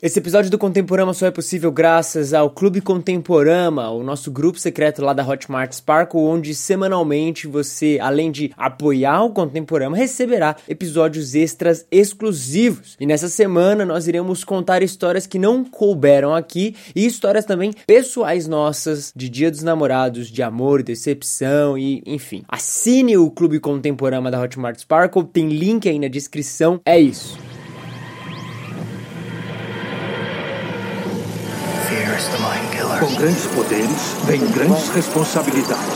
Esse episódio do Contemporama só é possível graças ao Clube Contemporama, o nosso grupo secreto lá da Hotmart Sparkle, onde semanalmente você, além de apoiar o Contemporama, receberá episódios extras exclusivos. E nessa semana nós iremos contar histórias que não couberam aqui e histórias também pessoais nossas de Dia dos Namorados, de amor, decepção e enfim. Assine o Clube Contemporama da Hotmart Sparkle, tem link aí na descrição. É isso. Com grandes poderes, vem grandes responsabilidades.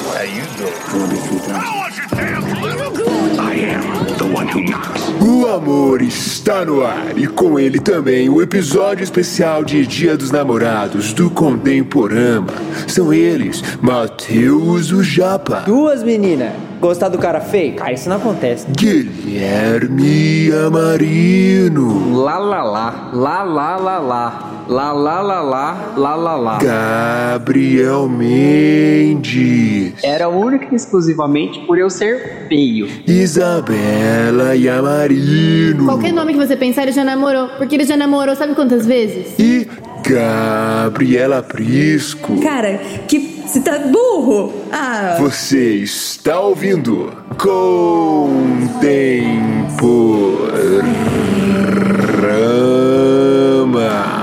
O amor está no ar e com ele também o episódio especial de Dia dos Namorados do Contemporama. São eles, Matheus o Japa. Duas meninas. Gostar do cara feio? Ah, isso não acontece. Guilherme Amarino. Lá, lá, lá. Lá, lá, lá, lá. Lá, lá, lá, lá, lá, lá, lá. Gabriel Mendes. Era única e exclusivamente por eu ser feio. Isabela e Marino. Qualquer nome que você pensar, ele já namorou. Porque ele já namorou, sabe quantas vezes? E Gabriela Prisco. Cara, que você tá burro. Ah. Você está ouvindo Contemporama.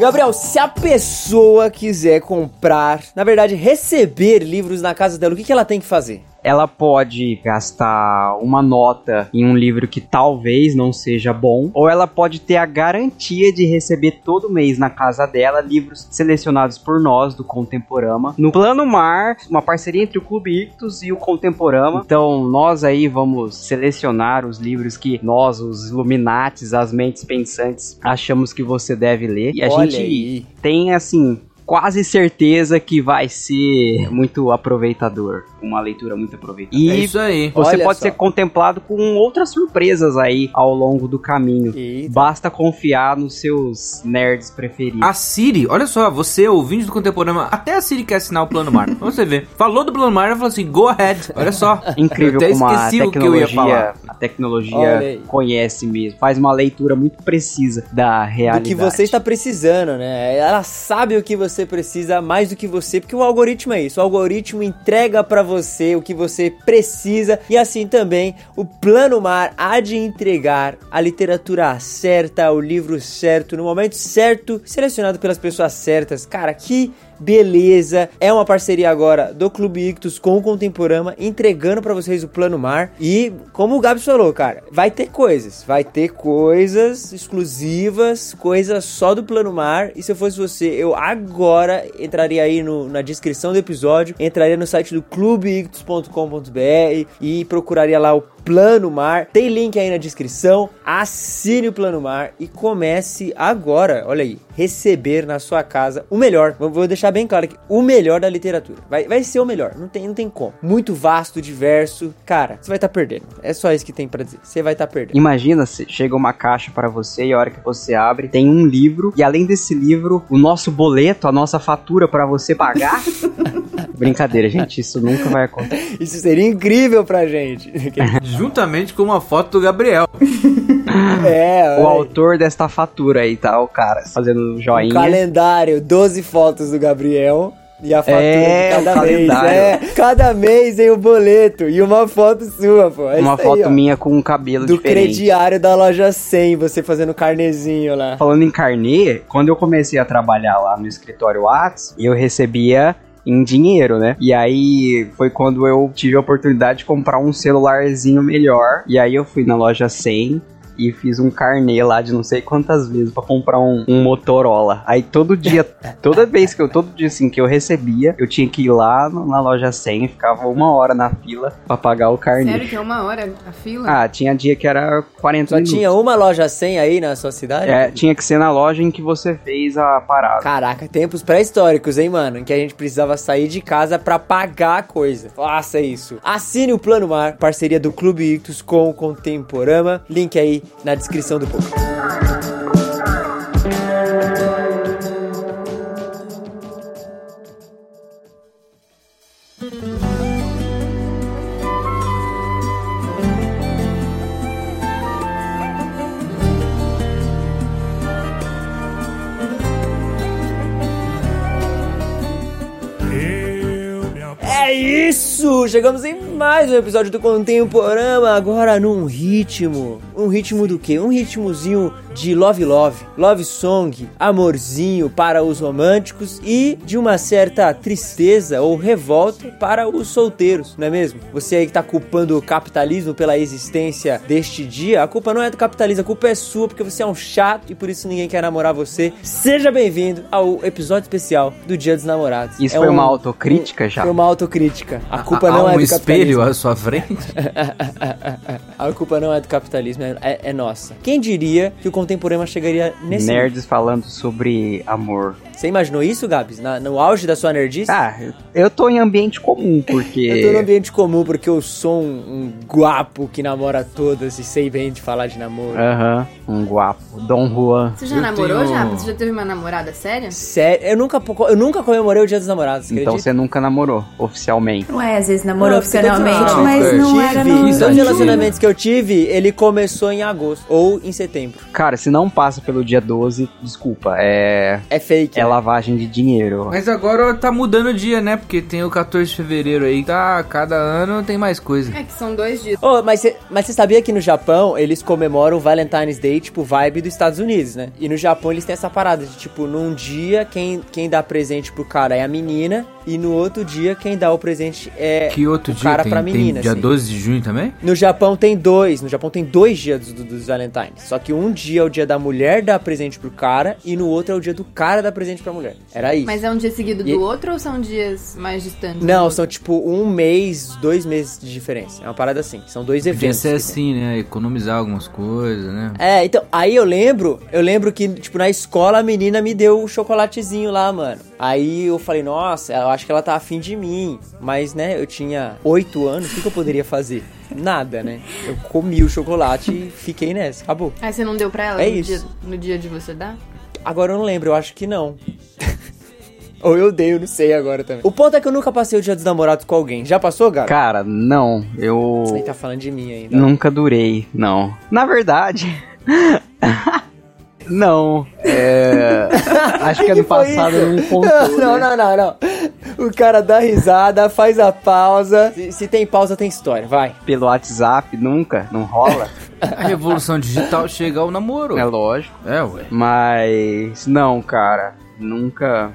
Gabriel, se a pessoa quiser comprar, na verdade, receber livros na casa dela, o que ela tem que fazer? Ela pode gastar uma nota em um livro que talvez não seja bom, ou ela pode ter a garantia de receber todo mês na casa dela livros selecionados por nós do Contemporama. No Plano Mar, uma parceria entre o Clube Ictus e o Contemporama. Então nós aí vamos selecionar os livros que nós, os Illuminatis, as mentes pensantes, achamos que você deve ler. E a Olha gente aí. Tem assim... quase certeza que vai ser muito aproveitador. Uma leitura muito aproveitadora. E é isso aí. Você Olha pode só. Ser contemplado com outras surpresas aí ao longo do caminho. Eita. Basta confiar nos seus nerds preferidos. A Siri, olha só, você, ouvinte do Contemporâneo, até a Siri quer assinar o Plano Mar. Você vê. Falou do Plano Mar, ela falou assim, go ahead. Olha só. Incrível como a tecnologia, que eu ia falar. A tecnologia conhece mesmo. Faz uma leitura muito precisa da realidade. Do que você está precisando, né? Ela sabe o que você precisa mais do que você, porque o algoritmo é isso, o algoritmo entrega pra você o que você precisa, e assim também o Plano Mar há de entregar a literatura certa, o livro certo, no momento certo, selecionado pelas pessoas certas. Cara, que beleza! É uma parceria agora do Clube Ictus com o Contemporama, entregando pra vocês o Plano Mar. E como o Gabi falou, cara, vai ter coisas exclusivas, coisas só do Plano Mar. E se eu fosse você, eu agora entraria aí na descrição do episódio, entraria no site do clubeictus.com.br e procuraria lá o Plano Mar, tem link aí na descrição, assine o Plano Mar e comece agora, olha aí, receber na sua casa o melhor, vou deixar bem claro aqui, o melhor da literatura, vai ser o melhor, não tem como, muito vasto, diverso, cara, você vai estar perdendo, é só isso que tem pra dizer, você vai estar perdendo. Imagina, chega uma caixa pra você e a hora que você abre, tem um livro e além desse livro, o nosso boleto, a nossa fatura pra você pagar... Brincadeira, gente, isso nunca vai acontecer. Isso seria incrível pra gente. Juntamente com uma foto do Gabriel. O autor desta fatura aí, tá? O cara fazendo joinha. Um calendário, 12 fotos do Gabriel. E a fatura de cada mês, cada mês tem o boleto e uma foto sua, pô. É uma foto aí, minha com um cabelo do diferente. Do crediário da loja 100, você fazendo carnezinho lá. Falando em carnê, quando eu comecei a trabalhar lá no escritório Whats, eu recebia... em dinheiro, né? E aí foi quando eu tive a oportunidade de comprar um celularzinho melhor. E aí eu fui na loja 100 e fiz um carnê lá de não sei quantas vezes pra comprar um Motorola. Aí todo dia, todo dia assim que eu recebia, eu tinha que ir lá na loja 100 e ficava uma hora na fila pra pagar o carnê. Sério que é uma hora a fila? Ah, tinha dia que era 40 minutos. Só tinha uma loja 100 aí na sua cidade? É, tinha que ser na loja em que você fez a parada. Caraca, tempos pré-históricos, hein, mano? Em que a gente precisava sair de casa pra pagar a coisa. Faça isso. Assine o Plano Mar, parceria do Clube Ictus com o Contemporama. Link aí na descrição do podcast. isso! Chegamos em mais um episódio do Contemporama, agora num ritmo. Um ritmo do quê? Um ritmozinho de love, love song, amorzinho para os românticos e de uma certa tristeza ou revolta para os solteiros, não é mesmo? Você aí que tá culpando o capitalismo pela existência deste dia, a culpa não é do capitalismo, a culpa é sua porque você é um chato e por isso ninguém quer namorar você. Seja bem-vindo ao episódio especial do Dia dos Namorados. Isso foi uma autocrítica já? Foi uma autocrítica. A culpa não é do capitalismo. Há um espelho à sua frente? A culpa não é do capitalismo, é nossa. Quem diria que o Contemporâneo chegaria nesse... Nerds falando sobre amor. Você imaginou isso, Gabs? No auge da sua nerdice? Ah, eu tô em ambiente comum, porque... porque eu sou um guapo que namora todas e sei bem de falar de namoro. Aham, um guapo. Dom Juan. Você já namorou, Japa? Você já teve uma namorada séria? Sério? Eu nunca comemorei o Dia dos Namorados, acredita? Então você nunca namorou, oficialmente. Ué, às vezes namorou oficialmente, mas não era namorado. Os dois relacionamentos que eu tive, ele começou em agosto ou em setembro. Cara, se não passa pelo dia 12, desculpa, é fake. É lavagem de dinheiro. Mas agora tá mudando o dia, né? Porque tem o 14 de fevereiro aí, tá? Cada ano tem mais coisa. É que são 2 dias. Oh, mas você sabia que no Japão eles comemoram o Valentine's Day, tipo, vibe dos Estados Unidos, né? E no Japão eles têm essa parada de, tipo, num dia quem dá presente pro cara é a menina e no outro dia quem dá o presente é o cara pra menina. Que outro dia? Tem dia assim. 12 de junho também? No Japão tem 2. No Japão tem 2 dias dos Valentines. Só que um dia é o dia da mulher dar presente pro cara e no outro é o dia do cara dar presente pra mulher. Era isso. Mas é um dia seguido do outro ou são dias mais distantes? Não, são tipo 1 mês, 2 meses de diferença. É uma parada assim. São 2 eventos. Podia ser assim, né? Economizar algumas coisas, né? É, então, aí eu lembro que, tipo, na escola a menina me deu o chocolatezinho lá, mano. Aí eu falei, nossa, eu acho que ela tá afim de mim. Mas, né, eu tinha 8 anos, o que eu poderia fazer? Nada, né? Eu comi o chocolate e fiquei nessa, acabou. Aí você não deu pra ela no dia de você dar? Agora eu não lembro, eu acho que não. Ou eu dei, eu não sei agora também. O ponto é que eu nunca passei o Dia dos Namorados com alguém. Já passou, Gabi? Cara, não, eu... Você tá falando de mim ainda. Nunca durei, não. Na verdade... Não, acho que ano passado eu não contei. Não. O cara dá risada, faz a pausa. Se tem pausa, tem história, vai. Pelo WhatsApp, nunca, não rola. A revolução digital chega ao namoro. É lógico. É, ué. Mas, não, cara, nunca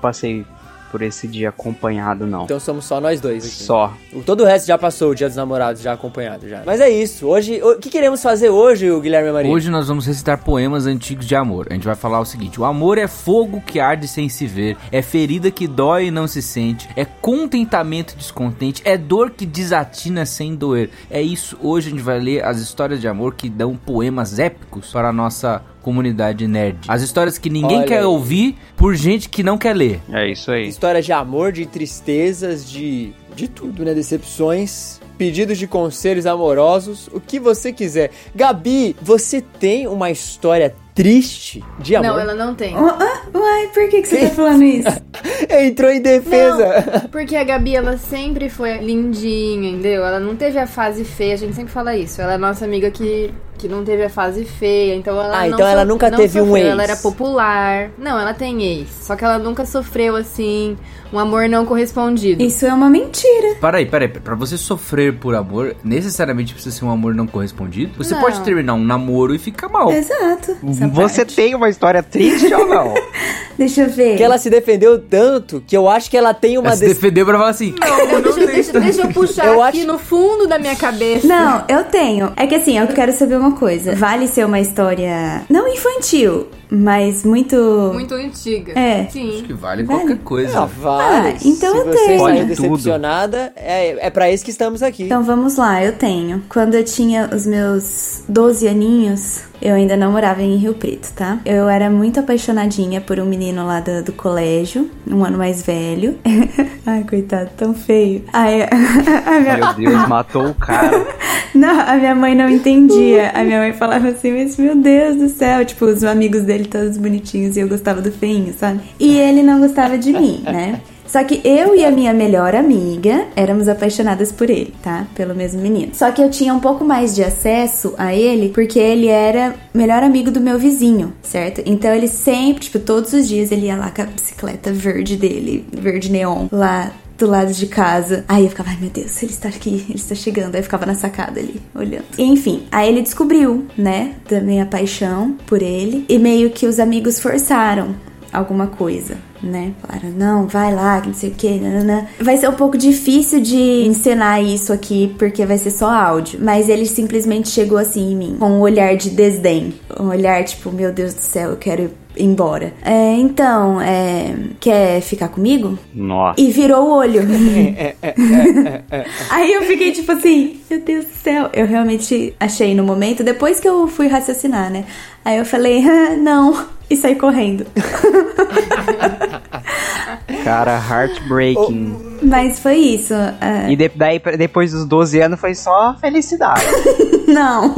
passei por esse dia acompanhado, não. Então somos só nós dois aqui. Só. Todo o resto já passou o Dia dos Namorados, já acompanhado, já. Mas é isso. Hoje, o que queremos fazer hoje, o Guilherme Amarino? Hoje nós vamos recitar poemas antigos de amor. A gente vai falar o seguinte. O amor é fogo que arde sem se ver. É ferida que dói e não se sente. É contentamento descontente. É dor que desatina sem doer. É isso. Hoje a gente vai ler as histórias de amor que dão poemas épicos para a nossa... comunidade nerd. As histórias que ninguém quer ouvir por gente que não quer ler. É isso aí. Histórias de amor, de tristezas, de tudo, né? Decepções, pedidos de conselhos amorosos, o que você quiser. Gabi, você tem uma história triste de amor? Não, ela não tem. Uai, por que você tá falando isso? Entrou em defesa. Não, porque a Gabi, ela sempre foi lindinha, entendeu? Ela não teve a fase feia, a gente sempre fala isso. Ela é nossa amiga que não teve a fase feia, então ela ela nunca teve um ex. Ela era popular. Não, ela tem ex. Só que ela nunca sofreu, assim, um amor não correspondido. Isso é uma mentira. Peraí. Pra você sofrer por amor, necessariamente precisa ser um amor não correspondido? Você pode terminar um namoro e ficar mal. Exato. Você tem uma história triste ou não? Deixa eu ver. Que ela se defendeu tanto que eu acho que ela tem uma... Ela se defendeu pra falar assim... Não, deixa eu puxar no fundo da minha cabeça. Não, eu tenho. É que assim, eu quero saber uma coisa. Vale ser uma história... Não infantil... Mas muito antiga. É. Sim. Acho que vale qualquer coisa. Ah, vale. Então eu tenho. Se você é decepcionada, é pra isso que estamos aqui. Então vamos lá, eu tenho. Quando eu tinha os meus 12 aninhos, eu ainda não morava em Rio Preto, tá? Eu era muito apaixonadinha por um menino lá do colégio, um ano mais velho. Ai, coitado, tão feio. Ai, meu Deus, matou o cara. Não, a minha mãe não entendia. A minha mãe falava assim, mas meu Deus do céu. Tipo, os amigos dele todos bonitinhos e eu gostava do feinho, sabe? E ele não gostava de mim, né? Só que eu e a minha melhor amiga éramos apaixonadas por ele, tá? Pelo mesmo menino. Só que eu tinha um pouco mais de acesso a ele, porque ele era melhor amigo do meu vizinho, certo? Então ele sempre, tipo, todos os dias ele ia lá com a bicicleta verde dele, verde neon, lá... do lado de casa. Aí eu ficava, ai meu Deus, ele está aqui, ele está chegando. Aí eu ficava na sacada ali, olhando. E, enfim, aí ele descobriu, né, da minha paixão por ele. E meio que os amigos forçaram alguma coisa, né? Falaram, não, vai lá, que não sei o que, nanana. Vai ser um pouco difícil de encenar isso aqui, porque vai ser só áudio. Mas ele simplesmente chegou assim em mim, com um olhar de desdém. Um olhar tipo, meu Deus do céu, eu quero ir embora. É, então, quer ficar comigo? Nossa. E virou o olho. Aí eu fiquei tipo assim, meu Deus do céu. Eu realmente achei no momento, depois que eu fui raciocinar, né? Aí eu falei, ah, não, e saí correndo. Cara, heartbreaking. Oh. Mas foi isso. E daí, depois dos 12 anos, foi só felicidade. Não.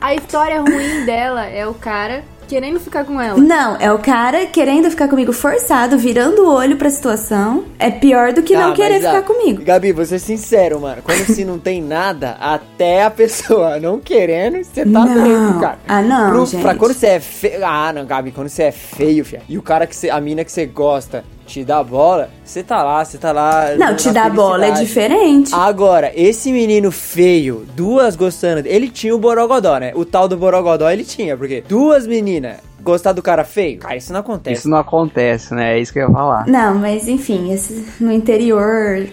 A história ruim dela é o cara querendo ficar com ela. Não, é o cara querendo ficar comigo forçado, virando o olho pra situação. É pior do que não querer ficar comigo. Gabi, vou ser sincero, mano. Quando se não tem nada, até a pessoa não querendo, você tá doido, cara. Ah, não, gente. Pra quando você é feio... Ah, não, Gabi, quando você é feio, fia, e o cara que você... A mina que você gosta... te dá bola, você tá lá... Não, te dá bola é diferente. Agora, esse menino feio, duas gostando... Ele tinha o borogodó, né? O tal do borogodó ele tinha, porque duas meninas gostar do cara feio... Cara, isso não acontece. Isso não acontece, né? É isso que eu ia falar. Não, mas enfim, no interior,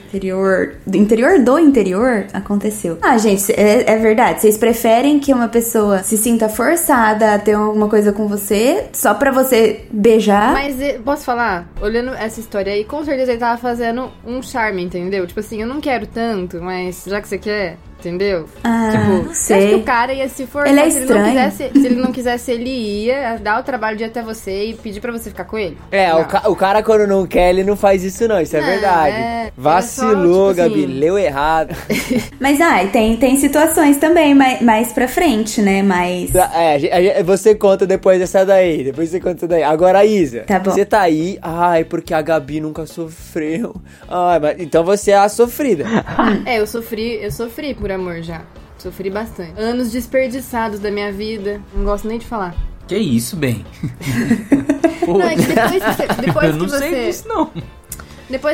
aconteceu. Ah, gente, é verdade. Vocês preferem que uma pessoa se sinta forçada a ter alguma coisa com você, só pra você beijar? Mas, posso falar? Olhando... essa história aí, com certeza ele tava fazendo um charme, entendeu? Tipo assim, eu não quero tanto, mas já que você quer, entendeu? Ah, tipo, sei. Acho que o cara ia se forçar, ele é estranho. Se ele não quisesse, ele ia dar o trabalho de ir até você e pedir pra você ficar com ele. É, o cara quando não quer, ele não faz isso não, isso é verdade. Vacilou, só, tipo, Gabi, assim... leu errado. Mas, tem situações também, mais pra frente, né, mas... você conta depois dessa daí, Agora, Isa, tá bom. Você tá aí, porque a Gabi nunca sofreu. Ai, mas então você é a sofrida. Eu sofri por amor já. Sofri bastante. Anos desperdiçados da minha vida. Não gosto nem de falar. Que isso, bem? Não, é que depois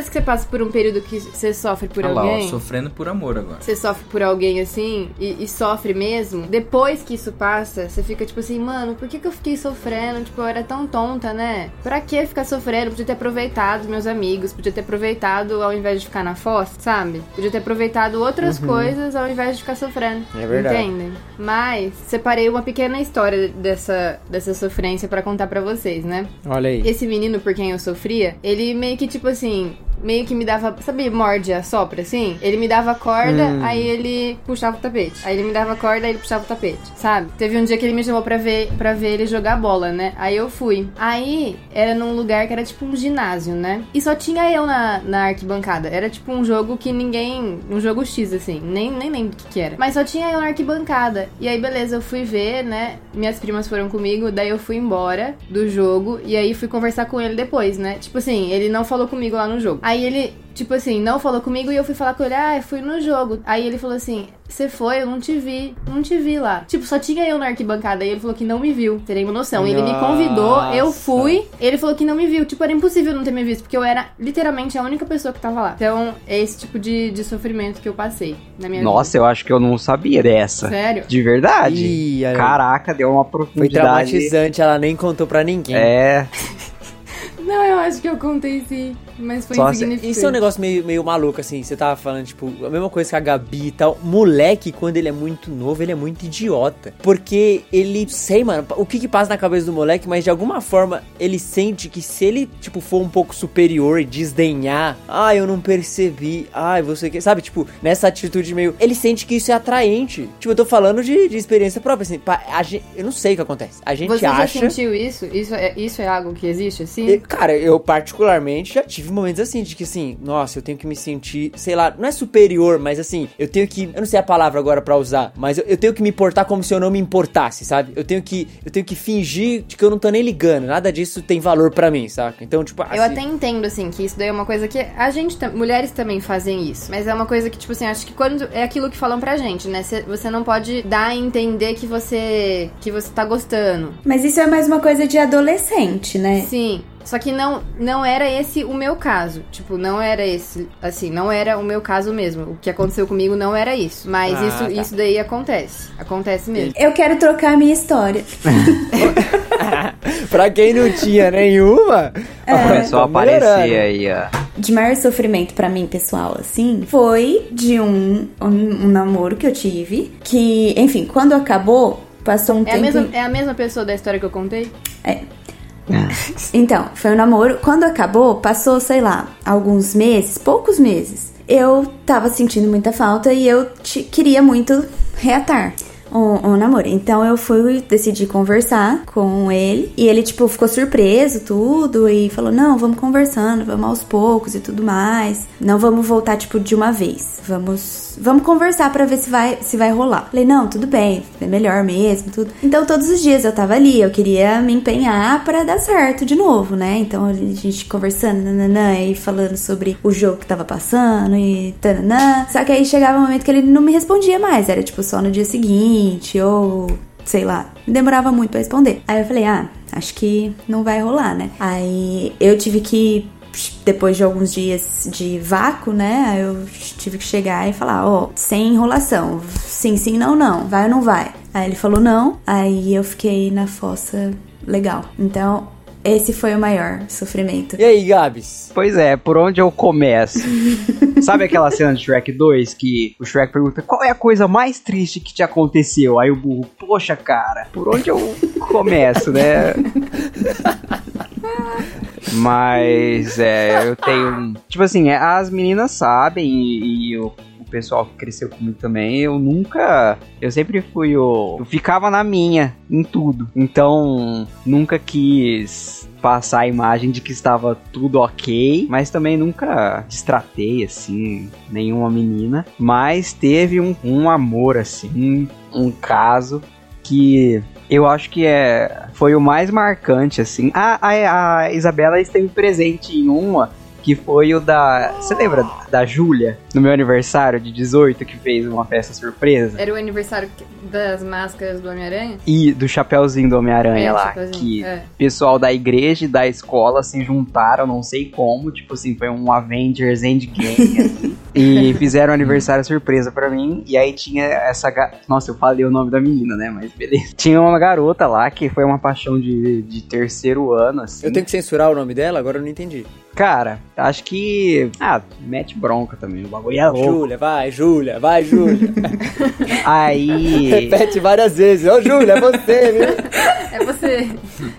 que você passa por um período que você sofre por alguém... Ó, sofrendo por amor agora. Você sofre por alguém, assim, e sofre mesmo. Depois que isso passa, você fica tipo assim, mano, por que eu fiquei sofrendo? Tipo, eu era tão tonta, né? Pra que ficar sofrendo? Podia ter aproveitado meus amigos, podia ter aproveitado ao invés de ficar na fossa, sabe? Podia ter aproveitado outras coisas ao invés de ficar sofrendo. É verdade. Entendem? Mas, separei uma pequena história dessa sofrência pra contar pra vocês, né? Olha aí. Esse menino por quem eu sofria, ele meio que tipo assim, meio que me dava, sabe, morde a sopra, assim? Ele me dava corda, aí ele puxava o tapete. Aí ele me dava corda, aí ele puxava o tapete, sabe? Teve um dia que ele me chamou pra ver ele jogar bola, né? Aí eu fui. Aí, era num lugar que era tipo um ginásio, né? E só tinha eu na arquibancada. Era tipo um jogo que ninguém... Um jogo X, assim. Nem lembro o que era. Mas só tinha eu na arquibancada. E aí, beleza, eu fui ver, né? Minhas primas foram comigo, daí eu fui embora do jogo. E aí, fui conversar com ele depois, né? Tipo assim, ele não falou comigo lá no jogo. Aí ele, tipo assim, não falou comigo e eu fui falar com ele, eu fui no jogo. Aí ele falou assim, você foi, eu não te vi lá. Tipo, só tinha eu na arquibancada e ele falou que não me viu, terei uma noção. Nossa. Ele me convidou, eu fui, ele falou que não me viu. Tipo, era impossível não ter me visto, porque eu era literalmente a única pessoa que tava lá. Então, é esse tipo de sofrimento que eu passei na minha vida. Nossa, eu acho que eu não sabia dessa. Sério? De verdade? Caraca, deu uma profundidade. Foi traumatizante, ela nem contou pra ninguém. É... Não, eu acho que eu contei sim, mas foi insignificante. Isso é um negócio meio maluco, assim, você tava falando, tipo, a mesma coisa que a Gabi e tal. Moleque, quando ele é muito novo, ele é muito idiota, porque ele, sei, mano, o que passa na cabeça do moleque, mas de alguma forma ele sente que se ele, tipo, for um pouco superior e desdenhar, eu não percebi, você quer, sabe, tipo, nessa atitude meio, ele sente que isso é atraente. Tipo, eu tô falando de experiência própria, assim, eu não sei o que acontece, a gente você acha... Você já sentiu isso? Isso é algo que existe, assim? Cara, eu particularmente já tive momentos assim, de que assim, nossa, eu tenho que me sentir, sei lá, não é superior, mas assim, eu tenho que, eu não sei a palavra agora pra usar, mas eu tenho que me portar como se eu não me importasse, sabe? Eu tenho que fingir que eu não tô nem ligando, nada disso tem valor pra mim, saca? Então, tipo, assim... Eu até entendo, assim, que isso daí é uma coisa que a gente, mulheres também fazem isso, mas é uma coisa que, tipo assim, acho que quando, é aquilo que falam pra gente, né? Você não pode dar a entender que você tá gostando. Mas isso é mais uma coisa de adolescente, né? Sim. Só que não era esse o meu caso. Tipo, não era esse, assim, não era o meu caso mesmo. O que aconteceu comigo não era isso. Mas isso daí acontece. Acontece mesmo. Eu quero trocar a minha história. Pra quem não tinha nenhuma, começou a aparecer aí, ó. De maior sofrimento pra mim, pessoal, assim, foi de um namoro que eu tive. Que, enfim, quando acabou, passou um tempo... É a mesma pessoa da história que eu contei? É. Então, foi um namoro. Quando acabou, passou, sei lá, alguns meses, poucos meses. Eu tava sentindo muita falta e eu queria muito reatar o namoro. Então eu decidi conversar com ele. E ele, tipo, ficou surpreso, tudo. E falou, não, vamos conversando, vamos aos poucos e tudo mais. Não vamos voltar, tipo, de uma vez. Vamos conversar pra ver se vai rolar. Falei, não, tudo bem, é melhor mesmo, tudo. Então todos os dias eu tava ali, eu queria me empenhar pra dar certo de novo, né? Então a gente conversando, nananã, e falando sobre o jogo que tava passando e tananã. Só que aí chegava um momento que ele não me respondia mais. Era, tipo, só no dia seguinte. Ou, sei lá, demorava muito pra responder. Aí eu falei, acho que não vai rolar, né? Aí eu tive que, depois de alguns dias de vácuo, né? Aí eu tive que chegar e falar, sem enrolação. Sim, sim, não, não. Vai ou não vai? Aí ele falou não. Aí eu fiquei na fossa legal. Então... esse foi o maior sofrimento. E aí, Gabs? Pois é, por onde eu começo? Sabe aquela cena de Shrek 2 que o Shrek pergunta qual é a coisa mais triste que te aconteceu? Aí o burro, poxa, cara, por onde eu começo, né? Mas, eu tenho... tipo assim, as meninas sabem e eu... o pessoal que cresceu comigo também, eu sempre fui eu ficava na minha, em tudo, então nunca quis passar a imagem de que estava tudo ok, mas também nunca destratei, assim, nenhuma menina, mas teve um amor, assim, um caso que... eu acho que foi o mais marcante, assim. A Isabela esteve presente em uma, que foi o da... você lembra da Júlia? No meu aniversário de 18, que fez uma festa surpresa? Era o aniversário das máscaras do Homem-Aranha? E do Chapeuzinho do Homem-Aranha lá. Que pessoal da igreja e da escola se juntaram, não sei como. Tipo assim, foi um Avengers Endgame, assim. E fizeram aniversário surpresa pra mim. E aí tinha essa... nossa, eu falei o nome da menina, né? Mas beleza. Tinha uma garota lá, que foi uma paixão de terceiro ano, assim. Eu tenho que censurar o nome dela? Agora eu não entendi. Cara, acho que... mete bronca também, o bagulho é louco. Júlia, vai, Júlia, vai, Júlia. Aí... repete várias vezes. Ô, Júlia, é você, viu? É você.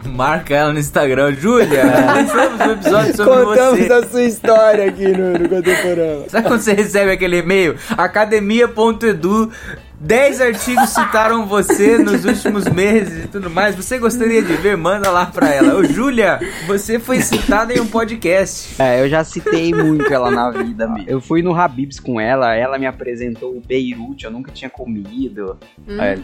Marca ela no Instagram. Júlia, começamos um episódio sobre você. Contamos a sua história aqui no Contemporama. Sabe quando você recebe aquele e-mail? Academia.edu... 10 artigos citaram você nos últimos meses e tudo mais. Você gostaria de ver? Manda lá pra ela. Ô, Júlia, você foi citada em um podcast. Eu já citei muito ela na vida, mesmo. Eu fui no Habib's com ela, ela me apresentou o Beirute, eu nunca tinha comido.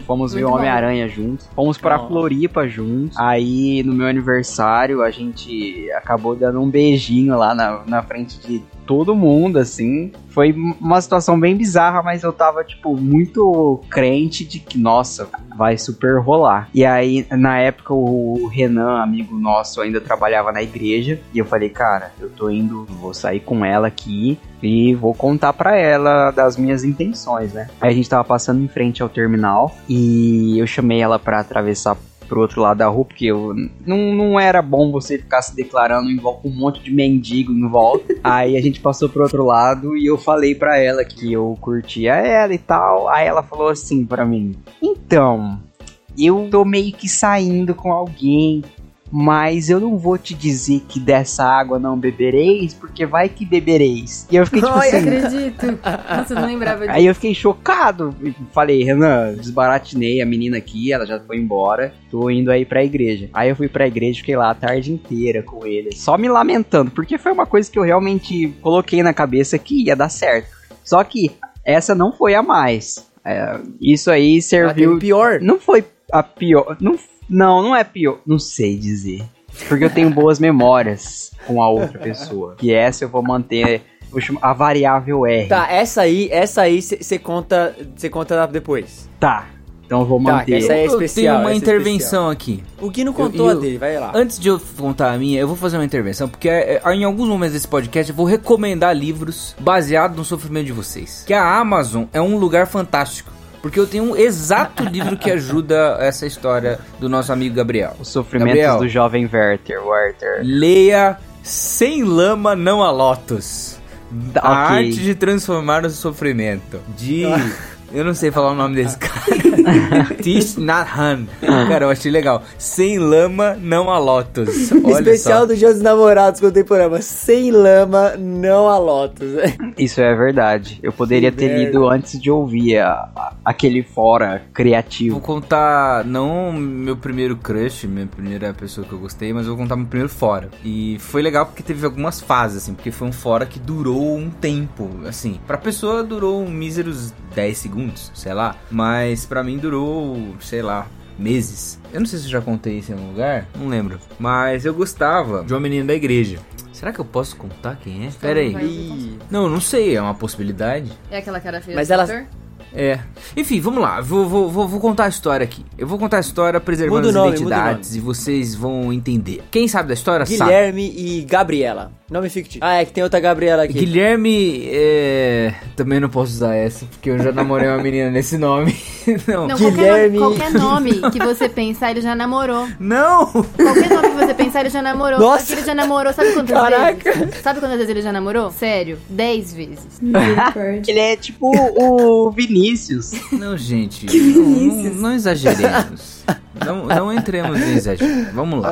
Fomos ver o Homem-Aranha juntos. Fomos pra Floripa juntos. Aí, no meu aniversário, a gente acabou dando um beijinho lá na frente de todo mundo, assim. Foi uma situação bem bizarra, mas eu tava, tipo, muito crente de que, nossa, vai super rolar. E aí, na época, o Renan, amigo nosso, ainda trabalhava na igreja. E eu falei, cara, eu tô indo, vou sair com ela aqui e vou contar pra ela das minhas intenções, né? Aí a gente tava passando em frente ao terminal e eu chamei ela pra atravessar pro outro lado da rua, porque não era bom você ficar se declarando com um monte de mendigo em volta. Aí a gente passou pro outro lado e eu falei pra ela que eu curtia ela e tal. Aí ela falou assim pra mim, então, eu tô meio que saindo com alguém, mas eu não vou te dizer que dessa água não bebereis, porque vai que bebereis. E eu fiquei tipo assim... eu acredito. Nossa, não lembrava disso. Aí eu fiquei chocado. Falei, Renan, desbaratinei a menina aqui, ela já foi embora. Tô indo aí pra igreja. Aí eu fui pra igreja, fiquei lá a tarde inteira com ele. Só me lamentando, porque foi uma coisa que eu realmente coloquei na cabeça que ia dar certo. Só que essa não foi a mais. Isso aí serviu... pior. Não foi a pior... Não é pior. Não sei dizer. Porque eu tenho boas memórias com a outra pessoa. Que essa eu vou manter... vou chamar a variável R. Tá, essa aí você conta depois. Tá. Então eu vou manter. Tá, essa é especial. Eu tenho uma intervenção aqui. O Gui não contou a dele, vai lá. Antes de eu contar a minha, eu vou fazer uma intervenção, porque em alguns momentos desse podcast eu vou recomendar livros baseados no sofrimento de vocês. Que a Amazon é um lugar fantástico. Porque eu tenho um exato livro que ajuda essa história do nosso amigo Gabriel. Os Sofrimentos do Jovem Werther. Leia Sem Lama Não Há Lotos. A Arte de Transformar o Sofrimento. Eu não sei falar o nome desse cara. Thich Nhat Hanh. Cara, eu achei legal. Sem Lama Não Há Lotos. Olha especial só. Do Dia dos Namorados Contemporâneo. Sem Lama Não Há Lotos. Isso é verdade. Eu poderia ter lido antes de ouvir aquele fora criativo. Vou contar não meu primeiro crush, minha primeira pessoa que eu gostei, mas vou contar meu primeiro fora. E foi legal porque teve algumas fases, assim, porque foi um fora que durou um tempo, assim. Pra pessoa durou míseros 10 segundos, sei lá. Mas pra mim durou, sei lá, meses. Eu não sei se eu já contei isso em algum lugar, não lembro. Mas eu gostava de uma menina da igreja. Será que eu posso contar quem é? Pera aí. Não, não sei, é uma possibilidade. É aquela que era feia do pastor? É. Enfim, vamos lá, vou contar a história aqui. Eu vou contar a história preservando as identidades e vocês vão entender. Quem sabe da história sabe. Guilherme e Gabriela. Nome fictício. Ah, é que tem outra Gabriela aqui. Guilherme, também não posso usar essa, porque eu já namorei uma menina nesse nome. Não, Guilherme... qualquer nome que você pensar, ele já namorou. Não! Qualquer nome que você pensar, ele já namorou. Nossa! Porque ele já namorou, sabe quantas vezes? Sabe quantas vezes ele já namorou? Sério, 10 vezes. Ele é tipo o Vinícius. Não, gente, não exageremos. Não entremos em exagero. Vamos lá.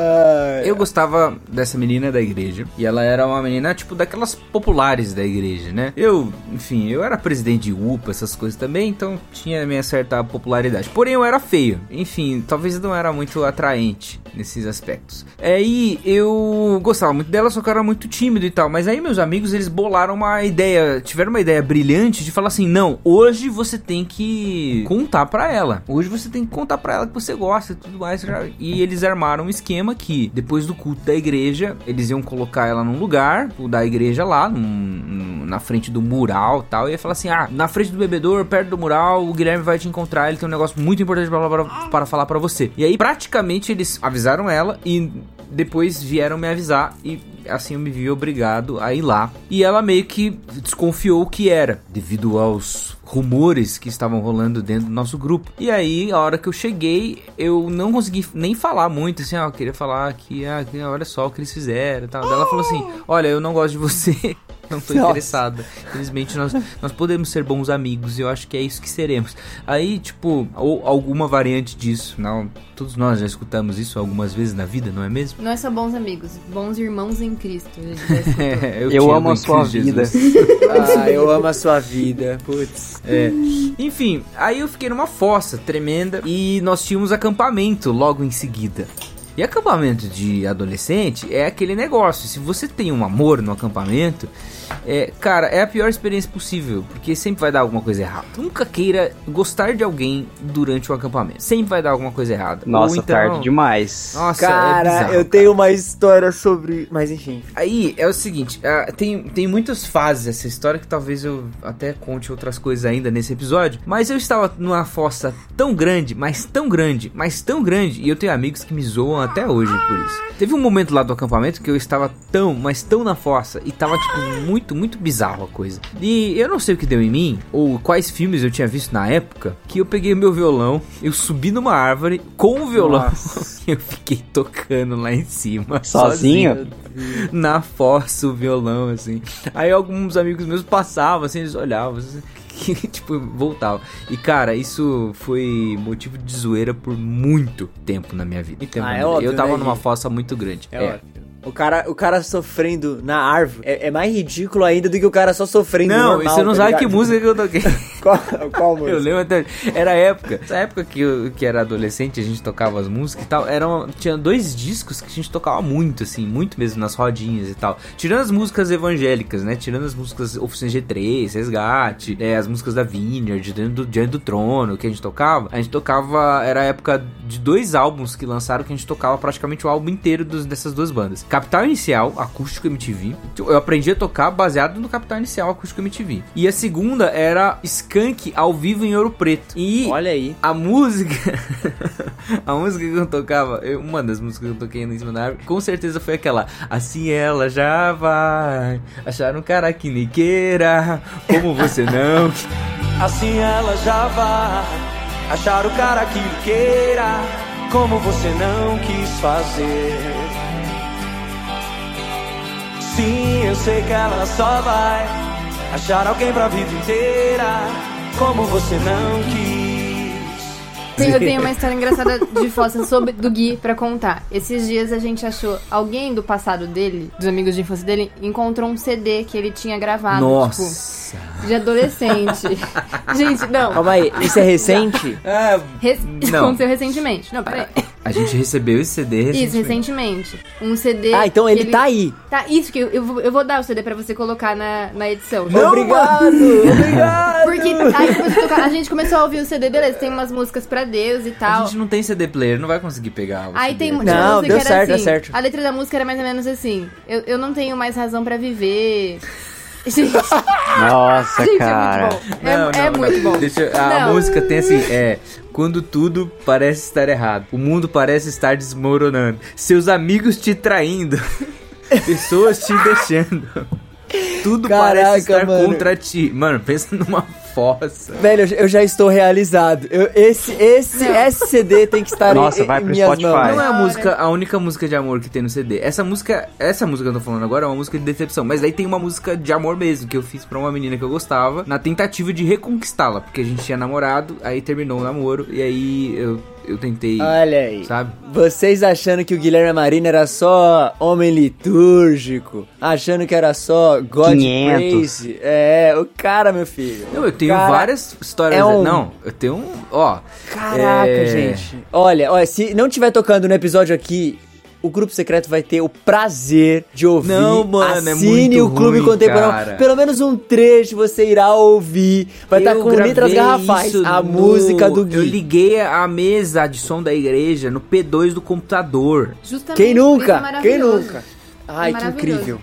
Eu gostava dessa menina da igreja. E ela era uma menina, tipo, daquelas populares da igreja, né? Eu era presidente de UPA, essas coisas também. Então, tinha minha certa popularidade. Porém, eu era feio. Enfim, talvez não era muito atraente nesses aspectos. Aí, eu gostava muito dela, só que eu era muito tímido e tal. Mas aí, meus amigos, eles bolaram uma ideia. Tiveram uma ideia brilhante de falar assim, não, hoje você tem que contar pra ela. Hoje você tem que contar pra ela que você gosta. Tudo mais, e eles armaram um esquema que depois do culto da igreja eles iam colocar ela num lugar da igreja lá, na frente do mural e tal, e ia falar assim, na frente do bebedouro, perto do mural, o Guilherme vai te encontrar, ele tem um negócio muito importante para falar pra você. E aí praticamente eles avisaram ela e depois vieram me avisar e assim eu me vi obrigado a ir lá. E ela meio que desconfiou o que era, devido aos rumores que estavam rolando dentro do nosso grupo. E aí, a hora que eu cheguei, eu não consegui nem falar muito, assim, eu queria falar que, olha só o que eles fizeram e tal. Daí ela falou assim, olha, eu não gosto de você... Não tô interessada. Infelizmente, nós podemos ser bons amigos. E eu acho que é isso que seremos. Aí, tipo, ou alguma variante disso. Não, todos nós já escutamos isso algumas vezes na vida, não é mesmo? Não é só bons amigos. Bons irmãos em Cristo. A gente já eu amo a sua vida. Eu amo a sua vida. Putz. Enfim, aí eu fiquei numa fossa tremenda. E nós tínhamos acampamento logo em seguida. E acampamento de adolescente é aquele negócio, se você tem um amor no acampamento, cara, é a pior experiência possível, porque sempre vai dar alguma coisa errada. Nunca queira gostar de alguém durante o acampamento, sempre vai dar alguma coisa errada. Nossa, então, tarde demais. Nossa, cara, bizarro, eu tenho uma história sobre... Mas enfim. Aí, é o seguinte, tem muitas fases essa história que talvez eu até conte outras coisas ainda nesse episódio, mas eu estava numa fossa tão grande, mas tão grande, mas tão grande, e eu tenho amigos que me zoam até hoje por isso. Teve um momento lá do acampamento que eu estava tão, mas tão na fossa e tava tipo muito, muito bizarro a coisa. E eu não sei o que deu em mim ou quais filmes eu tinha visto na época que eu peguei meu violão, eu subi numa árvore com o violão e eu fiquei tocando lá em cima sozinho? Na fossa o violão, assim. Aí alguns amigos meus passavam, assim, eles olhavam assim, que, tipo, voltava. E, cara, isso foi motivo de zoeira por muito tempo na minha vida. Óbvio, eu tava numa fossa muito grande. Óbvio. O cara sofrendo na árvore é mais ridículo ainda do que o cara só sofrendo no normal. Não, você não sabe que música que eu toquei. Qual música? Eu lembro até... Era a época. Essa época que eu era adolescente, a gente tocava as músicas e tal. Tinha 2 discos que a gente tocava muito, assim, muito mesmo, nas rodinhas e tal. Tirando as músicas evangélicas, né? Tirando as músicas Oficina G3, Resgate, as músicas da Vineyard, Diante do Trono, que a gente tocava... Era a época de 2 álbuns que lançaram que a gente tocava praticamente o álbum inteiro dessas 2 bandas. Capital Inicial, Acústico MTV. Eu aprendi a tocar baseado no Capital Inicial, Acústico MTV. E a segunda era Skank ao vivo em Ouro Preto. E olha aí, a música a música que eu tocava, uma das músicas que eu toquei no Em Cima da Árvore, com certeza foi aquela. Assim ela já vai achar um cara que nem queira como você não. Assim ela já vai achar o cara que queira como você não quis fazer. Sim, eu sei que ela só vai achar alguém pra vida inteira como você não quis. Sim, eu tenho uma história engraçada de fossa sobre, do Gui pra contar. Esses dias a gente achou, alguém do passado dele, dos amigos de infância dele, encontrou um CD que ele tinha gravado. Nossa. Tipo, de adolescente. Gente, não. Calma aí, isso é recente? Não. Aconteceu recentemente. Não, peraí. A gente recebeu esse CD recentemente. Isso, recentemente. Um CD... Ah, então ele tá aí. Tá, isso, que eu vou dar o CD pra você colocar na edição. Não, obrigado! Porque aí você tocar, a gente começou a ouvir o CD, beleza, tem umas músicas pra Deus e tal. A gente não tem CD player, não vai conseguir pegar o aí CD. Tem uma música deu que era certo, assim, deu certo. A letra da música era mais ou menos assim, eu não tenho mais razão pra viver... Gente. Nossa, gente, cara. É muito bom. A música tem assim, quando tudo parece estar errado, o mundo parece estar desmoronando, seus amigos te traindo, pessoas te deixando, tudo parece estar contra ti. Mano, pensa numa fossa. Velho, eu já estou realizado. Esse CD tem que estar. Nossa, vai pro Spotify. Mãos. Não é a única música de amor que tem no CD. Essa música que eu tô falando agora é uma música de decepção. Mas daí tem uma música de amor mesmo, que eu fiz pra uma menina que eu gostava, na tentativa de reconquistá-la. Porque a gente tinha namorado, aí terminou o namoro, e aí eu tentei. Olha aí. Sabe? Vocês achando que o Guilherme Amarino era só homem litúrgico, achando que era só God Praise. É, o cara, meu filho. Não, eu tenho várias histórias. Não, eu tenho ó. Caraca, gente. Olha, se não tiver tocando no episódio aqui, o Grupo Secreto vai ter o prazer de ouvir. Não, mano, assine é muito o Clube Contemporama. Pelo menos um trecho você irá ouvir. Vai estar com letras garrafais. A música do Gui. Eu liguei a mesa de som da igreja no P2 do computador. Justamente. Quem nunca? Ai, que incrível.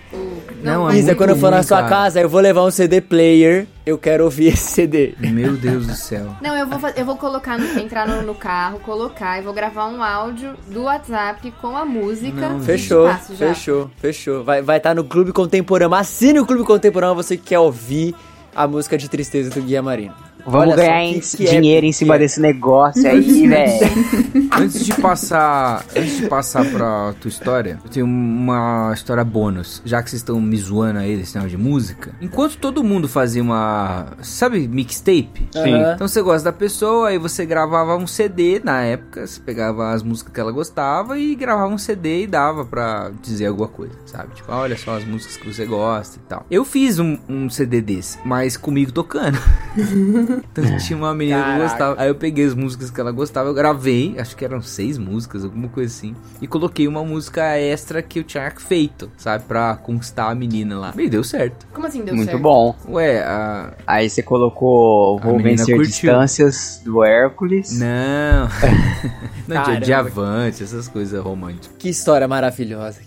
Não, Isa, quando eu for na sua casa, eu vou levar um CD player. Eu quero ouvir esse CD. Meu Deus do céu. Não, eu vou colocar, entrar no carro, colocar, e vou gravar um áudio do WhatsApp com a música. Não, fechou. Vai estar no Clube Contemporama. Assine o Clube Contemporama, você que quer ouvir a música de tristeza do Guilherme Amarino. Vamos olha ganhar dinheiro em cima desse negócio aí, velho. Antes de passar pra tua história, eu tenho uma história bônus. Já que vocês estão me zoando aí desse negócio de música. Enquanto todo mundo fazia uma... Sabe mixtape? Sim. Uhum. Então você gosta da pessoa, aí você gravava um CD na época. Você pegava as músicas que ela gostava e gravava um CD e dava pra dizer alguma coisa, sabe? Tipo, olha só as músicas que você gosta e tal. Eu fiz um CD desse, mas comigo tocando. Então tinha uma menina que gostava. Aí eu peguei as músicas que ela gostava, eu gravei, acho que eram 6 músicas, alguma coisa assim, e coloquei uma música extra que eu tinha feito, sabe, pra conquistar a menina lá. E deu certo. Como assim deu muito certo? Muito bom. Ué, aí você colocou Vou Vencer Distâncias do Hércules. Não. Não tinha Diavante, essas coisas românticas. Que história maravilhosa.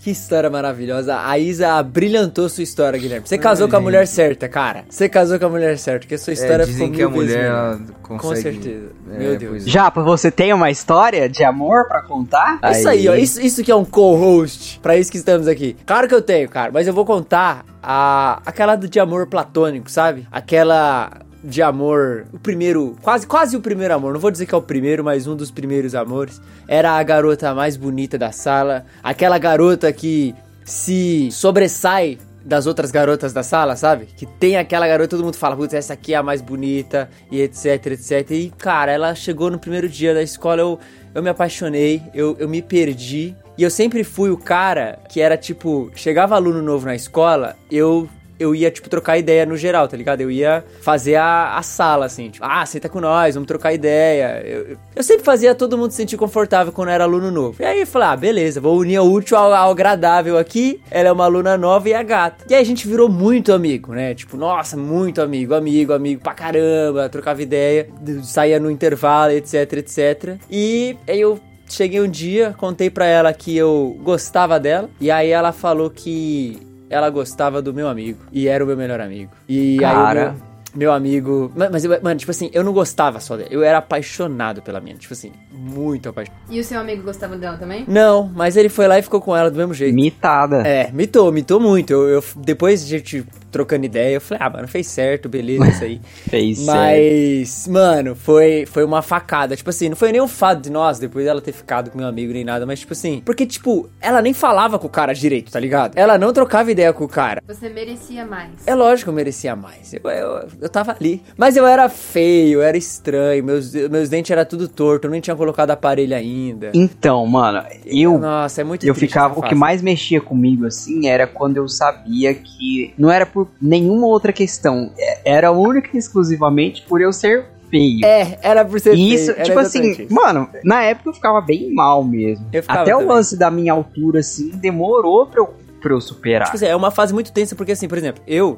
A Isa abrilhantou sua história, Guilherme. Você casou com a mulher certa, cara. Porque a sua história ficou muito. A mulher ela consegue... Com certeza. Meu Deus. Japa, você tem uma história de amor pra contar? Isso aí, ó. Isso que é um co-host. Pra isso que estamos aqui. Claro que eu tenho, cara. Mas eu vou contar aquela de amor platônico, sabe? Aquela... de amor, o primeiro, quase o primeiro amor, não vou dizer que é o primeiro, mas um dos primeiros amores, era a garota mais bonita da sala, aquela garota que se sobressai das outras garotas da sala, sabe? Que tem aquela garota, todo mundo fala, putz, essa aqui é a mais bonita, e etc, e cara, ela chegou no primeiro dia da escola, eu me apaixonei, eu me perdi, e eu sempre fui o cara que era tipo, chegava aluno novo na escola, eu ia, tipo, trocar ideia no geral, tá ligado? Eu ia fazer a sala, assim, tipo, senta com nós, vamos trocar ideia. Eu sempre fazia todo mundo se sentir confortável quando era aluno novo. E aí eu falei, beleza, vou unir o útil ao agradável aqui, ela é uma aluna nova e é gata. E aí a gente virou muito amigo, né? Tipo, nossa, muito amigo pra caramba, trocava ideia, saía no intervalo, etc. E aí eu cheguei um dia, contei pra ela que eu gostava dela, e aí ela falou que... ela gostava do meu amigo. E era o meu melhor amigo. E cara, aí meu amigo... Mas, mano, tipo assim, eu não gostava só dela. Eu era apaixonado pela mina. Tipo assim, muito apaixonado. E o seu amigo gostava dela também? Não, mas ele foi lá e ficou com ela do mesmo jeito. Mitada. É, mitou muito. Eu depois de gente trocando ideia, eu falei, ah, mano, fez certo, beleza, isso aí. Fez mas, certo. Mano, foi uma facada. Tipo assim, não foi nem um fato de nós, depois dela ter ficado com meu amigo nem nada, mas tipo assim... Porque, tipo, ela nem falava com o cara direito, tá ligado? Ela não trocava ideia com o cara. Você merecia mais. É lógico que eu merecia mais. Eu tava ali. Mas eu era feio, eu era estranho, meus dentes eram tudo torto, eu nem tinha colocado aparelho ainda. Então, mano, eu... Nossa, é muito eu ficava... O que mais mexia comigo, assim, era quando eu sabia que... Não era por nenhuma outra questão. Era única e exclusivamente por eu ser feio. É, era por ser feio. Isso, tipo assim, isso. Mano, na época eu ficava bem mal mesmo. Até também. O lance da minha altura, assim, demorou pra eu superar. Tipo assim, é uma fase muito tensa, porque assim, por exemplo, eu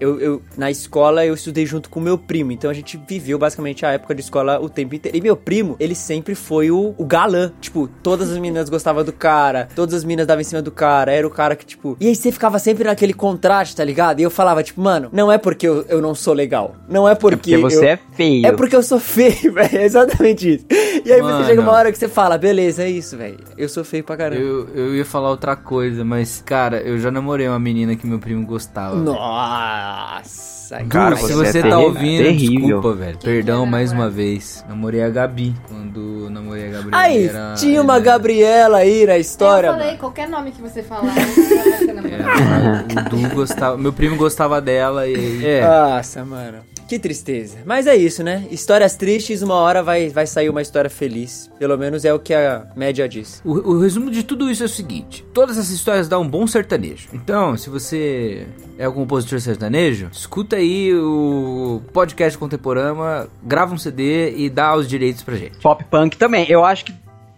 na escola eu estudei junto com meu primo, então a gente viveu basicamente a época de escola o tempo inteiro. E meu primo, ele sempre foi o galã, tipo, todas as meninas gostavam do cara, todas as meninas davam em cima do cara, era o cara que, tipo... E aí você ficava sempre naquele contraste, tá ligado? E eu falava, tipo, mano, não é porque eu não sou legal, não é porque... É porque você é feio. É porque eu sou feio, velho, é exatamente isso. E aí mano, você chega uma hora que você fala, beleza, é isso, velho, eu sou feio pra caramba. Eu ia falar outra coisa, mas, cara, eu já namorei uma menina que meu primo gostava. Nossa, véio. Cara, se você tá ouvindo, desculpa, velho. Perdão mais uma vez. Namorei a Gabi. Quando namorei a Gabriela. Aí, tinha uma Gabriela aí na história. Eu falei, mano. Qualquer nome que você falar, o Du gostava. Meu primo gostava dela e. É. Nossa, mano. Que tristeza. Mas é isso, né? Histórias tristes, uma hora vai sair uma história feliz. Pelo menos é o que a média diz. O resumo de tudo isso é o seguinte. Todas essas histórias dão um bom sertanejo. Então, se você é um compositor sertanejo, escuta aí o podcast Contemporama, grava um CD e dá os direitos pra gente. Pop Punk também. Eu acho que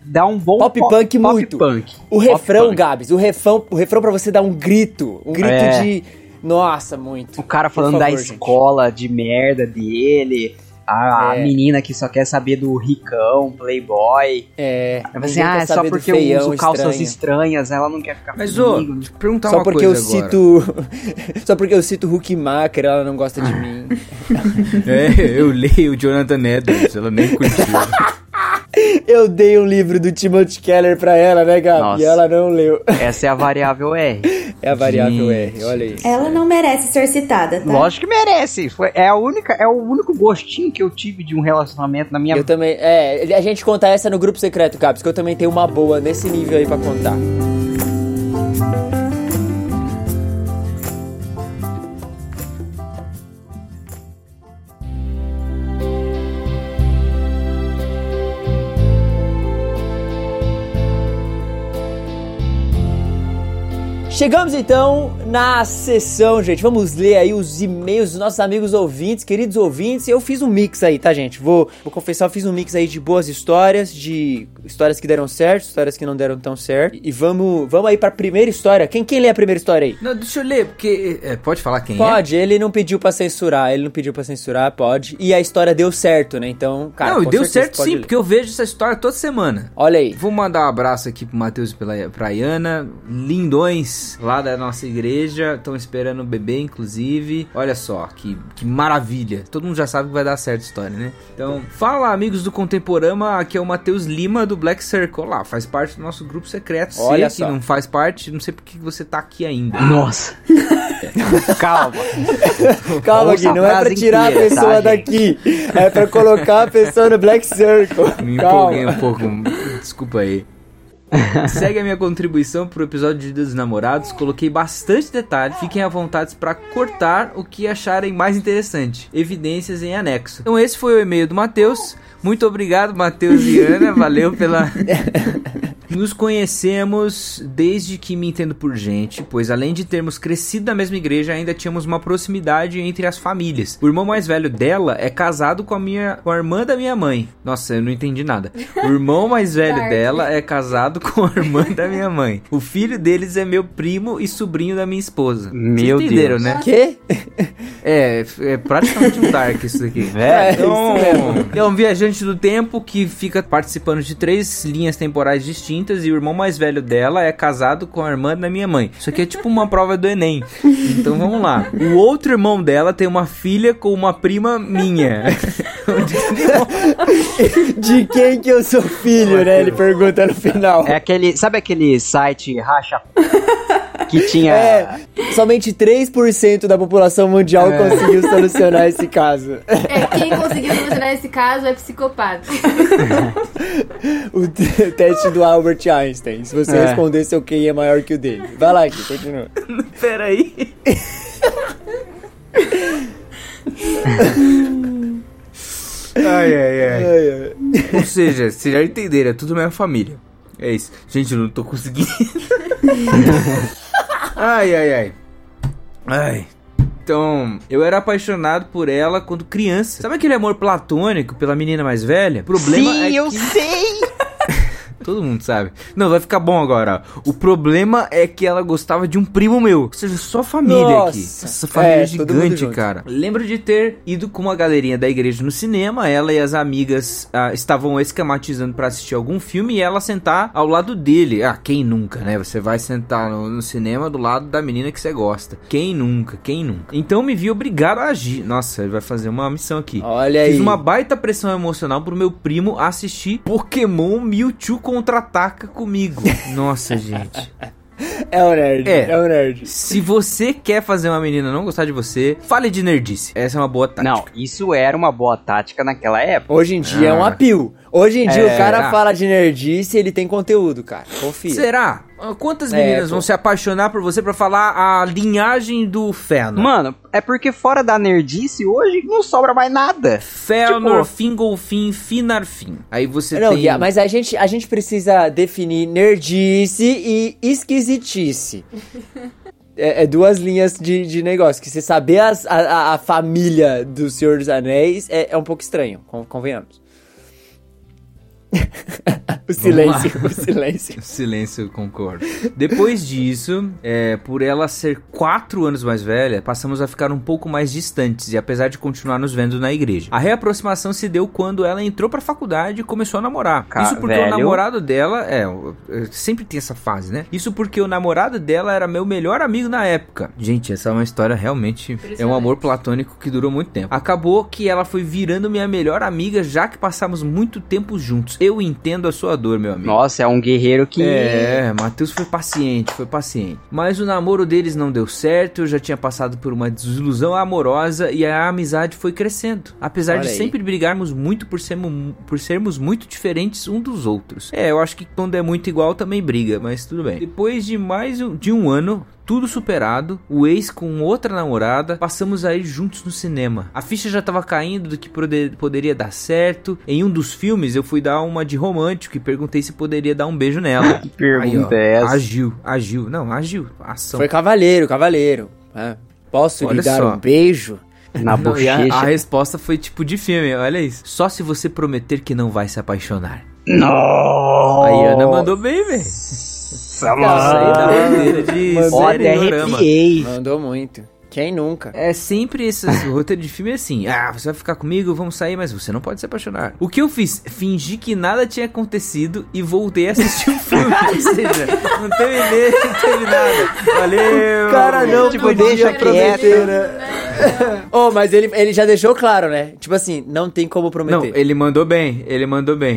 dá um bom pop punk muito. Punk. O refrão, pop Gabs, o refrão pra você dar um grito. Um grito de... Nossa, muito. O cara falando da escola de merda dele, a menina que só quer saber do ricão, playboy. É. Assim, é só porque eu uso calças estranhas, ela não quer ficar comigo. Mas, ô, perguntar uma coisa agora. Só porque eu cito Huckmacher, ela não gosta de mim. É, eu leio o Jonathan Edwards, ela nem curtiu. Eu dei um livro do Timothy Keller pra ela, né, Gabi? Nossa, e ela não leu. Essa é a variável R. É a variável gente. R, olha isso. Ela não merece ser citada, tá? Lógico que merece. É o único gostinho que eu tive de um relacionamento na minha vida. Eu também... É, a gente conta essa no grupo secreto, Gabi, porque eu também tenho uma boa nesse nível aí pra contar. Chegamos então na sessão, gente. Vamos ler aí os e-mails dos nossos amigos ouvintes, queridos ouvintes. Eu fiz um mix aí, tá, gente? Vou confessar, eu fiz um mix aí de boas histórias, de histórias que deram certo, histórias que não deram tão certo. E vamos aí pra primeira história. Quem lê a primeira história aí? Não, deixa eu ler, porque... pode falar quem pode, é? Pode, ele não pediu pra censurar, pode. E a história deu certo, né? Então, cara... Não, deu certo sim, ler. Porque eu vejo essa história toda semana. Olha aí. Vou mandar um abraço aqui pro Matheus e pra Iana, lindões. Lá da nossa igreja, estão esperando o bebê, inclusive. Olha só, que maravilha. Todo mundo já sabe que vai dar certo a história, né? Então, fala, amigos do Contemporama. Aqui é o Matheus Lima, do Black Circle. Lá, faz parte do nosso grupo secreto. Olha só. Se não faz parte, não sei por que você tá aqui ainda. Nossa. Calma. Calma, Gui, não é pra tirar a pessoa daqui. É pra colocar a pessoa no Black Circle. Me empolguei um pouco. Desculpa aí. Segue a minha contribuição pro episódio de Dia dos Namorados. Coloquei bastante detalhe. Fiquem à vontade para cortar o que acharem mais interessante. Evidências em anexo. Então esse foi o e-mail do Matheus. Muito obrigado, Matheus e Ana. Valeu pela... Nos conhecemos desde que me entendo por gente, pois além de termos crescido na mesma igreja, ainda tínhamos uma proximidade entre as famílias. O irmão mais velho dela é casado com a irmã da minha mãe. Nossa, eu não entendi nada. O irmão mais velho dela é casado com a irmã da minha mãe. O filho deles é meu primo e sobrinho da minha esposa. Meu Deus. Entenderam, né? Quê? É praticamente um dark isso aqui. É um viajante do tempo que fica participando de 3 linhas temporais distintas. distintas e o irmão mais velho dela é casado com a irmã da minha mãe. Isso aqui é tipo uma prova do Enem. Então vamos lá. O outro irmão dela tem uma filha com uma prima minha. De quem que eu sou filho, né? Ele pergunta no final. É aquele, sabe aquele site racha que tinha... É, somente 3% da população mundial conseguiu solucionar esse caso. É, quem conseguiu solucionar esse caso é psicopata. O teste do Albert Einstein. Se você responder, seu QI é maior que o dele. Vai lá, aqui, continua. Peraí. Ai, ai, ai. Ou seja, vocês já entenderam, é tudo minha família. É isso. Gente, eu não tô conseguindo. Ai, ai, ai. Ai. Então, eu era apaixonado por ela quando criança. Sabe aquele amor platônico pela menina mais velha? O problema é que... eu sei! Todo mundo sabe. Não, vai ficar bom agora. O problema é que ela gostava de um primo meu. Ou seja, só família. Nossa, aqui. Essa família é gigante, cara. Lembro de ter ido com uma galerinha da igreja no cinema. Ela e as amigas estavam esquematizando pra assistir algum filme e ela sentar ao lado dele. Ah, quem nunca, né? Você vai sentar no cinema do lado da menina que você gosta. Quem nunca, quem nunca. Então me vi obrigado a agir. Nossa, ele vai fazer uma missão aqui. Olha aí. Fiz uma baita pressão emocional pro meu primo assistir Pokémon Mewtwo Contra-ataca comigo. Nossa, gente. É um nerd. É um nerd. Se você quer fazer uma menina não gostar de você, fale de nerdice. Essa é uma boa tática. Não, isso era uma boa tática naquela época. Hoje em dia é um apelo. Hoje em dia o cara fala de nerdice e ele tem conteúdo, cara. Confia. Será? Quantas meninas vão se apaixonar por você pra falar a linhagem do Fëanor? Mano, é porque fora da nerdice hoje não sobra mais nada. Fëanor, tipo... Fingolfin, Finarfin. Aí você não, tem... Mas a gente precisa definir nerdice e esquisitice. É duas linhas de negócio, que você saber a família do Senhor dos Anéis é um pouco estranho, convenhamos. O silêncio. O silêncio, concordo. Depois disso, por ela ser 4 anos mais velha, passamos a ficar um pouco mais distantes e apesar de continuar nos vendo na igreja. A reaproximação se deu quando ela entrou pra faculdade e começou a namorar. Isso porque o namorado dela... sempre tem essa fase, né? Isso porque o namorado dela era meu melhor amigo na época. Gente, essa é uma história realmente... É um amor platônico que durou muito tempo. Acabou que ela foi virando minha melhor amiga, já que passamos muito tempo juntos. Eu entendo a sua dor, meu amigo. Nossa, é um guerreiro que... Matheus foi paciente. Mas o namoro deles não deu certo, eu já tinha passado por uma desilusão amorosa e a amizade foi crescendo. Apesar de sempre brigarmos muito por sermos muito diferentes um dos outros. Eu acho que quando é muito igual também briga, mas tudo bem. Depois de mais de um ano... Tudo superado, o ex com outra namorada, passamos a ir juntos no cinema. A ficha já tava caindo do que poderia dar certo. Em um dos filmes, eu fui dar uma de romântico e perguntei se poderia dar um beijo nela. Que pergunta é essa? Agiu. Não, agiu. Ação. Foi cavaleiro. É. Posso lhe dar um beijo? Na bochecha. A resposta foi tipo de filme, olha isso. Só se você prometer que não vai se apaixonar. Não! Aí a Ana mandou bem, velho. Mandou muito. Quem nunca? É sempre esse roteiro de filme assim. Ah, você vai ficar comigo, vamos sair, mas você não pode se apaixonar. O que eu fiz? Fingi que nada tinha acontecido e voltei a assistir o filme. Ou seja, não teve nada. Valeu! O cara não podia prometer, né? Mas ele já deixou claro, né? Tipo assim, não tem como prometer. Não, ele mandou bem.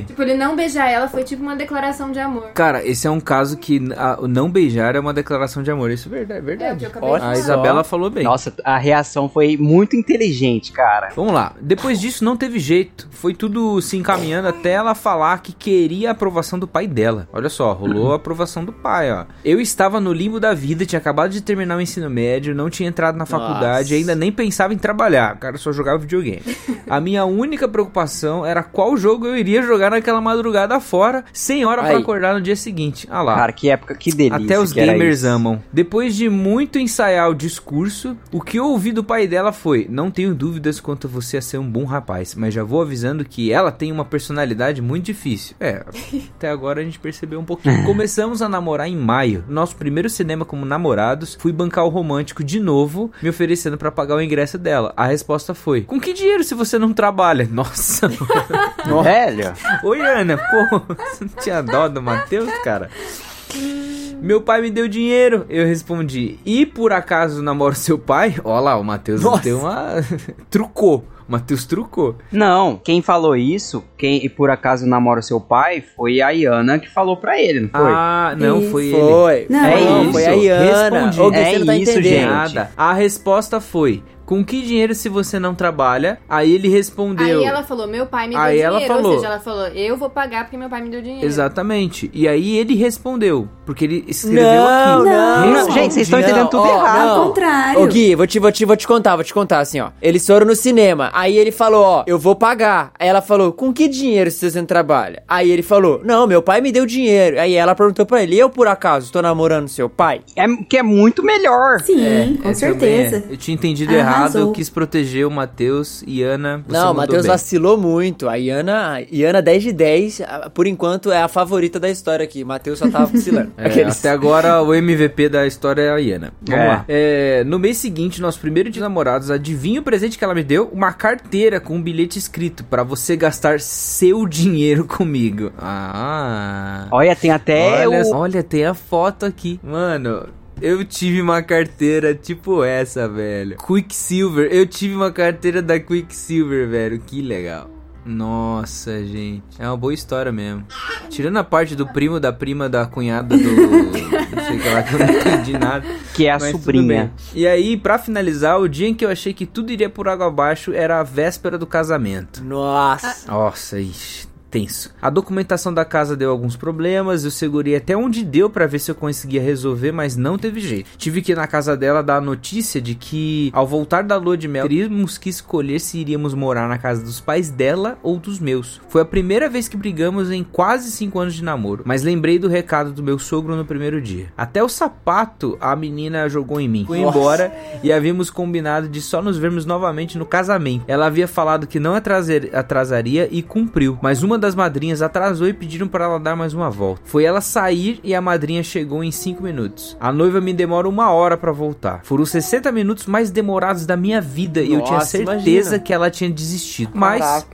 Tipo, ele não beijar ela foi tipo uma declaração de amor. Cara, esse é um caso que o não beijar é uma declaração de amor. Isso é verdade. A Isabela falou bem. Nossa, a reação foi muito inteligente, cara. Vamos lá. Depois disso, não teve jeito. Foi tudo se encaminhando até ela falar que queria a aprovação do pai dela. Olha só, rolou a aprovação do pai, ó. Eu estava no limbo da vida, tinha acabado de terminar o ensino médio, não tinha entrado na faculdade, ainda nem pensava em trabalhar. Cara, só jogava videogame. A minha única preocupação era qual jogo eu iria jogar naquela madrugada fora, sem hora pra acordar no dia seguinte. Ah lá. Cara, que época, que delícia. Até os gamers amam. Depois de muito ensaiar o discurso, o que eu ouvi do pai dela foi: não tenho dúvidas quanto a você a ser um bom rapaz, mas já vou avisando que ela tem uma personalidade muito difícil. Até agora a gente percebeu um pouquinho. Começamos a namorar em maio. Nosso primeiro cinema como namorados. Fui bancar o romântico de novo, me oferecendo pra pagar o ingresso dela. A resposta foi: com que dinheiro se você não trabalha? Nossa, mano. Velho. Oi, Ana. Pô, você não tinha dó do Matheus, cara? Meu pai me deu dinheiro, eu respondi. E por acaso namoro seu pai? Ó lá, o Matheus deu uma... trucou. Matheus trucou. Não, quem falou isso, quem por acaso namora seu pai, foi a Iana que falou pra ele, não foi? Ah, não, isso. Foi ele. Foi. Não, é não, isso. Foi a Iana. Respondi. É não isso, gente. Nada. A resposta foi: com que dinheiro se você não trabalha? Aí ele respondeu... Aí ela falou, meu pai me deu dinheiro. Ela falou, ou seja, ela falou, eu vou pagar porque meu pai me deu dinheiro. Exatamente. E aí ele respondeu, porque ele escreveu não, aqui. Não, gente, vocês estão entendendo tudo errado. Ao contrário. Ô Gui, vou te contar assim, ó. Eles foram no cinema, aí ele falou, ó, eu vou pagar. Aí ela falou, com que dinheiro se você não trabalha? Aí ele falou, não, meu pai me deu dinheiro. Aí ela perguntou pra ele, eu por acaso tô namorando seu pai? Que é muito melhor. Sim, com certeza. Eu tinha entendido errado. Eu quis proteger o Matheus e Ana. Não, o Matheus vacilou muito. A Iana 10 de 10, por enquanto, é a favorita da história aqui. O Matheus só tava vacilando. Até agora, o MVP da história é a Iana. Vamos lá. No mês seguinte, nosso primeiro dia de namorados, adivinha o presente que ela me deu? Uma carteira com um bilhete escrito pra você gastar seu dinheiro comigo. Ah. Olha, tem até... Olha, tem a foto aqui. Mano... Eu tive uma carteira tipo essa, velho. Quicksilver. Eu tive uma carteira da Quicksilver, velho. Que legal. Nossa, gente. É uma boa história mesmo. Tirando a parte do primo, da prima, da cunhada, do... não sei o que lá, que eu não entendi nada. Que é a sobrinha. E aí, pra finalizar, o dia em que eu achei que tudo iria por água abaixo era a véspera do casamento. Nossa. Nossa, ixi. Tenso. A documentação da casa deu alguns problemas, eu segurei até onde deu pra ver se eu conseguia resolver, mas não teve jeito. Tive que ir na casa dela dar a notícia de que, ao voltar da lua de mel, teríamos que escolher se iríamos morar na casa dos pais dela ou dos meus. Foi a primeira vez que brigamos em quase 5 anos de namoro, mas lembrei do recado do meu sogro no primeiro dia. Até o sapato a menina jogou em mim. Fui embora e havíamos combinado de só nos vermos novamente no casamento. Ela havia falado que não atrasaria e cumpriu, mas uma das madrinhas atrasou e pediram para ela dar mais uma volta. Foi ela sair e a madrinha chegou em 5 minutos. A noiva me demora 1 hora para voltar. Foram 60 minutos mais demorados da minha vida. Nossa, e eu tinha certeza que ela tinha desistido. Mas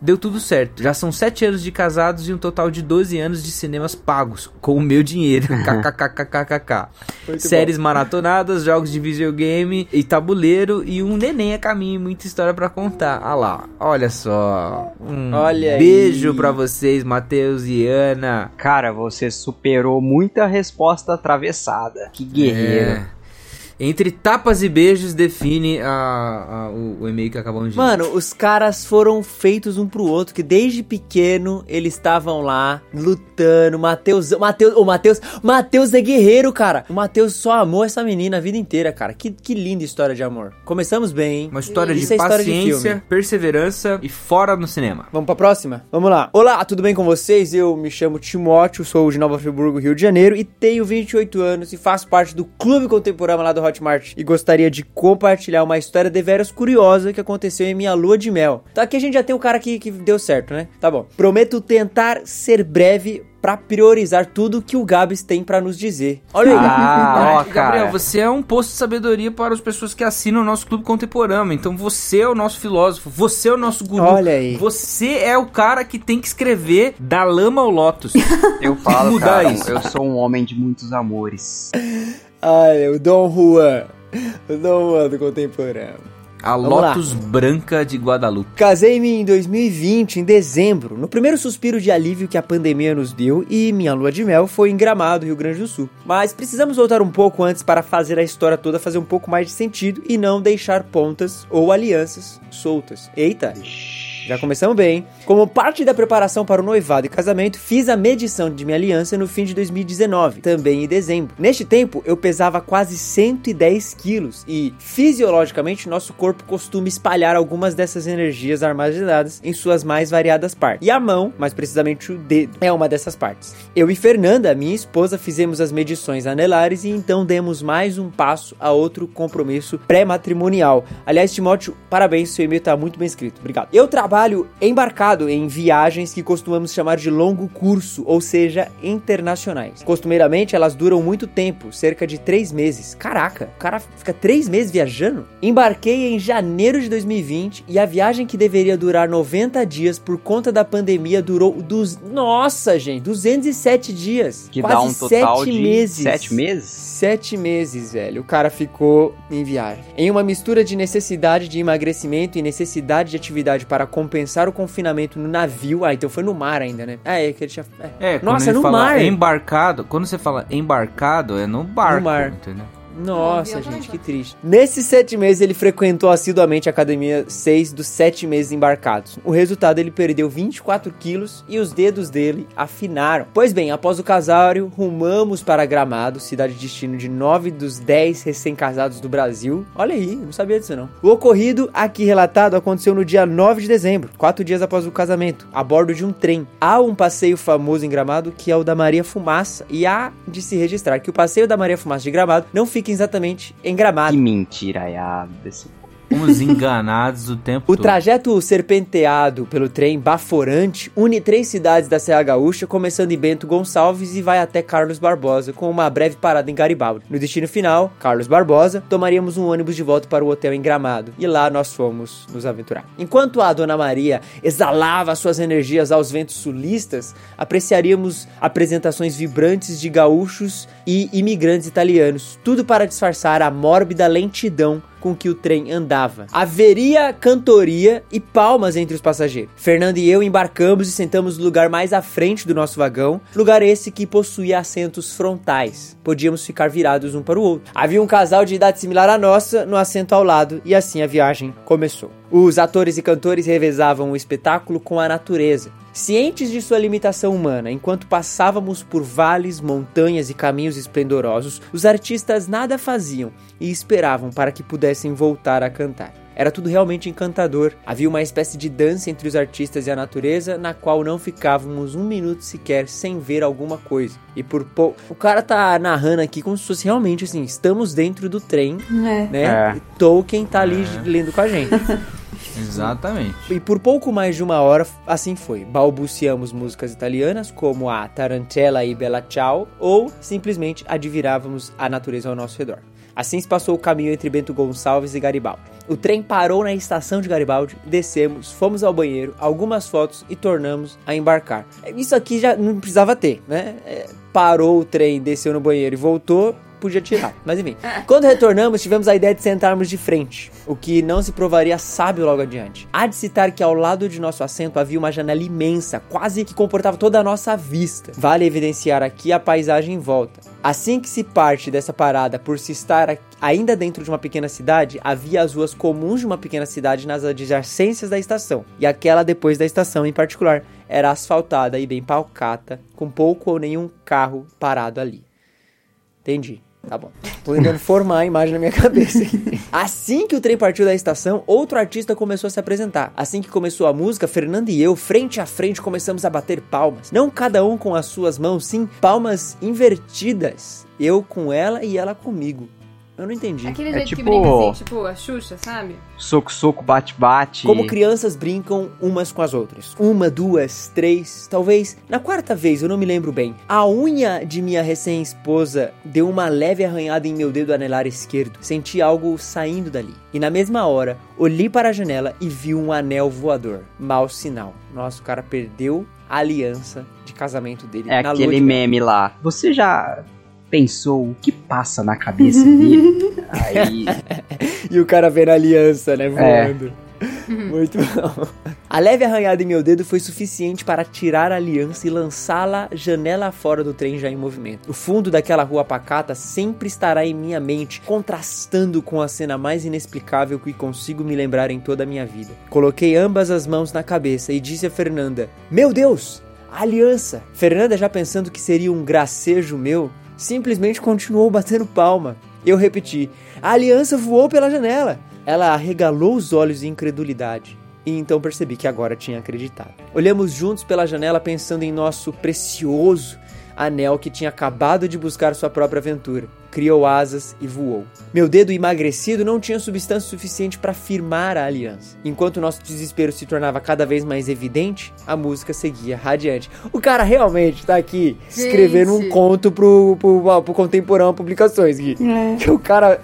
deu tudo certo. Já são 7 anos de casados e um total de 12 anos de cinemas pagos com o meu dinheiro. KKKKKK. Séries maratonadas, jogos de videogame e tabuleiro e um neném a caminho, muita história para contar. Ah lá, olha só. Olha aí. Beijo pra vocês, Matheus e Ana. Cara, você superou muita resposta atravessada. Que guerreiro. Entre tapas e beijos define o e-mail que acabamos de ler. Mano, os caras foram feitos um pro outro, que desde pequeno eles estavam lá lutando. Matheus é guerreiro, cara. O Matheus só amou essa menina a vida inteira, cara. Que linda história de amor. Começamos bem, hein? Uma história de paciência, de perseverança e fora no cinema. Vamos pra próxima? Vamos lá. Olá, tudo bem com vocês? Eu me chamo Timóteo, sou de Nova Friburgo, Rio de Janeiro e tenho 28 anos e faço parte do Clube Contemporama lá do Hotmart e gostaria de compartilhar uma história deveras curiosa que aconteceu em minha lua de mel. Então aqui a gente já tem o cara que deu certo, né? Tá bom. Prometo tentar ser breve pra priorizar tudo que o Gabs tem pra nos dizer. Olha aí. Ó, Gabriel, cara, você é um posto de sabedoria para as pessoas que assinam o nosso Clube Contemporâneo. Então você é o nosso filósofo, você é o nosso guru. Olha aí. Você é o cara que tem que escrever da lama ao lótus. Eu falo, mudar, cara, isso. Eu sou um homem de muitos amores. Ai, o Dom Juan do Contemporâneo. A Lotus Branca de Guadalupe. Casei-me em 2020, em dezembro, no primeiro suspiro de alívio que a pandemia nos deu, e minha lua de mel foi em Gramado, Rio Grande do Sul. Mas precisamos voltar um pouco antes para fazer a história toda fazer um pouco mais de sentido e não deixar pontas ou alianças soltas. Eita! Já começamos bem. Como parte da preparação para o noivado e casamento, fiz a medição de minha aliança no fim de 2019, também em dezembro. Neste tempo, eu pesava quase 110 quilos e, fisiologicamente, nosso corpo costuma espalhar algumas dessas energias armazenadas em suas mais variadas partes. E a mão, mais precisamente o dedo, é uma dessas partes. Eu e Fernanda, minha esposa, fizemos as medições anelares e então demos mais um passo a outro compromisso pré-matrimonial. Aliás, Timóteo, parabéns, seu e-mail tá muito bem escrito. Obrigado. Eu trabalho trabalho embarcado em viagens que costumamos chamar de longo curso, ou seja, internacionais. Costumeiramente, elas duram muito tempo, cerca de 3 meses. Caraca, o cara fica 3 meses viajando? Embarquei em janeiro de 2020 e a viagem que deveria durar 90 dias por conta da pandemia durou 207 dias. Que dá um total de 7 meses. 7 meses? 7 meses, velho. O cara ficou em viagem. Em uma mistura de necessidade de emagrecimento e necessidade de atividade para compensar o confinamento no navio. Ah, então foi no mar ainda, né? Ah, é que ele tinha... Nossa, no mar! Embarcado, quando você fala embarcado, é no barco, no mar. Entendeu? Nossa, gente, que triste. Nesses 7 meses, ele frequentou assiduamente a academia 6 dos 7 meses embarcados. O resultado, ele perdeu 24 quilos e os dedos dele afinaram. Pois bem, após o casório, rumamos para Gramado, cidade destino de 9 dos 10 recém-casados do Brasil. Olha aí, não sabia disso não. O ocorrido aqui relatado aconteceu no dia 9 de dezembro, 4 dias após o casamento, a bordo de um trem. Há um passeio famoso em Gramado, que é o da Maria Fumaça, e há de se registrar que o passeio da Maria Fumaça de Gramado não fica exatamente em Gramado. Que mentiraiada desse povo. Fomos enganados o tempo todo. O trajeto serpenteado pelo trem baforante une 3 cidades da Serra Gaúcha, começando em Bento Gonçalves e vai até Carlos Barbosa, com uma breve parada em Garibaldi. No destino final, Carlos Barbosa, tomaríamos um ônibus de volta para o hotel em Gramado, e lá nós fomos nos aventurar. Enquanto a Dona Maria exalava suas energias aos ventos sulistas, apreciaríamos apresentações vibrantes de gaúchos e imigrantes italianos, tudo para disfarçar a mórbida lentidão com que o trem andava. Haveria cantoria e palmas entre os passageiros. Fernanda e eu embarcamos e sentamos no lugar mais à frente do nosso vagão, lugar esse que possuía assentos frontais. Podíamos ficar virados um para o outro. Havia um casal de idade similar à nossa no assento ao lado e assim a viagem começou. Os atores e cantores revezavam o espetáculo com a natureza. Cientes de sua limitação humana, enquanto passávamos por vales, montanhas e caminhos esplendorosos, os artistas nada faziam e esperavam para que pudessem voltar a cantar. Era tudo realmente encantador. Havia uma espécie de dança entre os artistas e a natureza, na qual não ficávamos um minuto sequer sem ver alguma coisa. E por pouco... O cara tá narrando aqui como se fosse realmente assim, estamos dentro do trem, né? E Tolkien tá ali lendo com a gente. Exatamente. E por pouco mais de 1 hora, assim foi. Balbuciamos músicas italianas, como a Tarantella e Bella Ciao, ou simplesmente admirávamos a natureza ao nosso redor. Assim se passou o caminho entre Bento Gonçalves e Garibaldi. O trem parou na estação de Garibaldi, descemos, fomos ao banheiro, algumas fotos e tornamos a embarcar. Isso aqui já não precisava ter, né? Parou o trem, desceu no banheiro e voltou... podia tirar, mas enfim. Quando retornamos, tivemos a ideia de sentarmos de frente, o que não se provaria sábio logo adiante. Há de citar que ao lado de nosso assento havia uma janela imensa, quase que comportava toda a nossa vista. Vale evidenciar aqui a paisagem em volta. Assim que se parte dessa parada por se estar ainda dentro de uma pequena cidade, havia as ruas comuns de uma pequena cidade nas adjacências da estação, e aquela depois da estação em particular era asfaltada e bem pacata, com pouco ou nenhum carro parado ali. Entendi. Tá bom. Tô tentando formar a imagem na minha cabeça aqui. Assim que o trem partiu da estação, outro artista começou a se apresentar. Assim que começou a música, Fernanda e eu, frente a frente, começamos a bater palmas. Não cada um com as suas mãos, sim, palmas invertidas. Eu com ela e ela comigo. Eu não entendi. Aquele jeito tipo... que brinca assim, tipo a Xuxa, sabe? Soco, soco, bate, bate. Como crianças brincam umas com as outras. 1, 2, 3, talvez. Na 4ª vez, eu não me lembro bem. A unha de minha recém-esposa deu uma leve arranhada em meu dedo anelar esquerdo. Senti algo saindo dali. E na mesma hora, olhei para a janela e vi um anel voador. Mau sinal. Nossa, o cara perdeu a aliança de casamento dele. É na aquele meme lá. Você já... pensou o que passa na cabeça dele. Aí... e o cara vendo a aliança, né, voando. Muito bom. A leve arranhada em meu dedo foi suficiente para tirar a aliança e lançá-la janela fora do trem já em movimento. O fundo daquela rua pacata sempre estará em minha mente, contrastando com a cena mais inexplicável que consigo me lembrar em toda a minha vida. Coloquei ambas as mãos na cabeça e disse a Fernanda, meu Deus, a aliança. Fernanda, já pensando que seria um gracejo meu, simplesmente continuou batendo palma. Eu repeti, a aliança voou pela janela. Ela arregalou os olhos de incredulidade. E então percebi que agora tinha acreditado. Olhamos juntos pela janela pensando em nosso precioso anel que tinha acabado de buscar sua própria aventura. Criou asas e voou. Meu dedo emagrecido não tinha substância suficiente para firmar a aliança. Enquanto nosso desespero se tornava cada vez mais evidente, a música seguia radiante. O cara realmente tá aqui escrevendo um conto pro Contemporâneo Publicações, Gui. Que o cara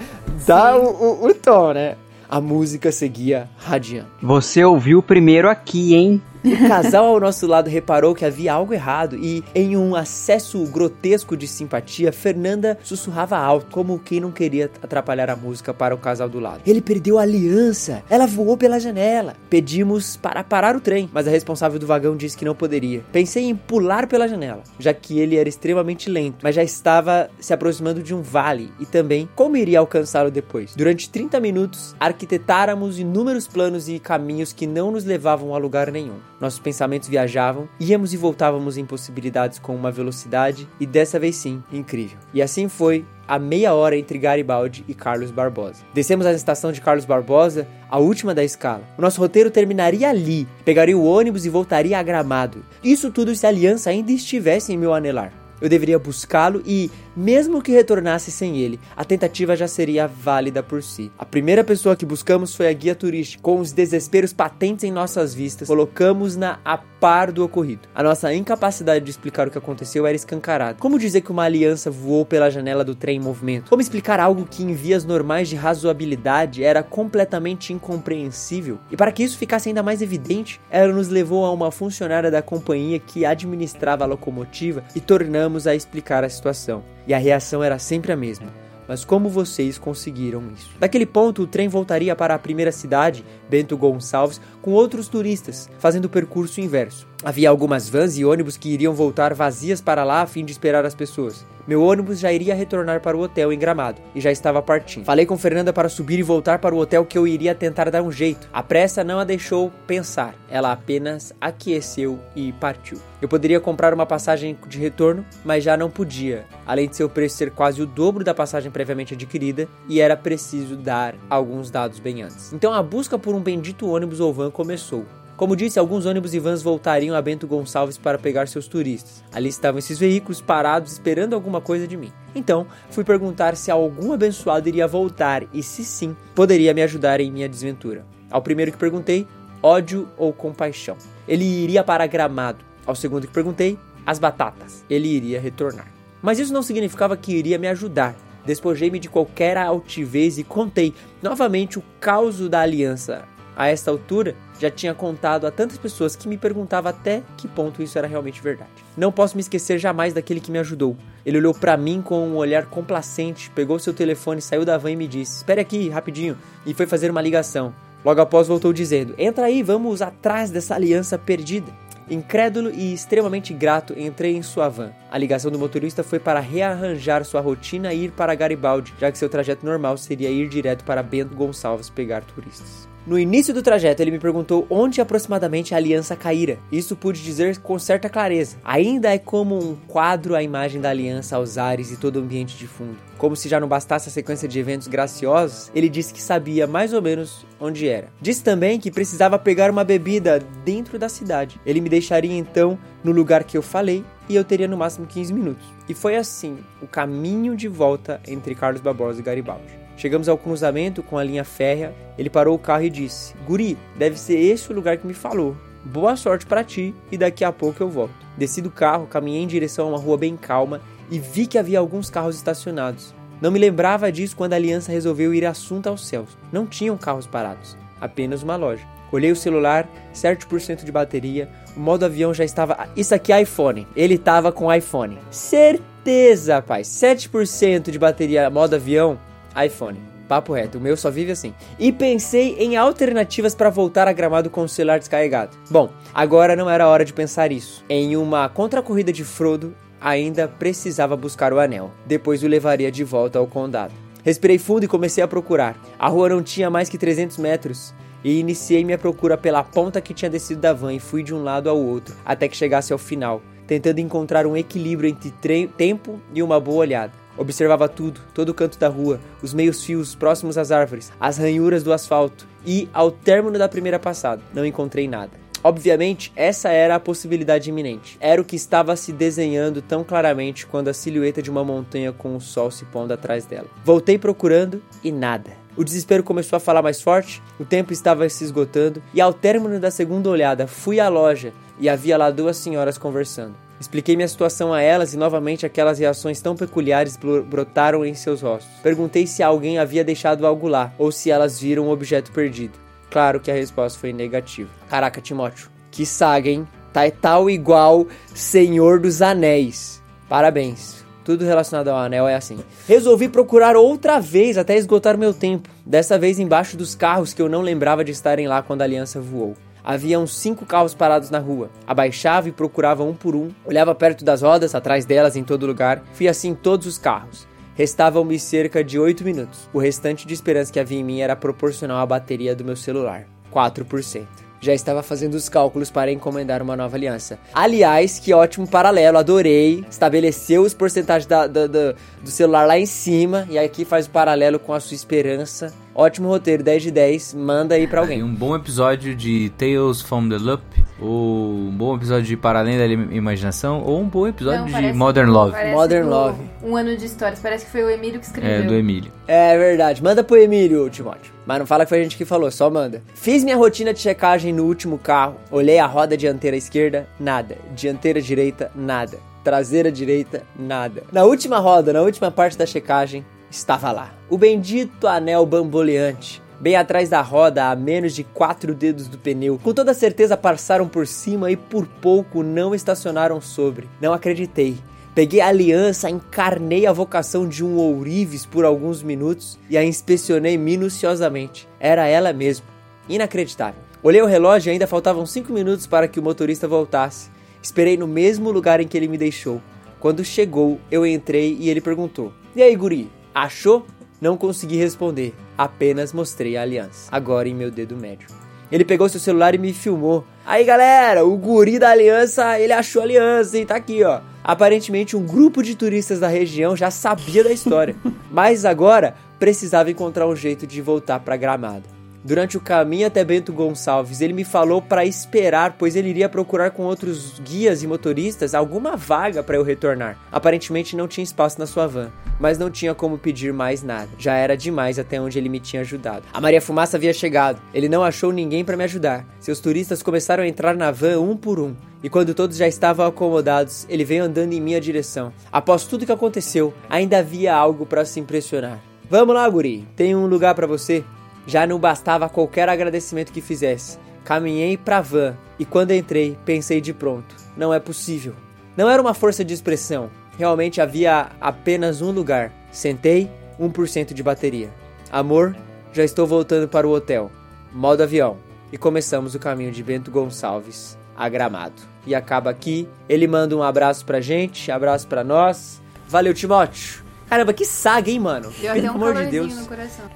dá o tom, né? A música seguia radiante. Você ouviu primeiro aqui, hein? O casal ao nosso lado reparou que havia algo errado e, em um acesso grotesco de simpatia, Fernanda sussurrava alto, como quem não queria atrapalhar a música para o casal do lado. Ele perdeu a aliança, ela voou pela janela. Pedimos para parar o trem, mas a responsável do vagão disse que não poderia. Pensei em pular pela janela, já que ele era extremamente lento, mas já estava se aproximando de um vale e também como iria alcançá-lo depois. Durante 30 minutos, arquitetáramos inúmeros planos e caminhos que não nos levavam a lugar nenhum. Nossos pensamentos viajavam, íamos e voltávamos em possibilidades com uma velocidade, e dessa vez sim, incrível. E assim foi a meia hora entre Garibaldi e Carlos Barbosa. Descemos à estação de Carlos Barbosa, a última da escala. O nosso roteiro terminaria ali, pegaria o ônibus e voltaria a Gramado. Isso tudo se a aliança ainda estivesse em meu anelar. Eu deveria buscá-lo e, mesmo que retornasse sem ele, a tentativa já seria válida por si. A primeira pessoa que buscamos foi a guia turística. Com os desesperos patentes em nossas vistas, colocamos-na a par do ocorrido. A nossa incapacidade de explicar o que aconteceu era escancarada. Como dizer que uma aliança voou pela janela do trem em movimento? Como explicar algo que em vias normais de razoabilidade era completamente incompreensível? E para que isso ficasse ainda mais evidente, ela nos levou a uma funcionária da companhia que administrava a locomotiva e tornamos a explicar a situação. E a reação era sempre a mesma. Mas como vocês conseguiram isso? Daquele ponto, o trem voltaria para a primeira cidade, Bento Gonçalves, com outros turistas, fazendo o percurso inverso. Havia algumas vans e ônibus que iriam voltar vazias para lá a fim de esperar as pessoas. Meu ônibus já iria retornar para o hotel em Gramado, e já estava partindo. Falei com Fernanda para subir e voltar para o hotel que eu iria tentar dar um jeito. A pressa não a deixou pensar, ela apenas aqueceu e partiu. Eu poderia comprar uma passagem de retorno, mas já não podia, além de seu preço ser quase o dobro da passagem previamente adquirida, e era preciso dar alguns dados bem antes. Então a busca por um bendito ônibus ou van começou. Como disse, alguns ônibus e vans voltariam a Bento Gonçalves para pegar seus turistas. Ali estavam esses veículos parados esperando alguma coisa de mim. Então, fui perguntar se algum abençoado iria voltar e, se sim, poderia me ajudar em minha desventura. Ao primeiro que perguntei, ódio ou compaixão. Ele iria para Gramado. Ao segundo que perguntei, as batatas. Ele iria retornar. Mas isso não significava que iria me ajudar. Despojei-me de qualquer altivez e contei novamente o caos da aliança. A esta altura, já tinha contado a tantas pessoas que me perguntava até que ponto isso era realmente verdade. Não posso me esquecer jamais daquele que me ajudou. Ele olhou pra mim com um olhar complacente, pegou seu telefone, saiu da van e me disse: "Espere aqui, rapidinho", e foi fazer uma ligação. Logo após voltou dizendo: "Entra aí, vamos atrás dessa aliança perdida". Incrédulo e extremamente grato, entrei em sua van. A ligação do motorista foi para rearranjar sua rotina e ir para Garibaldi, já que seu trajeto normal seria ir direto para Bento Gonçalves pegar turistas. No início do trajeto, ele me perguntou onde aproximadamente a aliança caíra. Isso pude dizer com certa clareza. Ainda é como um quadro a imagem da aliança aos ares e todo o ambiente de fundo. Como se já não bastasse a sequência de eventos graciosos, ele disse que sabia mais ou menos onde era. Disse também que precisava pegar uma bebida dentro da cidade. Ele me deixaria então no lugar que eu falei e eu teria no máximo 15 minutos. E foi assim o caminho de volta entre Carlos Barbosa e Garibaldi. Chegamos ao cruzamento com a linha férrea, ele parou o carro e disse: "Guri, deve ser esse o lugar que me falou. Boa sorte pra ti e daqui a pouco eu volto". Desci do carro, caminhei em direção a uma rua bem calma e vi que havia alguns carros estacionados. Não me lembrava disso quando a aliança resolveu ir assunto aos céus. Não tinham carros parados, apenas uma loja. Olhei o celular, 7% de bateria, o modo avião já estava... Isso aqui é iPhone, ele tava com iPhone. Certeza, rapaz, 7% de bateria, modo avião... iPhone, papo reto, o meu só vive assim. E pensei em alternativas para voltar a Gramado com o celular descarregado. Bom, agora não era hora de pensar isso. Em uma contracorrida de Frodo, ainda precisava buscar o anel. Depois o levaria de volta ao condado. Respirei fundo e comecei a procurar. A rua não tinha mais que 300 metros. E iniciei minha procura pela ponta que tinha descido da van e fui de um lado ao outro, até que chegasse ao final, tentando encontrar um equilíbrio entre tempo e uma boa olhada. Observava tudo, todo o canto da rua, os meios-fios próximos às árvores, as ranhuras do asfalto e, ao término da primeira passada, não encontrei nada. Obviamente, essa era a possibilidade iminente. Era o que estava se desenhando tão claramente quando a silhueta de uma montanha com o sol se pondo atrás dela. Voltei procurando e nada. O desespero começou a falar mais forte, o tempo estava se esgotando e ao término da segunda olhada fui à loja e havia lá duas senhoras conversando. Expliquei minha situação a elas e novamente aquelas reações tão peculiares brotaram em seus rostos. Perguntei se alguém havia deixado algo lá ou se elas viram um objeto perdido. Claro que a resposta foi negativa. Caraca, Timóteo, que saga, hein? Tá tal igual Senhor dos Anéis. Parabéns. Tudo relacionado ao anel é assim. Resolvi procurar outra vez até esgotar meu tempo. Dessa vez embaixo dos carros que eu não lembrava de estarem lá quando a aliança voou. Havia uns 5 carros parados na rua. Abaixava e procurava um por um. Olhava perto das rodas, atrás delas, em todo lugar. Fui assim em todos os carros. Restavam-me cerca de 8 minutos. O restante de esperança que havia em mim era proporcional à bateria do meu celular. 4%. Já estava fazendo os cálculos para encomendar uma nova aliança. Aliás, que ótimo paralelo, adorei. Estabeleceu os porcentagens do celular lá em cima. E aqui faz o paralelo com a sua esperança. Ótimo roteiro, 10 de 10. Manda aí pra alguém. Um bom episódio de Tales from the Loop. Ou um bom episódio de Para Além da Imaginação. Ou um bom episódio de Modern Love. Modern Love. Um ano de histórias. Parece que foi o Emílio que escreveu. É, do Emílio. É verdade. Manda pro Emílio, Timóteo. Mas não fala que foi a gente que falou, só manda. Fiz minha rotina de checagem no último carro. Olhei a roda dianteira esquerda, nada. Dianteira direita, nada. Traseira direita, nada. Na última roda, na última parte da checagem, estava lá. O bendito anel bamboleante. Bem atrás da roda, a menos de 4 dedos do pneu. Com toda certeza passaram por cima e por pouco não estacionaram sobre. Não acreditei. Peguei a aliança, encarnei a vocação de um ourives por alguns minutos e a inspecionei minuciosamente. Era ela mesmo. Inacreditável. Olhei o relógio e ainda faltavam 5 minutos para que o motorista voltasse. Esperei no mesmo lugar em que ele me deixou. Quando chegou, eu entrei e ele perguntou: "E aí, guri, achou?" Não consegui responder. Apenas mostrei a aliança. Agora em meu dedo médio. Ele pegou seu celular e me filmou. "Aí, galera, o guri da aliança, ele achou a aliança e tá aqui, ó." Aparentemente, um grupo de turistas da região já sabia da história, mas agora precisava encontrar um jeito de voltar para Gramado. Durante o caminho até Bento Gonçalves, ele me falou para esperar, pois ele iria procurar com outros guias e motoristas alguma vaga para eu retornar. Aparentemente, não tinha espaço na sua van, mas não tinha como pedir mais nada. Já era demais até onde ele me tinha ajudado. A Maria Fumaça havia chegado. Ele não achou ninguém para me ajudar. Seus turistas começaram a entrar na van um por um. E quando todos já estavam acomodados, ele veio andando em minha direção. Após tudo que aconteceu, ainda havia algo para se impressionar. "Vamos lá, guri, tem um lugar para você?" Já não bastava qualquer agradecimento que fizesse. Caminhei pra van e quando entrei, pensei de pronto: não é possível. Não era uma força de expressão. Realmente havia apenas um lugar. Sentei, 1% de bateria. "Amor, já estou voltando para o hotel." Modo avião. E começamos o caminho de Bento Gonçalves a Gramado. E acaba aqui. Ele manda um abraço pra gente, abraço pra nós. Valeu, Timóteo. Caramba, que saga, hein, mano? Pelo amor de Deus. No coração.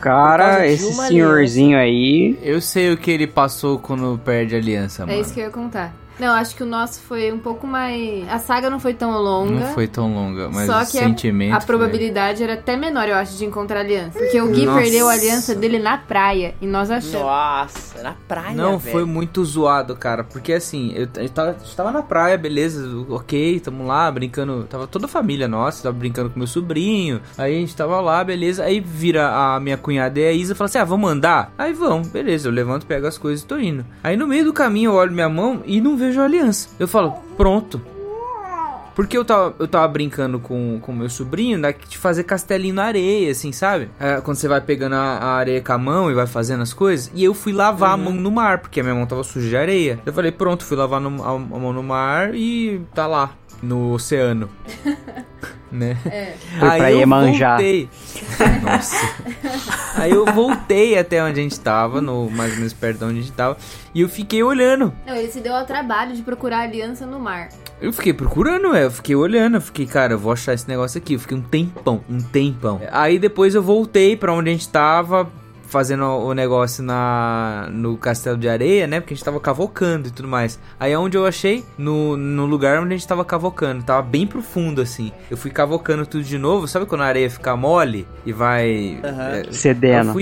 Cara, esse senhorzinho aí... Eu sei o que ele passou quando perde a aliança, mano. É isso que eu ia contar. Não, acho que o nosso foi um pouco mais... A saga não foi tão longa. Não foi tão longa, mas só o que sentimento... a probabilidade era até menor, eu acho, de encontrar a aliança. Porque o Gui perdeu a aliança dele na praia. E nós achamos... Nossa, na praia, não, velho. Foi muito zoado, cara. Porque assim, eu tava na praia, beleza. Ok, tamo lá brincando. Tava toda a família nossa, tava brincando com meu sobrinho. Aí a gente tava lá, beleza. Aí vira a minha cunhada e a Isa e fala assim: "Ah, vamos andar?" Aí vamos, beleza. Eu levanto, pego as coisas e tô indo. Aí no meio do caminho eu olho minha mão e não vejo a aliança. Eu falo: pronto. Porque eu tava brincando com meu sobrinho de fazer castelinho na areia, assim, sabe? É, quando você vai pegando a areia com a mão e vai fazendo as coisas. E eu fui lavar a mão no mar, porque a minha mão tava suja de areia. Eu falei: pronto, fui lavar a mão no mar e tá lá, no oceano. Né? É. Foi pra Iemanjá. Nossa. Aí eu voltei até onde a gente tava, mais ou menos perto de onde a gente tava, e eu fiquei olhando. Não, ele se deu ao trabalho de procurar a aliança no mar. Eu fiquei procurando, eu fiquei olhando, eu fiquei, cara, eu vou achar esse negócio aqui. Eu fiquei um tempão. Aí depois eu voltei pra onde a gente tava, fazendo o negócio no castelo de areia, né? Porque a gente tava cavocando e tudo mais. Aí é onde eu achei, no lugar onde a gente tava cavocando. Tava bem profundo, assim. Eu fui cavocando tudo de novo. Sabe quando a areia fica mole e vai... Uhum. Cedendo. Eu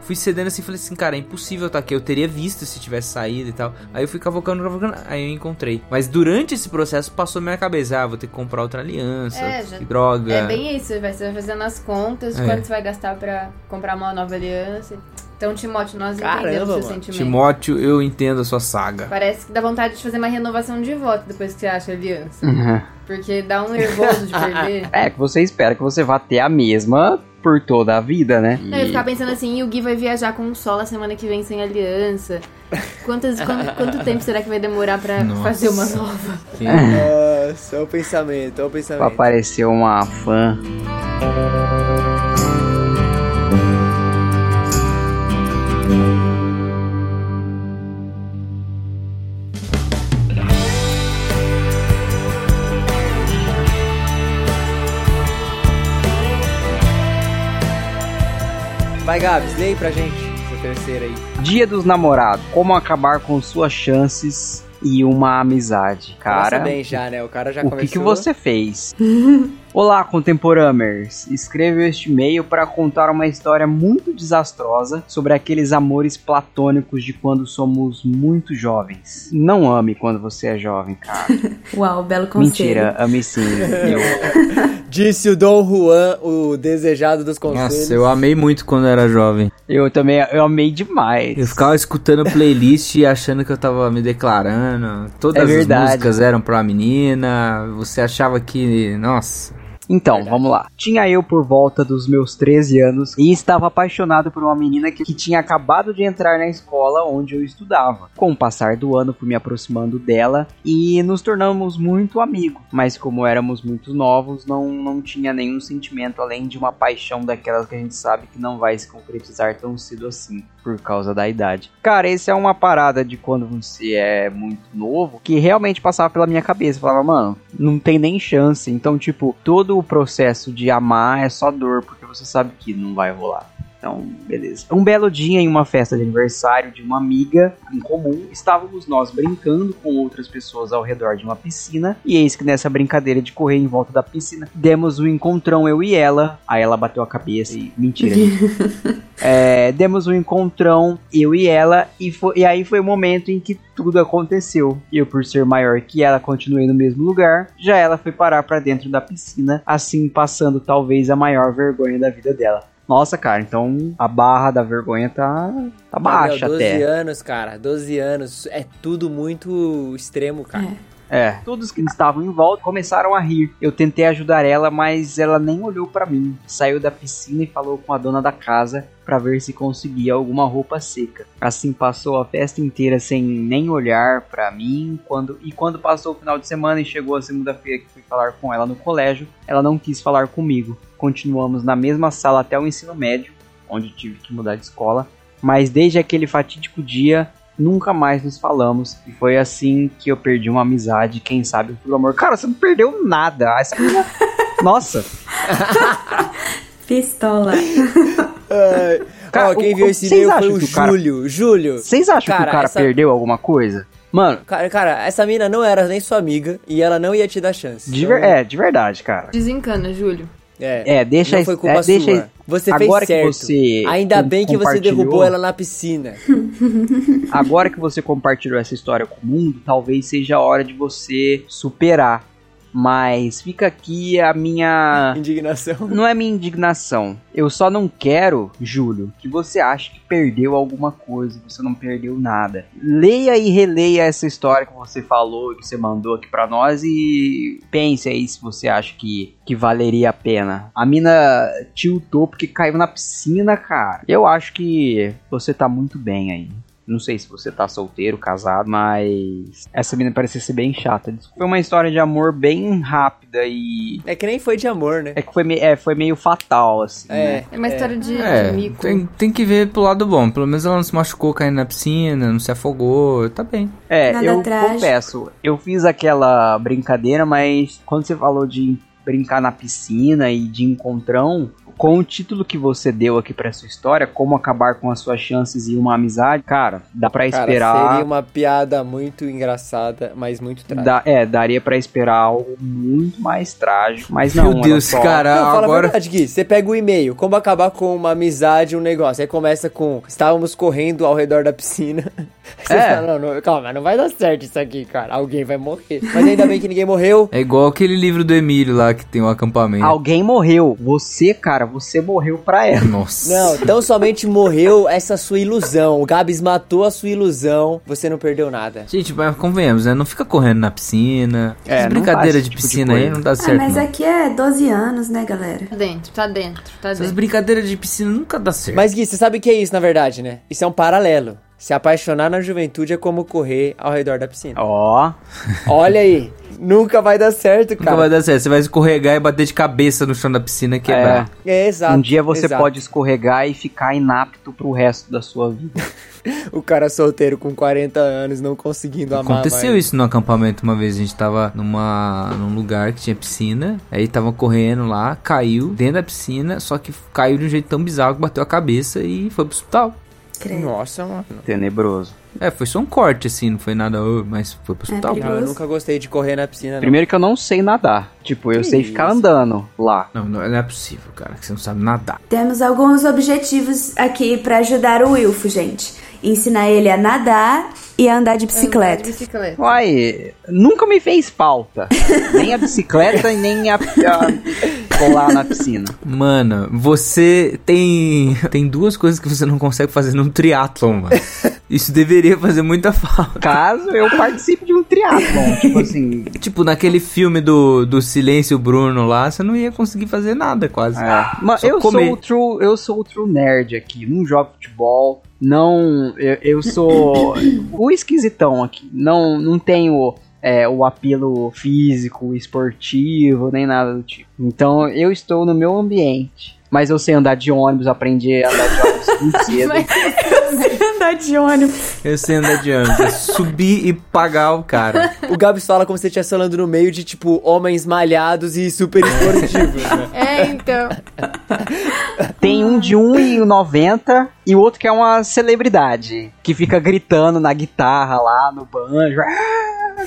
fui cedendo assim, falei assim, cara, é impossível tá aqui. Eu teria visto se tivesse saído e tal. Aí eu fui cavocando, aí eu encontrei. Mas durante esse processo passou na minha cabeça, vou ter que comprar outra aliança, droga. É bem isso, você vai fazendo as contas, quanto você vai gastar pra comprar uma nova aliança. Então, Timóteo, nós entendemos o seu sentimento. Timóteo, eu entendo a sua saga. Parece que dá vontade de fazer uma renovação de voto depois que você acha a aliança. Uhum. Porque dá um nervoso de perder. É, que você espera que você vá ter a mesma por toda a vida, né? Não, eu ficava pensando assim, e o Gui vai viajar com um solo a semana que vem sem aliança. Quanto tempo será que vai demorar pra fazer uma nova? Nossa, é o pensamento, é o pensamento. Pra aparecer uma fã... Vai, Gabs, lê aí pra gente essa terceira aí. Dia dos Namorados. Como acabar com suas chances e uma amizade, cara. Começa bem já, né? O cara já começou. O que você fez? Olá, contemporamers. Escrevo este e-mail para contar uma história muito desastrosa sobre aqueles amores platônicos de quando somos muito jovens. Não ame quando você é jovem, cara. Uau, belo conselho. Mentira, ame sim. Disse o Dom Juan, o desejado dos conselhos. Nossa, eu amei muito quando era jovem. Eu também, eu amei demais. Eu ficava escutando playlist e achando que eu tava me declarando. Todas as músicas eram pra menina. Você achava que... Nossa... Então, vamos lá. Tinha eu por volta dos meus 13 anos e estava apaixonado por uma menina que tinha acabado de entrar na escola onde eu estudava. Com o passar do ano, fui me aproximando dela e nos tornamos muito amigos. Mas como éramos muito novos, não tinha nenhum sentimento além de uma paixão daquelas que a gente sabe que não vai se concretizar tão cedo assim, por causa da idade. Cara, essa é uma parada de quando você é muito novo, que realmente passava pela minha cabeça. Eu falava, mano, não tem nem chance. Então, tipo, todo o processo de amar é só dor, porque você sabe que não vai rolar. Então, beleza. Um belo dia, em uma festa de aniversário de uma amiga em comum, estávamos nós brincando com outras pessoas ao redor de uma piscina, e eis que nessa brincadeira de correr em volta da piscina, demos um encontrão, eu e ela. Aí ela bateu a cabeça e... Mentira. Demos um encontrão, eu e ela, e aí foi o momento em que tudo aconteceu. Eu, por ser maior que ela, continuei no mesmo lugar. Já ela foi parar pra dentro da piscina, assim passando talvez a maior vergonha da vida dela. Nossa, cara, então a barra da vergonha tá baixa até. 12 anos, cara, 12 anos, é tudo muito extremo, cara. Todos que estavam em volta começaram a rir. Eu tentei ajudar ela, mas ela nem olhou pra mim. Saiu da piscina e falou com a dona da casa pra ver se conseguia alguma roupa seca. Assim passou a festa inteira sem nem olhar pra mim. Quando passou o final de semana e chegou a segunda-feira que fui falar com ela no colégio, ela não quis falar comigo. Continuamos na mesma sala até o ensino médio, onde tive que mudar de escola. Mas desde aquele fatídico dia, nunca mais nos falamos. E foi assim que eu perdi uma amizade, quem sabe por amor. Cara, você não perdeu nada. Essa menina... Nossa. Pistola. Cara, quem viu esse vídeo foi o Júlio. Júlio. Vocês acham que o cara perdeu alguma coisa? Mano, cara, essa mina não era nem sua amiga e ela não ia te dar chance. De verdade, cara. Desencana, Júlio. Deixa isso. Você agora fez certo. Que você ainda bem que você derrubou ela na piscina. Agora que você compartilhou essa história com o mundo, talvez seja a hora de você superar. Mas fica aqui a minha... Indignação. Não é minha indignação. Eu só não quero, Júlio, que você ache que perdeu alguma coisa, que você não perdeu nada. Leia e releia essa história que você falou, que você mandou aqui pra nós e pense aí se você acha que valeria a pena. A mina tiltou porque caiu na piscina, cara. Eu acho que você tá muito bem aí. Não sei se você tá solteiro, casado, mas... Essa menina parecia ser bem chata. Desculpa. Foi uma história de amor bem rápida e... É que nem foi de amor, né? É que foi meio fatal, assim. Né? É uma história de mico. Tem que ver pro lado bom. Pelo menos ela não se machucou caindo na piscina, não se afogou, tá bem. Eu confesso, eu fiz aquela brincadeira, mas quando você falou de brincar na piscina e de encontrão... com o título que você deu aqui pra sua história, como acabar com as suas chances e uma amizade, cara, dá pra esperar... Cara, seria uma piada muito engraçada, mas muito trágica. Daria pra esperar algo muito mais trágico, mas não... Meu Deus, só... cara, não, agora... Fala a verdade, Gui, você pega o e-mail, como acabar com uma amizade, um negócio, aí começa com, estávamos correndo ao redor da piscina... Fala, não, calma, não vai dar certo isso aqui, cara, alguém vai morrer. Mas ainda bem que ninguém morreu. É igual aquele livro do Emílio lá, que tem um acampamento. Alguém morreu, você, cara, você morreu pra ela. Nossa. Não, então somente morreu essa sua ilusão. O Gabs matou a sua ilusão, você não perdeu nada. Gente, mas convenhamos, né, não fica correndo na piscina. Essa brincadeira de piscina aí não dá certo. Mas aqui é 12 anos, né, galera? Tá dentro. Essas brincadeiras de piscina nunca dá certo. Mas Gui, você sabe o que é isso, na verdade, né? Isso é um paralelo. Se apaixonar na juventude é como correr ao redor da piscina. Ó. Oh. Olha aí. Nunca vai dar certo, cara. Nunca vai dar certo. Você vai escorregar e bater de cabeça no chão da piscina e quebrar. É, exato. Um dia você pode escorregar e ficar inapto pro resto da sua vida. O cara solteiro com 40 anos, não conseguindo amar. Aconteceu isso no acampamento uma vez. A gente tava num lugar que tinha piscina. Aí tava correndo lá, caiu dentro da piscina. Só que caiu de um jeito tão bizarro que bateu a cabeça e foi pro hospital. Nossa, mano. Tenebroso. Foi só um corte, assim, não foi nada, mas foi pro hospital. Eu nunca gostei de correr na piscina, não. Primeiro que eu não sei nadar. Eu sei ficar andando lá. Não é possível, cara, que você não sabe nadar. Temos alguns objetivos aqui pra ajudar o Wilfo, gente. Ensinar ele a nadar e a andar de bicicleta. Uai, nunca me fez falta. Nem a bicicleta e nem a colar na piscina. Mano, você tem duas coisas que você não consegue fazer num triatlon, mano. Isso deveria fazer muita falta. Caso eu participe de um triatlon, tipo assim... Tipo, naquele filme do Silêncio Bruno lá, você não ia conseguir fazer nada quase. Mas eu sou o true nerd aqui, não jogo futebol... Não, eu sou o esquisitão aqui, não tenho o apelo físico, esportivo, nem nada do tipo. Então eu estou no meu ambiente, mas eu sei andar de ônibus, aprendi a andar de ônibus muito cedo. Eu sei andar de ônibus, é subir e pagar o cara. O Gabs fala como se estivesse falando no meio de, tipo, homens malhados e super esportivos, né? Então... Tem um de 1,90 e o outro que é uma celebridade, que fica gritando na guitarra lá, no banjo...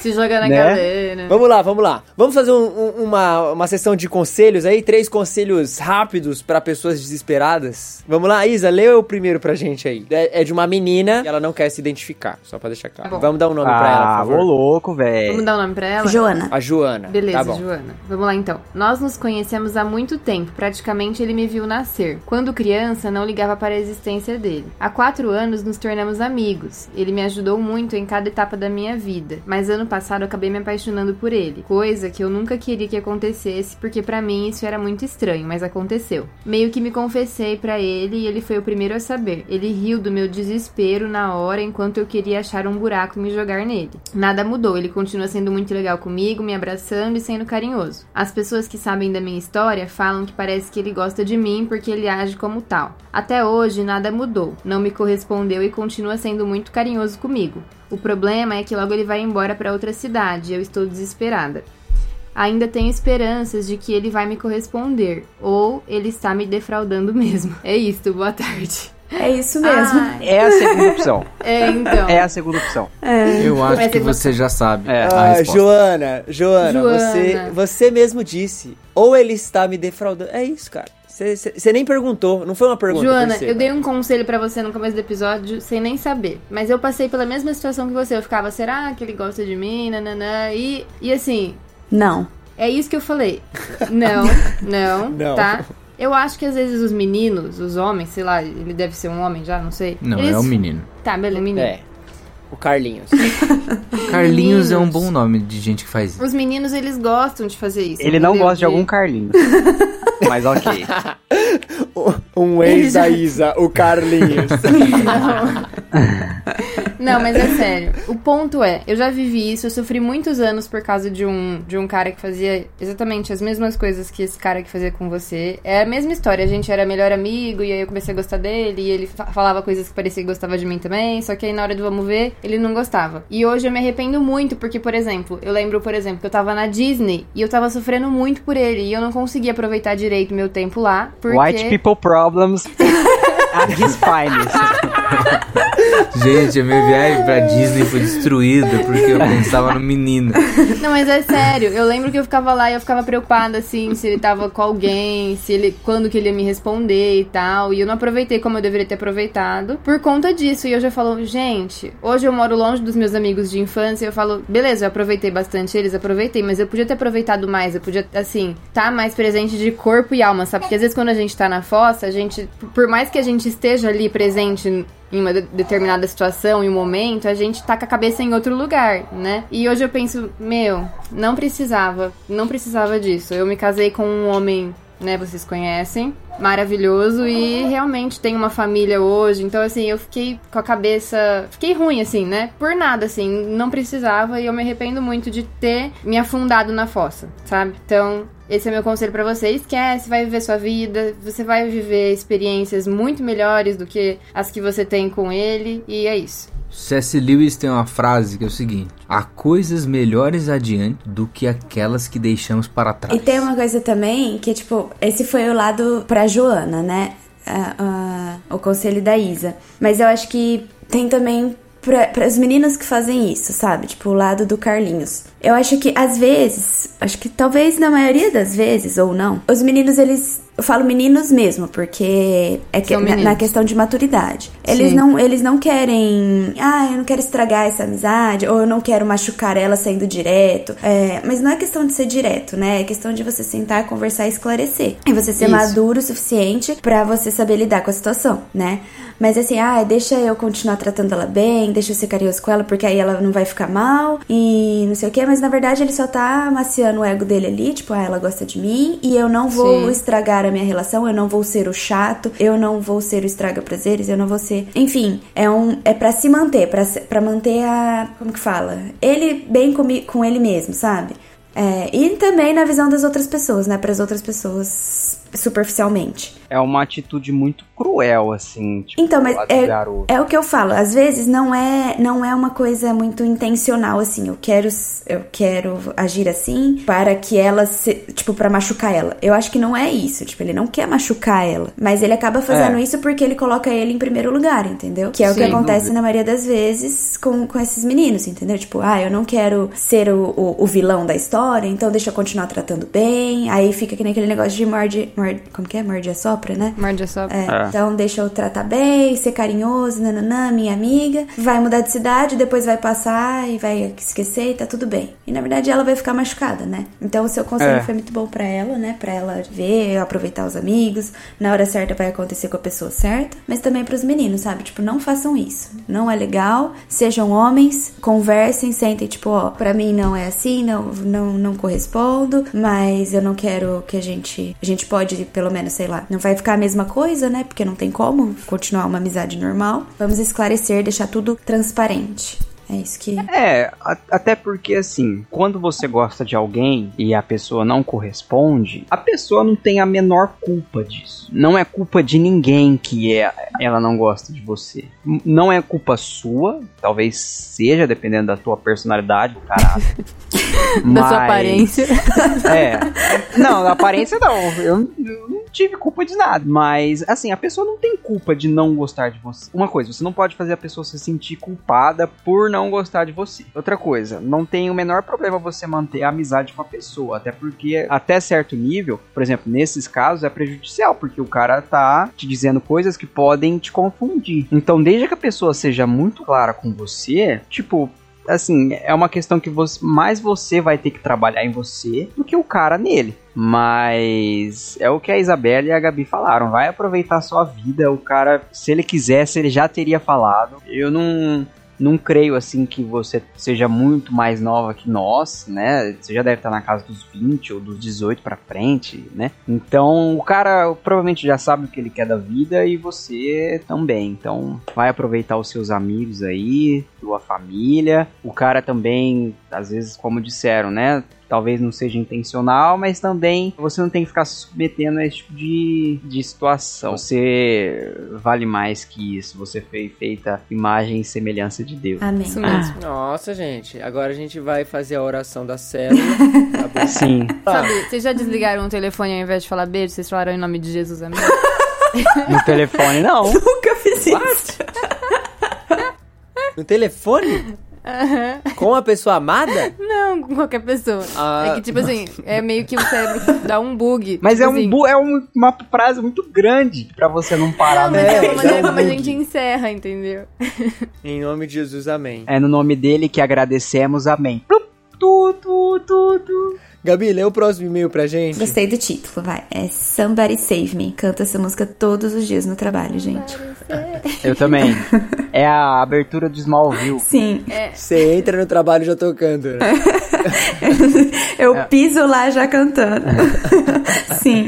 Se jogar na cadeira. Vamos lá. Vamos fazer uma sessão de conselhos aí, 3 conselhos rápidos pra pessoas desesperadas. Vamos lá, Isa, lê o primeiro pra gente aí. É de uma menina, ela não quer se identificar, só pra deixar claro. Tá, vamos dar um nome pra ela, por favor. Ah, ô louco, velho. Vamos dar um nome pra ela? Joana. A Joana. Beleza, tá bom. Joana. Vamos lá, então. Nós nos conhecemos há muito tempo, praticamente ele me viu nascer. Quando criança, não ligava para a existência dele. Há 4 anos, nos tornamos amigos. Ele me ajudou muito em cada etapa da minha vida, mas ano passado eu acabei me apaixonando por ele, coisa que eu nunca queria que acontecesse, porque pra mim isso era muito estranho, mas aconteceu. Meio que me confessei pra ele e ele foi o primeiro a saber. Ele riu do meu desespero na hora, enquanto eu queria achar um buraco e me jogar nele. Nada mudou, ele continua sendo muito legal comigo, me abraçando e sendo carinhoso. As pessoas que sabem da minha história falam que parece que ele gosta de mim porque ele age como tal. Até hoje nada mudou, não me correspondeu e continua sendo muito carinhoso comigo. O problema é que logo ele vai embora pra outra cidade e eu estou desesperada. Ainda tenho esperanças de que ele vai me corresponder, ou ele está me defraudando mesmo. É isso, boa tarde. É isso mesmo. É a segunda opção. É a segunda opção. Eu acho que você já sabe a resposta. Joana. Você mesmo disse, ou ele está me defraudando. É isso, cara. Você nem perguntou, não foi uma pergunta. Joana, eu dei um conselho pra você no começo do episódio sem nem saber, mas eu passei pela mesma situação que você. Eu ficava, será que ele gosta de mim? Nananã. E assim... Não. É isso que eu falei. Não, tá? Eu acho que às vezes os meninos, os homens, sei lá, ele deve ser um homem já, não sei. Não, é um menino. Tá, beleza, menino. O Carlinhos. Carlinhos é um bom nome de gente que faz isso. Os meninos, eles gostam de fazer isso. Ele não gosta de algum Carlinhos. Mas ok. Um ex da Isa, o Carlinhos. Não, mas é sério. O ponto é, eu já vivi isso, eu sofri muitos anos por causa de um cara que fazia exatamente as mesmas coisas que esse cara que fazia com você. É a mesma história, a gente era melhor amigo, e aí eu comecei a gostar dele, e ele falava coisas que parecia que gostava de mim também, só que aí na hora do vamos ver, ele não gostava. E hoje eu me arrependo muito, porque, por exemplo, eu lembro, por exemplo, que eu tava na Disney, e eu tava sofrendo muito por ele, e eu não conseguia aproveitar direito meu tempo lá, porque... White people problems... His finest. Gente, a minha viagem pra Disney foi destruída porque eu pensava no menino. Não, mas é sério, eu lembro que eu ficava lá e eu ficava preocupada, assim, se ele tava com alguém, se ele, quando que ele ia me responder e tal, e eu não aproveitei como eu deveria ter aproveitado por conta disso, e eu já falo, gente, hoje eu moro longe dos meus amigos de infância, e eu falo, beleza, eu aproveitei bastante eles, aproveitei, mas eu podia ter aproveitado mais, eu podia, assim, tá mais presente de corpo e alma, sabe, porque às vezes quando a gente tá na fossa, a gente, por mais que a gente esteja ali presente em uma determinada situação, em um momento, a gente tá com a cabeça em outro lugar, né? E hoje eu penso, meu, não precisava disso. Eu me casei com um homem, né, vocês conhecem, maravilhoso, e realmente tem uma família hoje, então assim, eu fiquei com a cabeça, fiquei ruim assim, né, por nada assim, não precisava, e eu me arrependo muito de ter me afundado na fossa, sabe? Então, esse é meu conselho pra você, esquece, vai viver sua vida, você vai viver experiências muito melhores do que as que você tem com ele, e é isso. C.S. Lewis tem uma frase que é o seguinte: há coisas melhores adiante do que aquelas que deixamos para trás. E tem uma coisa também que, tipo, esse foi o lado pra Joana, né? O conselho da Isa. Mas eu acho que tem também para os meninos que fazem isso, sabe? Tipo, o lado do Carlinhos. Eu acho que, às vezes, acho que talvez na maioria das vezes, ou não, os meninos, eles... Eu falo meninos mesmo, porque é que, na questão de maturidade. Eles não querem... Ah, eu não quero estragar essa amizade, ou eu não quero machucar ela saindo direto. É, mas não é questão de ser direto, né? É questão de você sentar, conversar e esclarecer. E você ser maduro o suficiente pra você saber lidar com a situação, né? Mas assim, deixa eu continuar tratando ela bem, deixa eu ser carinhoso com ela, porque aí ela não vai ficar mal, e não sei o quê. Mas na verdade ele só tá amaciando o ego dele ali, tipo, ela gosta de mim, e eu não vou estragar minha relação, eu não vou ser o chato, eu não vou ser o estraga-prazeres, eu não vou ser... Enfim, é pra se manter, pra manter a... Como que fala? Ele bem com ele mesmo, sabe? É, e também na visão das outras pessoas, né? Pras outras pessoas superficialmente. É uma atitude muito cruel, assim, tipo, então, mas é o que eu falo, às vezes não é uma coisa muito intencional, assim, eu quero agir assim para que ela se, tipo, pra machucar ela. Eu acho que não é isso, tipo, ele não quer machucar ela, mas ele acaba fazendo isso porque ele coloca ele em primeiro lugar, entendeu? Que é o que acontece na maioria das vezes com esses meninos, entendeu? Tipo, eu não quero ser o vilão da história, então deixa eu continuar tratando bem, aí fica que nem aquele negócio de como que é? Morde a sopra, né? Morde a sopra. Então deixa eu tratar bem, ser carinhoso, nananã, minha amiga. Vai mudar de cidade, depois vai passar e vai esquecer e tá tudo bem. E na verdade ela vai ficar machucada, né? Então o seu conselho foi muito bom pra ela, né? Pra ela ver, aproveitar os amigos. Na hora certa vai acontecer com a pessoa certa. Mas também pros meninos, sabe? Tipo, não façam isso. Não é legal. Sejam homens, conversem, sentem, tipo, pra mim não é assim, não correspondo, mas eu não quero que a gente pode, pelo menos, sei lá, não vai ficar a mesma coisa, né? Porque não tem como continuar uma amizade normal. Vamos esclarecer, deixar tudo transparente. É isso que... até porque, assim, quando você gosta de alguém e a pessoa não corresponde, a pessoa não tem a menor culpa disso. Não é culpa de ninguém que ela não gosta de você. Não é culpa sua, talvez seja, dependendo da tua personalidade, caráter. Da sua aparência. Não, da aparência não. Eu não tive culpa de nada. Mas, assim, a pessoa não tem culpa de não gostar de você. Uma coisa, você não pode fazer a pessoa se sentir culpada por não gostar de você. Outra coisa, não tem o menor problema você manter a amizade com a pessoa, até porque até certo nível, por exemplo, nesses casos é prejudicial, porque o cara tá te dizendo coisas que podem te confundir. Então, desde que a pessoa seja muito clara com você, tipo, assim, é uma questão que você vai ter que trabalhar em você do que o cara nele. Mas é o que a Isabela e a Gabi falaram, vai aproveitar a sua vida. O cara, se ele quisesse, ele já teria falado. Eu não... Não creio, assim, que você seja muito mais nova que nós, né? Você já deve estar na casa dos 20 ou dos 18 pra frente, né? Então, o cara provavelmente já sabe o que ele quer da vida e você também. Então, vai aproveitar os seus amigos aí, sua família. O cara também, às vezes, como disseram, né? Talvez não seja intencional, mas também você não tem que ficar se submetendo a esse tipo de situação. Você vale mais que isso. Você foi feita imagem e semelhança de Deus. Amém. Isso mesmo. Ah. Nossa, gente. Agora a gente vai fazer a oração da célula. Tá. Sim. Tá. Sabe, vocês já desligaram o telefone ao invés de falar beijo? Vocês falaram em nome de Jesus, amém? No telefone, não. Nunca fiz isso. No telefone? Uhum. Com a pessoa amada? Não, com qualquer pessoa. É que, tipo assim, é meio que o cérebro dá um bug. Mas tipo uma frase muito grande pra você não parar. Mas a gente encerra, entendeu? Em nome de Jesus, amém. É no nome dele que agradecemos, amém. Gabi, lê o próximo e-mail pra gente. Gostei do título, vai. É Somebody Save Me. Canta essa música todos os dias no trabalho, gente. Eu também. É a abertura do Smallville. Sim. Você entra no trabalho já tocando, né? Eu piso lá já cantando. Sim.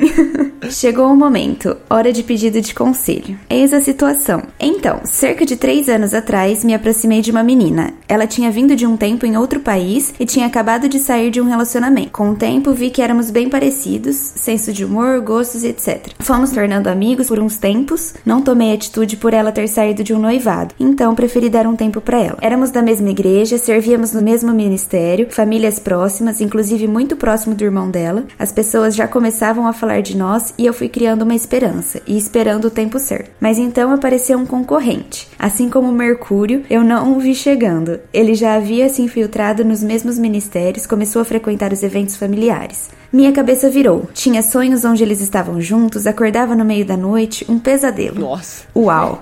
Chegou o momento. Hora de pedido de conselho. Eis a situação. Então, cerca de 3 anos atrás, me aproximei de uma menina. Ela tinha vindo de um tempo em outro país e tinha acabado de sair de um relacionamento. Com o tempo, vi que éramos bem parecidos, senso de humor, gostos e etc. Fomos tornando amigos por uns tempos. Não tomei atitude por ela ter saído de um noivado, então preferi dar um tempo pra ela. Éramos da mesma igreja, servíamos no mesmo ministério, famílias próximas, inclusive muito próximo do irmão dela. As pessoas já começavam a falar de nós e eu fui criando uma esperança, e esperando o tempo certo. Mas então apareceu um concorrente. Assim como Mercúrio, eu não o vi chegando. Ele já havia se infiltrado nos mesmos ministérios, começou a frequentar os eventos familiares. Minha cabeça virou. Tinha sonhos onde eles estavam juntos, acordava no meio da noite, um pesadelo. Nossa. Uau.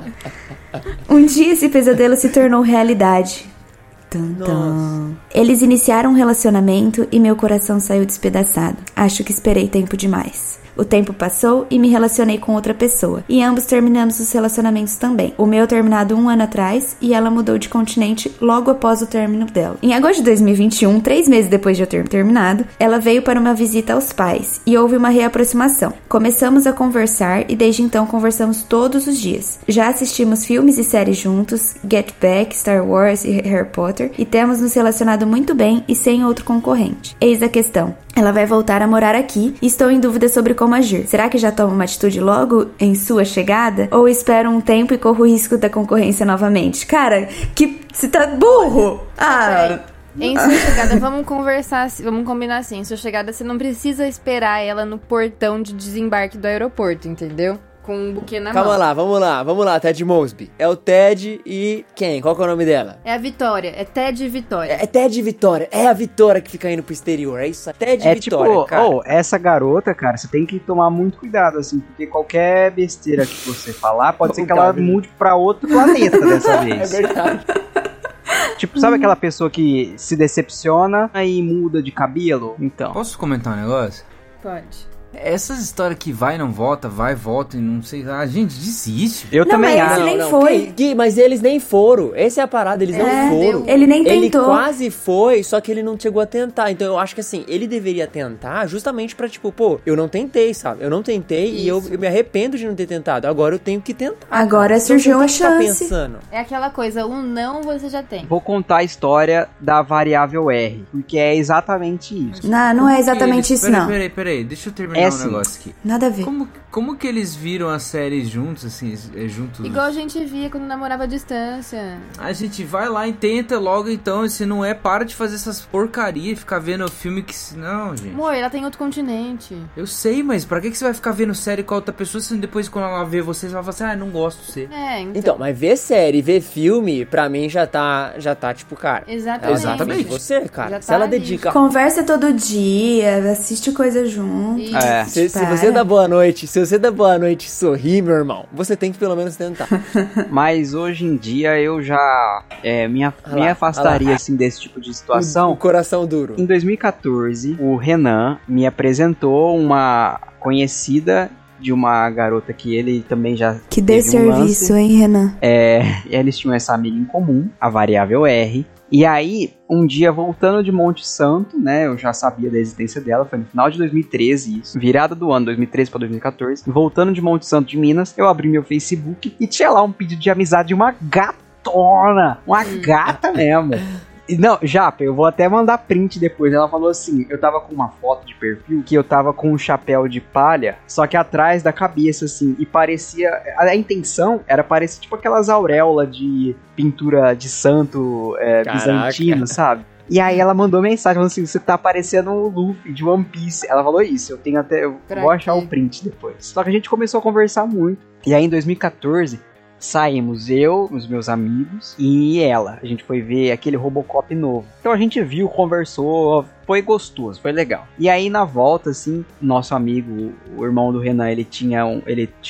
Um dia esse pesadelo se tornou realidade. Tum. Eles iniciaram um relacionamento e meu coração saiu despedaçado. Acho que esperei tempo demais. O tempo passou e me relacionei com outra pessoa. E ambos terminamos os relacionamentos também. O meu terminado 1 ano atrás e ela mudou de continente logo após o término dela. Em agosto de 2021, 3 meses depois de eu ter terminado, ela veio para uma visita aos pais e houve uma reaproximação. Começamos a conversar e desde então conversamos todos os dias. Já assistimos filmes e séries juntos, Get Back, Star Wars e Harry Potter, e temos nos relacionado muito bem e sem outro concorrente. Eis a questão. Ela vai voltar a morar aqui e estou em dúvida sobre como agir. Será que já tomo uma atitude logo em sua chegada? Ou espero um tempo e corro o risco da concorrência novamente? Cara, que você tá burro! Ah... Em sua chegada, vamos conversar, vamos combinar assim. Em sua chegada, você não precisa esperar ela no portão de desembarque do aeroporto, entendeu? Com um buquê na mão. Vamos lá, Ted Mosby. É o Ted e quem? Qual que é o nome dela? É a Vitória, é Ted e Vitória. É Ted e Vitória, é a Vitória que fica indo pro exterior, é isso? Ted e Vitória, tipo, cara. Essa garota, cara, você tem que tomar muito cuidado, assim, porque qualquer besteira que você falar, pode ser que ela mude pra outro planeta dessa vez. É verdade. Tipo, sabe aquela pessoa que se decepciona e muda de cabelo? Então. Posso comentar um negócio? Pode. Essas histórias que vai e não volta, vai e volta e não sei lá, gente, desiste. Mas eles nem foram. Mas eles nem foram. Essa é a parada, eles não foram. Ele nem tentou. Ele quase foi, só que ele não chegou a tentar. Então eu acho que assim, ele deveria tentar justamente pra tipo, eu não tentei, sabe? Eu não tentei isso. E eu me arrependo de não ter tentado. Agora eu tenho que tentar. Agora surgiu a chance. É aquela coisa, um não você já tem. Vou contar a história da variável R, porque é exatamente isso. Não é exatamente isso, não. Peraí, deixa eu terminar. Um negócio aqui. Nada a ver. Como que eles viram a série juntos, assim, juntos? Igual a gente via quando namorava à distância. A gente vai lá e tenta logo então, e se não é, para de fazer essas porcarias, ficar vendo filme que... Não, gente. Amor, ela tem outro continente. Eu sei, mas pra que você vai ficar vendo série com a outra pessoa, se depois quando ela vê você, ela vai falar assim, não gosto de você. Então, mas ver série, ver filme, pra mim já tá tipo, cara... Exatamente. Você, cara, já se tá ela dedica... Conversa todo dia, assiste coisa junto... Isso. Se você dá boa noite, e sorrir, meu irmão, você tem que pelo menos tentar. Mas hoje em dia eu já me afastaria assim desse tipo de situação. O coração duro. Em 2014, o Renan me apresentou uma conhecida de uma garota que ele também já que teve desserviço, um lance. Hein, Renan? É, eles tinham essa amiga em comum, a variável R. E aí, um dia, voltando de Monte Santo, né, eu já sabia da existência dela, foi no final de 2013 isso, virada do ano, 2013 pra 2014, voltando de Monte Santo de Minas, eu abri meu Facebook e tinha lá um pedido de amizade de uma gatona, uma gata mesmo. Não, Japa, eu vou até mandar print depois. Ela falou assim, eu tava com uma foto de perfil que eu tava com um chapéu de palha, só que atrás da cabeça, assim, e parecia... A intenção era parecer tipo aquelas auréolas de pintura de santo bizantino, sabe? E aí ela mandou mensagem, falando assim, você tá parecendo um Luffy de One Piece. Ela falou isso, eu tenho até... Eu vou achar o print depois. Só que a gente começou a conversar muito. E aí em 2014... Saímos eu, os meus amigos e ela. A gente foi ver aquele Robocop novo. Então a gente viu, conversou, foi gostoso, foi legal. E aí na volta, assim, nosso amigo, o irmão do Renan, ele tinha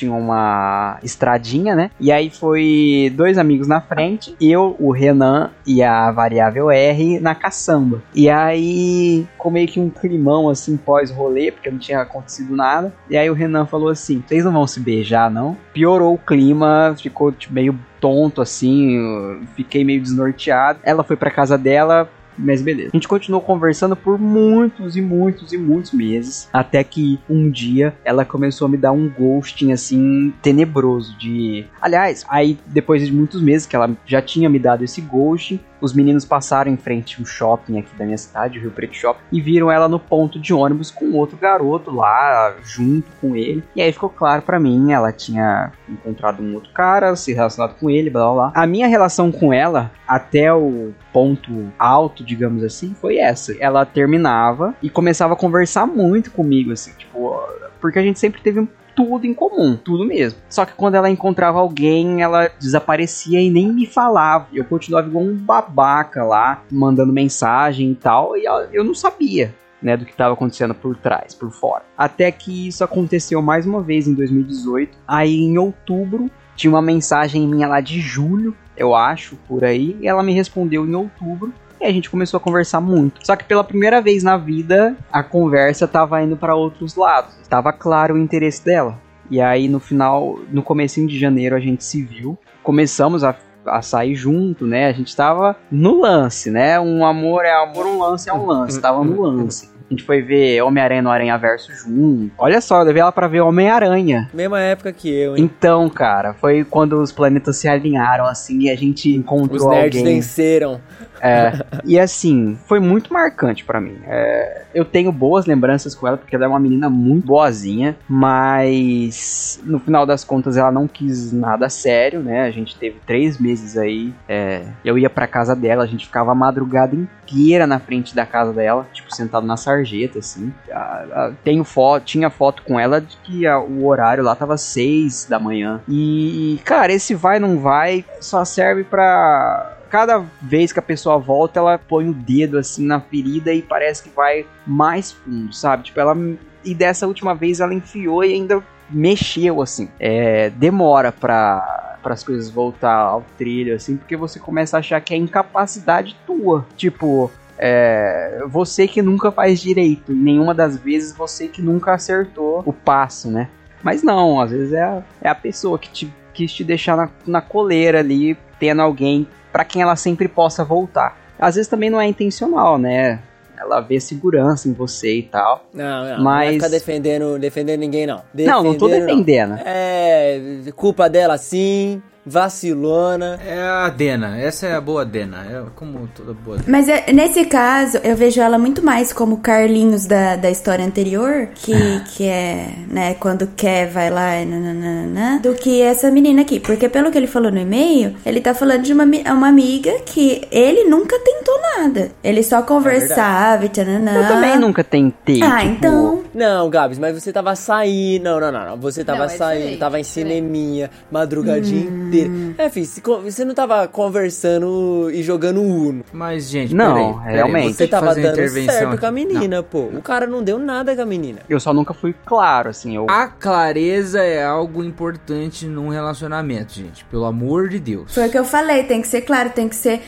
uma estradinha, né? E aí foi dois amigos na frente, eu, o Renan e a variável R na caçamba. E aí ficou meio que um climão, assim, pós-rolê, porque não tinha acontecido nada. E aí o Renan falou assim, vocês não vão se beijar, não? Piorou o clima, ficou meio tonto, assim, fiquei meio desnorteado. Ela foi pra casa dela, mas beleza. A gente continuou conversando por muitos e muitos e muitos meses, até que um dia ela começou a me dar um ghosting, assim, tenebroso de... Aliás, aí depois de muitos meses que ela já tinha me dado esse ghosting, os meninos passaram em frente a um shopping aqui da minha cidade, o Rio Preto Shopping, e viram ela no ponto de ônibus com outro garoto lá, junto com ele. E aí ficou claro pra mim, ela tinha encontrado um outro cara, se relacionado com ele, blá blá blá. A minha relação com ela, até o ponto alto, digamos assim, foi essa. Ela terminava e começava a conversar muito comigo, assim, tipo... Porque a gente sempre teve tudo em comum, tudo mesmo. Só que quando ela encontrava alguém, ela desaparecia e nem me falava. Eu continuava igual um babaca lá, mandando mensagem e tal, e eu não sabia, né, do que estava acontecendo por trás, por fora. Até que isso aconteceu mais uma vez em 2018. Aí em outubro, tinha uma mensagem minha lá de julho, eu acho, por aí, e ela me respondeu em outubro. E a gente começou a conversar muito. Só que pela primeira vez na vida, a conversa tava indo pra outros lados. Tava claro o interesse dela. E aí no final, no comecinho de janeiro, a gente se viu. Começamos a sair junto, né? A gente tava no lance, né? Um amor é amor, um lance é um lance. Tava no lance. A gente foi ver Homem-Aranha no Aranhaverso junto. Olha só, eu levei ela pra ver Homem-Aranha. Mesma época que eu, hein? Então, cara, foi quando os planetas se alinharam, assim, e a gente encontrou alguém. Os nerds venceram. É, e assim, foi muito marcante pra mim. É, eu tenho boas lembranças com ela, porque ela é uma menina muito boazinha, mas no final das contas ela não quis nada sério, né? A gente teve 3 meses aí, eu ia pra casa dela, a gente ficava a madrugada inteira na frente da casa dela, tipo, sentado na sarjeta. Assim, tinha foto com ela de que o horário lá tava 6 da manhã. E, cara, esse vai, não vai só serve pra... Cada vez que a pessoa volta, ela põe o dedo assim na ferida e parece que vai mais fundo, sabe? Tipo, ela... E dessa última vez ela enfiou e ainda mexeu, assim. É, demora para as coisas voltar ao trilho, assim, porque você começa a achar que é incapacidade tua. Tipo... você que nunca faz direito, nenhuma das vezes você que nunca acertou o passo, né? Mas não, às vezes é a pessoa que quis te deixar na coleira ali, tendo alguém pra quem ela sempre possa voltar. Às vezes também não é intencional, né? Ela vê segurança em você e tal. Não, mas... não vai ficar defendendo ninguém, não. Não tô defendendo. Não. É culpa dela, sim... vacilona. É a Dena, essa é a boa Dena, como toda boa Dena. Mas nesse caso, eu vejo ela muito mais como Carlinhos da história anterior, que é, né, quando quer, vai lá e nananana, do que essa menina aqui. Porque pelo que ele falou no e-mail, ele tá falando de uma amiga que ele nunca tentou nada. Ele só conversava e tananã. Eu também nunca tentei. Ah, tipo... então... Não, Gabs, mas você tava saindo, não. Você tava saindo, tava em cineminha, madrugadinha. inteira. É, filho, você não tava conversando e jogando Uno. Mas, gente, não, peraí, realmente. Você tava dando certo com a menina, não, pô. O cara não deu nada com a menina. Eu só nunca fui claro, assim. A clareza é algo importante num relacionamento, gente. Pelo amor de Deus. Foi o que eu falei, tem que ser claro, tem que ser...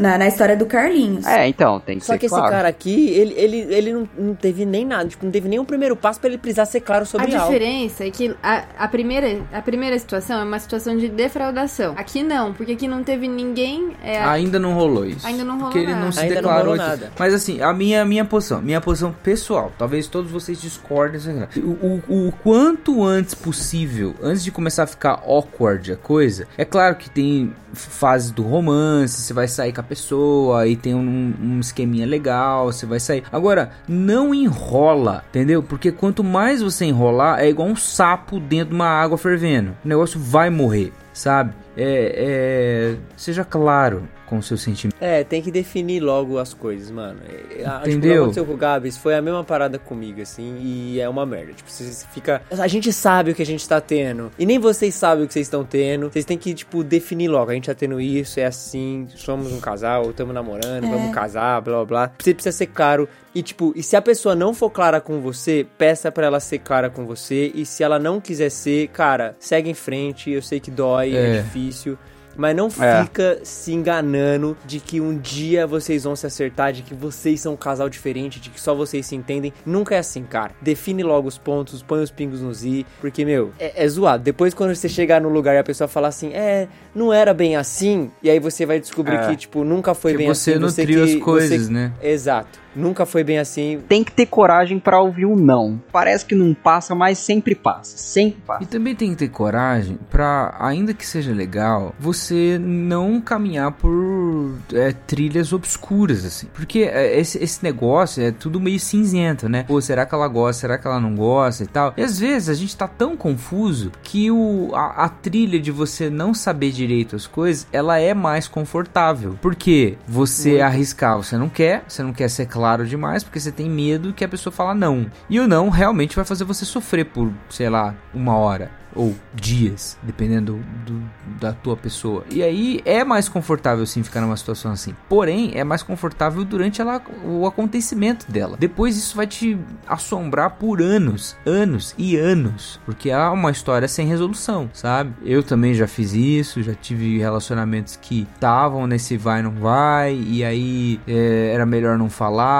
Na história do Carlinhos. É, então, tem que ser claro. Só que esse cara aqui, ele não teve nem nada, tipo, não teve nem um primeiro passo pra ele precisar ser claro sobre algo. A diferença é que a primeira situação é uma situação de defraudação. Aqui não, porque aqui não teve ninguém... Ainda não rolou isso. Ainda não rolou porque nada. Porque ele não se ainda declarou não nada. Mas assim, a minha posição pessoal, talvez todos vocês discordem, o quanto antes possível, antes de começar a ficar awkward a coisa, é claro que tem fase do romance, você vai sair com a pessoa e tem um esqueminha legal, você vai sair. Agora, não enrola, entendeu? Porque quanto mais você enrolar, é igual um sapo dentro de uma água fervendo. O negócio vai morrer, sabe? Seja claro com o seu sentimento. Tem que definir logo as coisas, mano. Entendeu? Tipo, o que aconteceu com o Gabs foi a mesma parada comigo, assim, e é uma merda. Tipo, você fica... A gente sabe o que a gente tá tendo, e nem vocês sabem o que vocês estão tendo. Vocês têm que, tipo, definir logo. A gente tá tendo isso, é assim, somos um casal, estamos namorando, vamos casar, blá, blá, blá. Você precisa ser claro. E, tipo, e se a pessoa não for clara com você, peça pra ela ser clara com você. E se ela não quiser ser, cara, segue em frente. Eu sei que dói, é difícil... Mas não fica se enganando de que um dia vocês vão se acertar, de que vocês são um casal diferente, de que só vocês se entendem. Nunca é assim, cara. Define logo os pontos, põe os pingos nos i, porque, meu, é zoado. Depois, quando você chegar no lugar e a pessoa falar assim, não era bem assim, e aí você vai descobrir que, tipo, nunca foi que bem você assim. Não você nutriu as coisas, né? Exato. Nunca foi bem assim. Tem que ter coragem pra ouvir o não. Parece que não passa, mas sempre passa. Sempre passa. E também tem que ter coragem pra, ainda que seja legal, você não caminhar por trilhas obscuras, assim. Porque esse negócio é tudo meio cinzento, né? Pô, será que ela gosta? Será que ela não gosta? E tal. E às vezes a gente tá tão confuso que a trilha de você não saber direito as coisas, ela é mais confortável. Porque você arriscar, você não quer ser claro. Claro demais, porque você tem medo que a pessoa fala não. E o não realmente vai fazer você sofrer por, sei lá, uma hora ou dias, dependendo da tua pessoa. E aí é mais confortável, sim, ficar numa situação assim. Porém, é mais confortável durante o acontecimento dela. Depois isso vai te assombrar por anos, anos e anos, porque é uma história sem resolução, sabe? Eu também já fiz isso, já tive relacionamentos que estavam nesse vai não vai, e aí era melhor não falar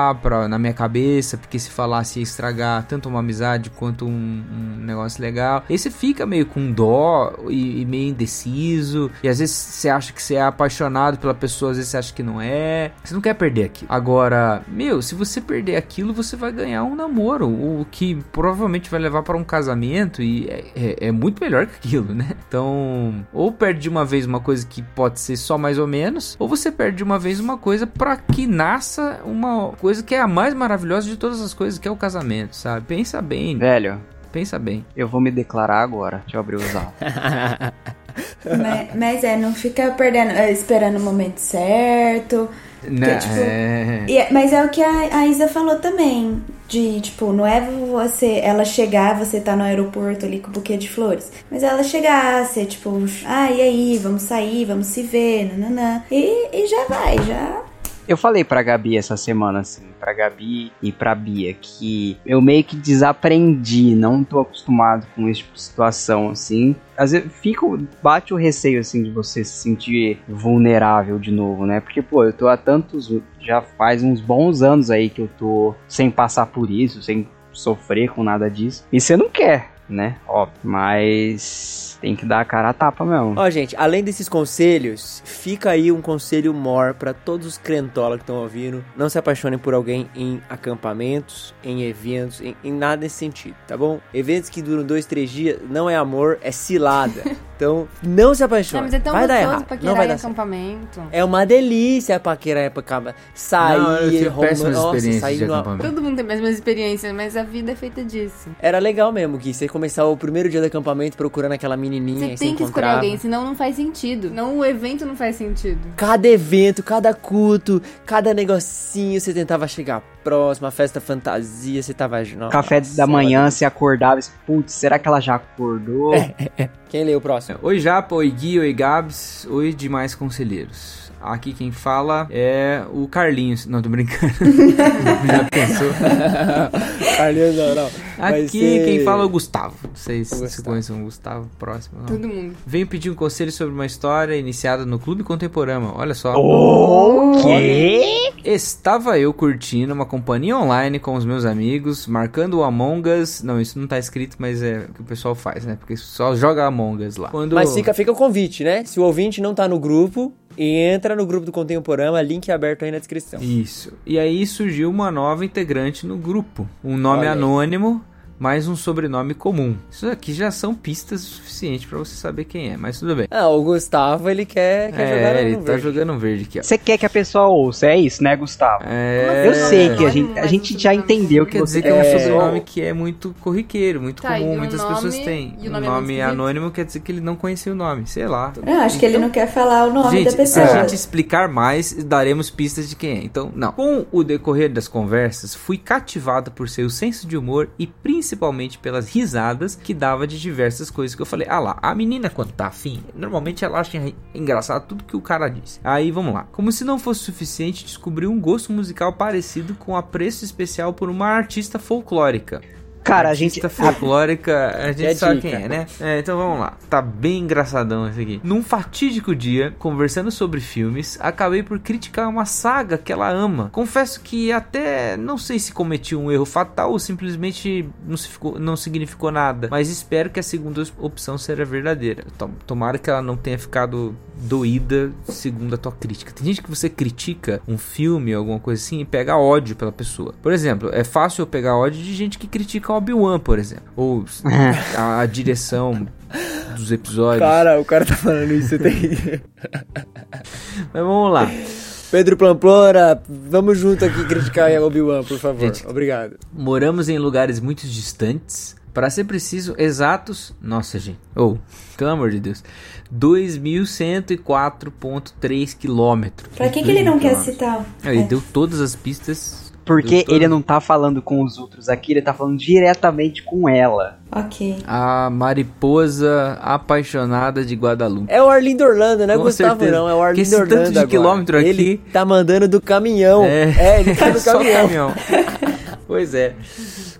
na minha cabeça, porque se falasse ia estragar tanto uma amizade quanto um negócio legal. E você fica meio com dó e meio indeciso, e às vezes você acha que você é apaixonado pela pessoa, às vezes você acha que não é, você não quer perder aquilo. Agora, meu, se você perder aquilo, você vai ganhar um namoro, o que provavelmente vai levar para um casamento, e é muito melhor que aquilo, né? Então, ou perde de uma vez uma coisa que pode ser só mais ou menos, ou você perde de uma vez uma coisa para que nasça uma coisa que é a mais maravilhosa de todas as coisas, que é o casamento, sabe? Pensa bem. Velho, pensa bem. Eu vou me declarar agora. Deixa eu abrir os autos. mas não fica perdendo, esperando o momento certo. Não, que, tipo, mas é o que a Isa falou também. De, tipo, não é você... Ela chegar, você tá no aeroporto ali com o buquê de flores. Mas ela chegar, você, tipo... Ah, e aí? Vamos sair, vamos se ver, nananã. E já vai, já... Eu falei pra Gabi essa semana, assim, pra Gabi e pra Bia, que eu meio que desaprendi, não tô acostumado com esse tipo de situação, assim. Às vezes bate o receio, assim, de você se sentir vulnerável de novo, né? Porque, pô, eu tô há tantos... Já faz uns bons anos aí que eu tô sem passar por isso, sem sofrer com nada disso. E você não quer, né? Óbvio, mas tem que dar a cara a tapa mesmo. Ó, gente, além desses conselhos, fica aí um conselho maior pra todos os crentola que estão ouvindo. Não se apaixonem por alguém em acampamentos, em eventos, em nada nesse sentido, tá bom? Eventos que duram 2, 3 dias, não é amor, é cilada. Então, não se apaixone. Não, mas é tão vai gostoso dar errado. Paquerar não vai em dar acampamento. É uma delícia paquerar em acampamento. Sair, péssimas experiências de acampamento. Todo mundo tem péssimas experiências, mas a vida é feita disso. Era legal mesmo, Gui. Você começar o primeiro dia do acampamento procurando aquela menininha e se encontrar. Você tem que escolher alguém, senão não faz sentido. Não, o evento não faz sentido. Cada evento, cada culto, cada negocinho, você tentava chegar próximo, a festa fantasia, você tava... Nossa, café da manhã, você acordava, putz, será que ela já acordou? Quem leu o próximo? Oi, Japa, oi, Gui, oi, Gabs, oi, demais conselheiros. Aqui quem fala é o Carlinhos. Não, tô brincando. Já pensou? Carlinhos não. Aqui quem fala é o Gustavo. Não sei se conhecem o Gustavo, próximo. Não. Todo mundo. Venho pedir um conselho sobre uma história iniciada no Clube Contemporama. Olha só. O quê? Estava eu curtindo uma companhia online com os meus amigos, marcando o Among Us. Não, isso não tá escrito, mas é o que o pessoal faz, né? Porque só joga Among Us lá. Quando... Mas fica o convite, né? Se o ouvinte não tá no grupo... Entra no grupo do Contemporama, link aberto aí na descrição. Isso. E aí surgiu uma nova integrante no grupo. Um nome anônimo, mais um sobrenome comum. Isso aqui já são pistas suficientes pra você saber quem é, mas tudo bem. Ah, o Gustavo, ele quer jogar ele no verde. Ele tá jogando verde aqui, ó. Você quer que a pessoa ouça, é isso, né, Gustavo? É... Eu sei que a gente já entendeu que você... Quer dizer que é um sobrenome que é muito corriqueiro, muito comum, muitas pessoas têm. O nome anônimo quer dizer que ele não conhecia o nome, sei lá. Não, acho que ele não quer falar o nome da pessoa. Se a gente explicar mais, daremos pistas de quem é, então não. Com o decorrer das conversas, fui cativado por seu senso de humor e principalmente pelas risadas que dava de diversas coisas que eu falei. Ah lá, a menina quando tá afim, normalmente ela acha engraçado tudo que o cara diz. Aí vamos lá. Como se não fosse suficiente, descobri um gosto musical parecido com apreço especial por uma artista folclórica. Cara, a gente sabe dica. Quem é, né? É, então vamos lá. Tá bem engraçadão esse aqui. Num fatídico dia, conversando sobre filmes, acabei por criticar uma saga que ela ama. Confesso que até não sei se cometi um erro fatal ou simplesmente não significou nada. Mas espero que a segunda opção seja verdadeira. Tomara que ela não tenha ficado doída segundo a tua crítica. Tem gente que você critica um filme ou alguma coisa assim e pega ódio pela pessoa. Por exemplo, é fácil eu pegar ódio de gente que critica Obi-Wan, por exemplo, ou a direção dos episódios. Cara, o cara tá falando isso até aí. Mas vamos lá. Pedro Pamplona, vamos junto aqui criticar a Obi-Wan, por favor. Gente, obrigado. Moramos em lugares muito distantes, para ser preciso, exatos... Nossa, gente. Oh, pelo amor de Deus. 2.104,3 quilômetros. Pra que ele não quilômetros. Quer citar? Ele deu todas as pistas... Porque ele não tá falando com os outros aqui, ele tá falando diretamente com ela. Ok. A mariposa apaixonada de Guadalupe. É o Arlindo Orlando, né, com Gustavo? Certeza. Não, é o Arlindo Orlando agora. Esse tanto de quilômetro aqui... Ele tá mandando do caminhão. É ele tá do caminhão. Pois é.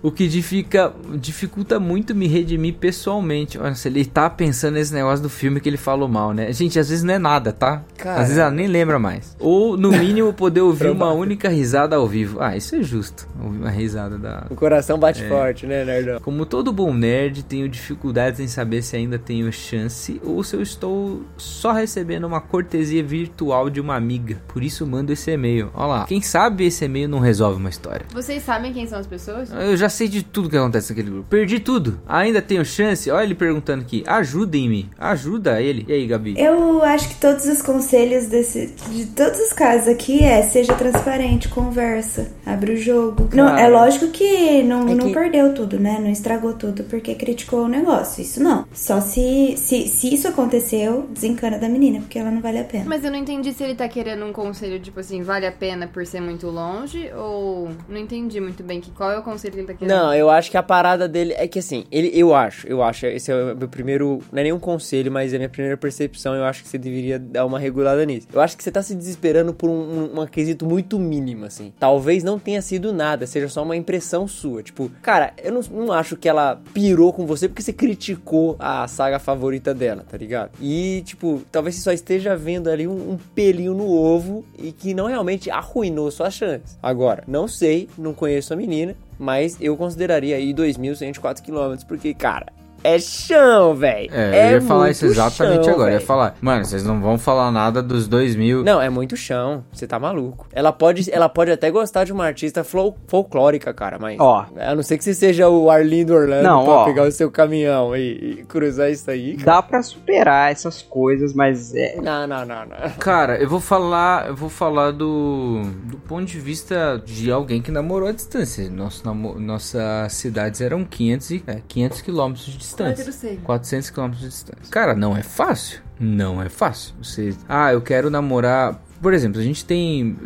O que dificulta muito me redimir pessoalmente. Olha, ele tá pensando nesse negócio do filme que ele falou mal, né? Gente, às vezes não é nada, tá? Cara. Às vezes ela nem lembra mais. Ou, no mínimo, poder ouvir uma única risada ao vivo. Ah, isso é justo. Ouvir uma risada da... O coração bate forte, né, nerdão? Como todo bom nerd, tenho dificuldades em saber se ainda tenho chance ou se eu estou só recebendo uma cortesia virtual de uma amiga. Por isso mando esse e-mail. Olha lá. Quem sabe esse e-mail não resolve uma história. Vocês sabem quem são as pessoas? Eu já sei de tudo que acontece naquele grupo. Perdi tudo. Ainda tenho chance? Olha ele perguntando aqui. Ajudem-me. Ajuda ele. E aí, Gabi? Eu acho que todos os conselhos de todos os casos aqui seja transparente, conversa, abre o jogo. Claro. Não, é lógico que não perdeu tudo, né? Não estragou tudo porque criticou o negócio. Isso não. Só se isso aconteceu, desencana da menina, porque ela não vale a pena. Mas eu não entendi se ele tá querendo um conselho, tipo assim, vale a pena por ser muito longe ou... Não entendi muito bem qual é o conselho que ele tá querendo. Não, eu acho que a parada dele é que assim, eu acho, esse é o meu primeiro, não é nenhum conselho, mas é a minha primeira percepção, eu acho que você deveria dar uma regulada nisso. Eu acho que você tá se desesperando por um quesito muito mínimo, assim. Talvez não tenha sido nada, seja só uma impressão sua. Tipo, cara, eu não acho que ela pirou com você porque você criticou a saga favorita dela, tá ligado? E, tipo, talvez você só esteja vendo ali um pelinho no ovo e que não realmente arruinou sua chance. Agora, não sei, não conheço a menina, mas eu consideraria aí 2.104 quilômetros, porque, cara, é chão, velho. É, eu ia falar isso exatamente chão, agora. Véio. Eu ia falar, mano, vocês não vão falar nada dos 2000. Não, é muito chão. Você tá maluco. Ela pode até gostar de uma artista folclórica, cara, mas... Ó. A não ser que você seja o Arlindo Orlando pra pegar o seu caminhão e cruzar isso aí. Cara. Dá pra superar essas coisas, mas é... Não. Cara, eu vou falar do ponto de vista de alguém que namorou à distância. Nossas cidades eram 500 quilômetros de distância. 400 quilômetros de distância. Cara, não é fácil. Não é fácil. Você... Ah, eu quero namorar... Por exemplo, a gente tem...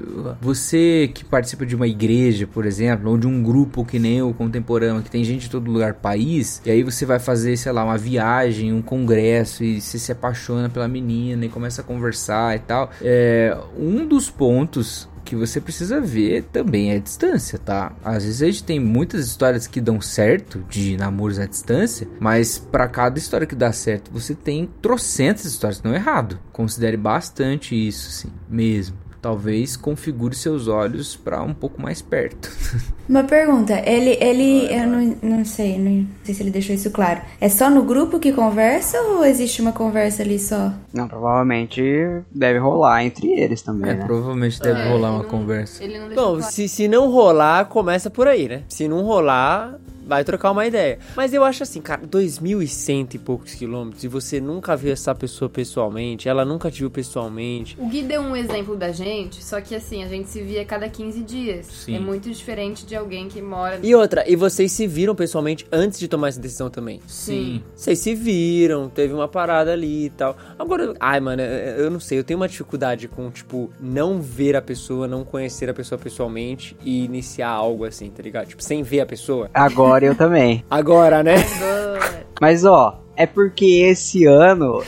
Você que participa de uma igreja, por exemplo, ou de um grupo que nem o Contemporâneo, que tem gente de todo lugar do país, e aí você vai fazer, sei lá, uma viagem, um congresso, e você se apaixona pela menina e começa a conversar e tal. É, um dos pontos... que você precisa ver também é a distância, tá? Às vezes a gente tem muitas histórias que dão certo de namoros à distância, mas pra cada história que dá certo, você tem trocentas histórias que dão errado. Considere bastante isso, sim, mesmo. Talvez configure seus olhos pra um pouco mais perto. Uma pergunta, ele eu não sei se ele deixou isso claro. É só no grupo que conversa ou existe uma conversa ali só? Não, provavelmente deve rolar entre eles também, né? Provavelmente deve rolar uma conversa. Bom, se não rolar, começa por aí, né? Se não rolar... vai trocar uma ideia. Mas eu acho assim, cara, 2100 e poucos quilômetros e você nunca viu essa pessoa pessoalmente, ela nunca te viu pessoalmente. O Gui deu um exemplo da gente, só que assim, a gente se via a cada 15 dias. Sim. É muito diferente de alguém que mora... E outra, e vocês se viram pessoalmente antes de tomar essa decisão também? Sim. Vocês se viram, teve uma parada ali e tal. Agora, ai, mano, eu não sei, eu tenho uma dificuldade com, tipo, não ver a pessoa, não conhecer a pessoa pessoalmente e iniciar algo assim, tá ligado? Tipo, sem ver a pessoa. Agora eu também. Agora, né? Agora. Mas, ó, é porque esse ano...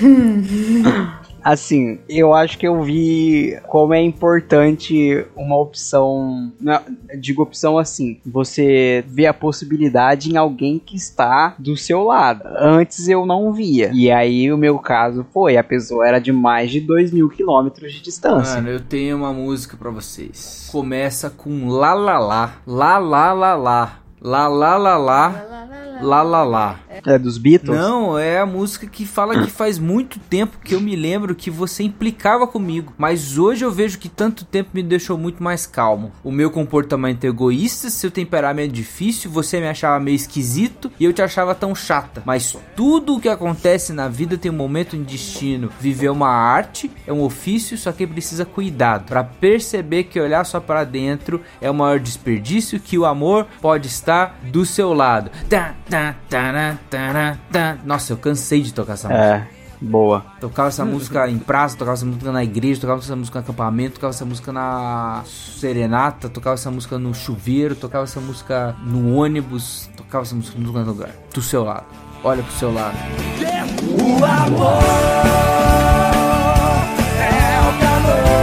Assim, eu acho que eu vi como é importante uma opção... Não, digo opção assim, você vê a possibilidade em alguém que está do seu lado. Antes eu não via. E aí o meu caso foi, a pessoa era de mais de 2.000 quilômetros de distância. Mano, eu tenho uma música pra vocês. Começa com lá, lá, lá. Lá, lá, lá, lá. Lá, lá, lá, lá, lá, lá, lá. É dos Beatles? Não, é a música que fala que faz muito tempo que eu me lembro que você implicava comigo, mas hoje eu vejo que tanto tempo me deixou muito mais calmo. O meu comportamento egoísta, seu temperamento difícil, você me achava meio esquisito e eu te achava tão chata. Mas tudo o que acontece na vida tem um momento e um destino. Viver é uma arte, é um ofício, só que precisa cuidado. Pra perceber que olhar só pra dentro é o maior desperdício, que o amor pode estar do seu lado. Nossa, eu cansei de tocar essa música. Boa. Tocava essa música em praça, tocava essa música na igreja, tocava essa música no acampamento, tocava essa música na serenata, tocava essa música no chuveiro, tocava essa música no ônibus, tocava essa música no lugar. Do seu lado. Olha pro seu lado. O amor é o calor.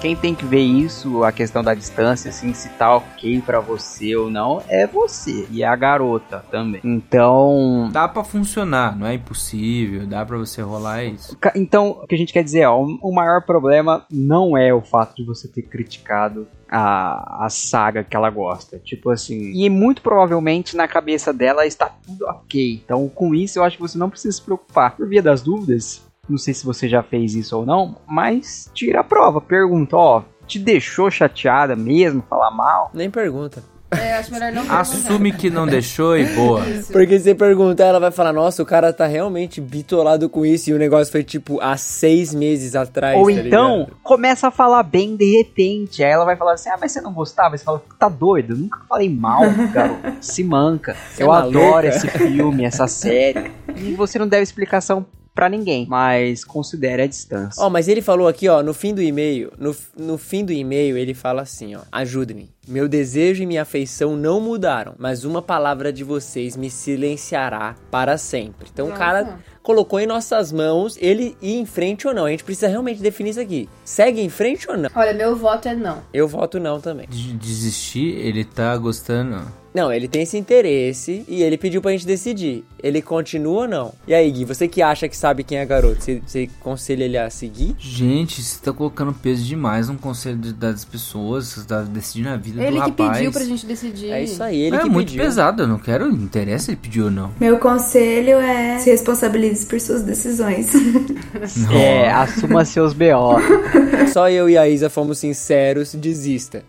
Quem tem que ver isso, a questão da distância, assim, se tá ok pra você ou não, é você. E a garota também. Então... dá pra funcionar, não é impossível, dá pra você rolar isso. Então, o que a gente quer dizer, ó, o maior problema não é o fato de você ter criticado a saga que ela gosta, tipo assim, e muito provavelmente na cabeça dela está tudo ok. Então, com isso, eu acho que você não precisa se preocupar. Por via das dúvidas... não sei se você já fez isso ou não, mas tira a prova, pergunta, ó, te deixou chateada mesmo, falar mal? Nem pergunta. É, acho melhor não perguntar. Assume que não deixou e boa. Isso. Porque se perguntar, ela vai falar, nossa, o cara tá realmente bitolado com isso e o negócio foi tipo há 6 meses atrás. Ou tá então, ligado? Começa a falar bem de repente, aí ela vai falar assim, ah, mas você não gostava? Você fala, tá doido, eu nunca falei mal, garoto, se manca. Você eu é adoro esse filme, essa série. E você não deve explicação pra ninguém, mas considere a distância. Ó, mas ele falou aqui, ó, no fim do e-mail, ele fala assim, ó, ajude-me. Meu desejo e minha afeição não mudaram, mas uma palavra de vocês me silenciará para sempre. Então o cara colocou em nossas mãos ele ir em frente ou não. A gente precisa realmente definir isso aqui. Segue em frente ou não? Olha, meu voto é não. Eu voto não também. Desistir, ele tá gostando... Não, ele tem esse interesse e ele pediu pra gente decidir. Ele continua ou não? E aí, Gui, você que acha que sabe quem é garoto, você aconselha ele a seguir? Gente, você tá colocando peso demais no conselho das pessoas, você tá decidindo a vida do rapaz. Ele que pediu pra gente decidir. É isso aí, ele que pediu. É muito pesado, eu não quero, não interessa ele pedir ou não. Meu conselho é se responsabilize por suas decisões. É, assuma seus B.O. Só eu e a Isa fomos sinceros, desista.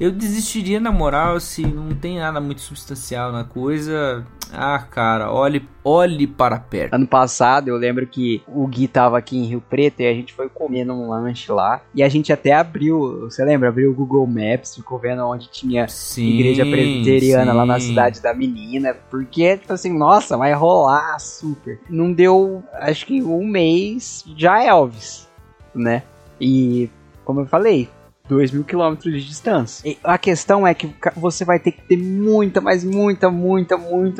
Eu desistiria, na moral, se não tem nada muito substancial na coisa. Ah, cara, olhe para perto. Ano passado eu lembro que o Gui tava aqui em Rio Preto e a gente foi comendo um lanche lá. E a gente até abriu, você lembra? Abriu o Google Maps, ficou vendo onde tinha igreja presbiteriana lá na cidade da menina. Porque, tipo assim, nossa, vai rolar super. Não deu, acho que um mês já Elvis, né? E, como eu falei, 2.000 quilômetros de distância. E a questão é que você vai ter que ter muita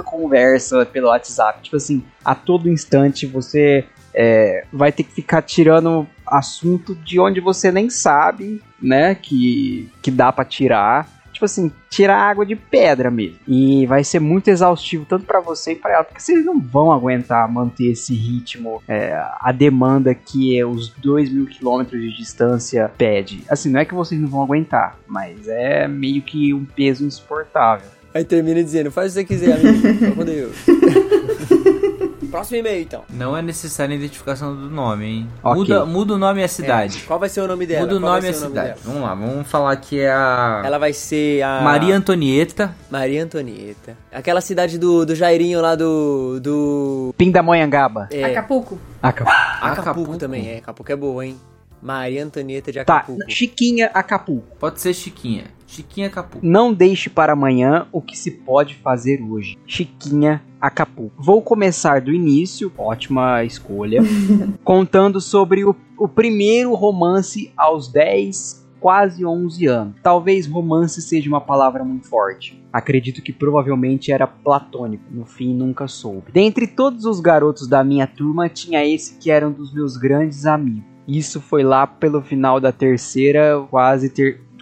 conversa pelo WhatsApp. Tipo assim, a todo instante você vai ter que ficar tirando assunto de onde você nem sabe, né? Que dá pra tirar. Tipo assim, tirar água de pedra mesmo. E vai ser muito exaustivo, tanto pra você e pra ela, porque vocês não vão aguentar manter esse ritmo, a demanda que é os 2.000 quilômetros de distância pede. Assim, não é que vocês não vão aguentar, mas é meio que um peso insuportável. Aí termina dizendo, faz o que você quiser, amigo, só quando eu. Próximo e-mail, então. Não é necessária a identificação do nome, hein? Okay. Muda o nome e a cidade. Qual vai ser o nome dela? Muda o nome e a cidade. Vamos lá, vamos falar que é a... Ela vai ser a... Maria Antonieta. Maria Antonieta. Aquela cidade do Jairinho lá do... Pindamonhangaba. É. Acapulco. Acapulco também, é. Acapulco é boa, hein? Maria Antonieta de Acapulco. Tá, Chiquinha Acapulco. Pode ser Chiquinha. Chiquinha Acapulco. Não deixe para amanhã o que se pode fazer hoje. Chiquinha Acapulco. Vou começar do início, ótima escolha, contando sobre o primeiro romance aos 10, quase 11 anos. Talvez romance seja uma palavra muito forte. Acredito que provavelmente era platônico, no fim nunca soube. Dentre todos os garotos da minha turma, tinha esse que era um dos meus grandes amigos. Isso foi lá pelo final da terceira, quase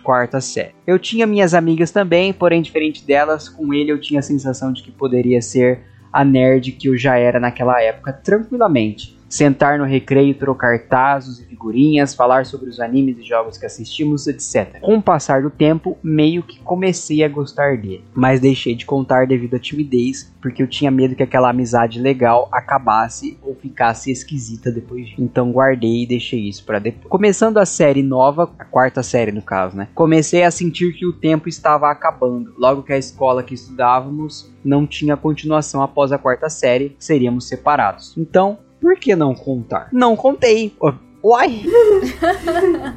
quarta série. Eu tinha minhas amigas também, porém diferente delas, com ele eu tinha a sensação de que poderia ser a nerd que eu já era naquela época tranquilamente. Sentar no recreio, trocar tazos e figurinhas, falar sobre os animes e jogos que assistimos, etc. Com o passar do tempo, meio que comecei a gostar dele, mas deixei de contar devido à timidez, porque eu tinha medo que aquela amizade legal acabasse ou ficasse esquisita depois disso. Então guardei e deixei isso pra depois. Começando a série nova, a quarta série no caso, né? Comecei a sentir que o tempo estava acabando, logo que a escola que estudávamos não tinha continuação após a quarta série, seríamos separados. Então, por que não contar? Não contei. Uai!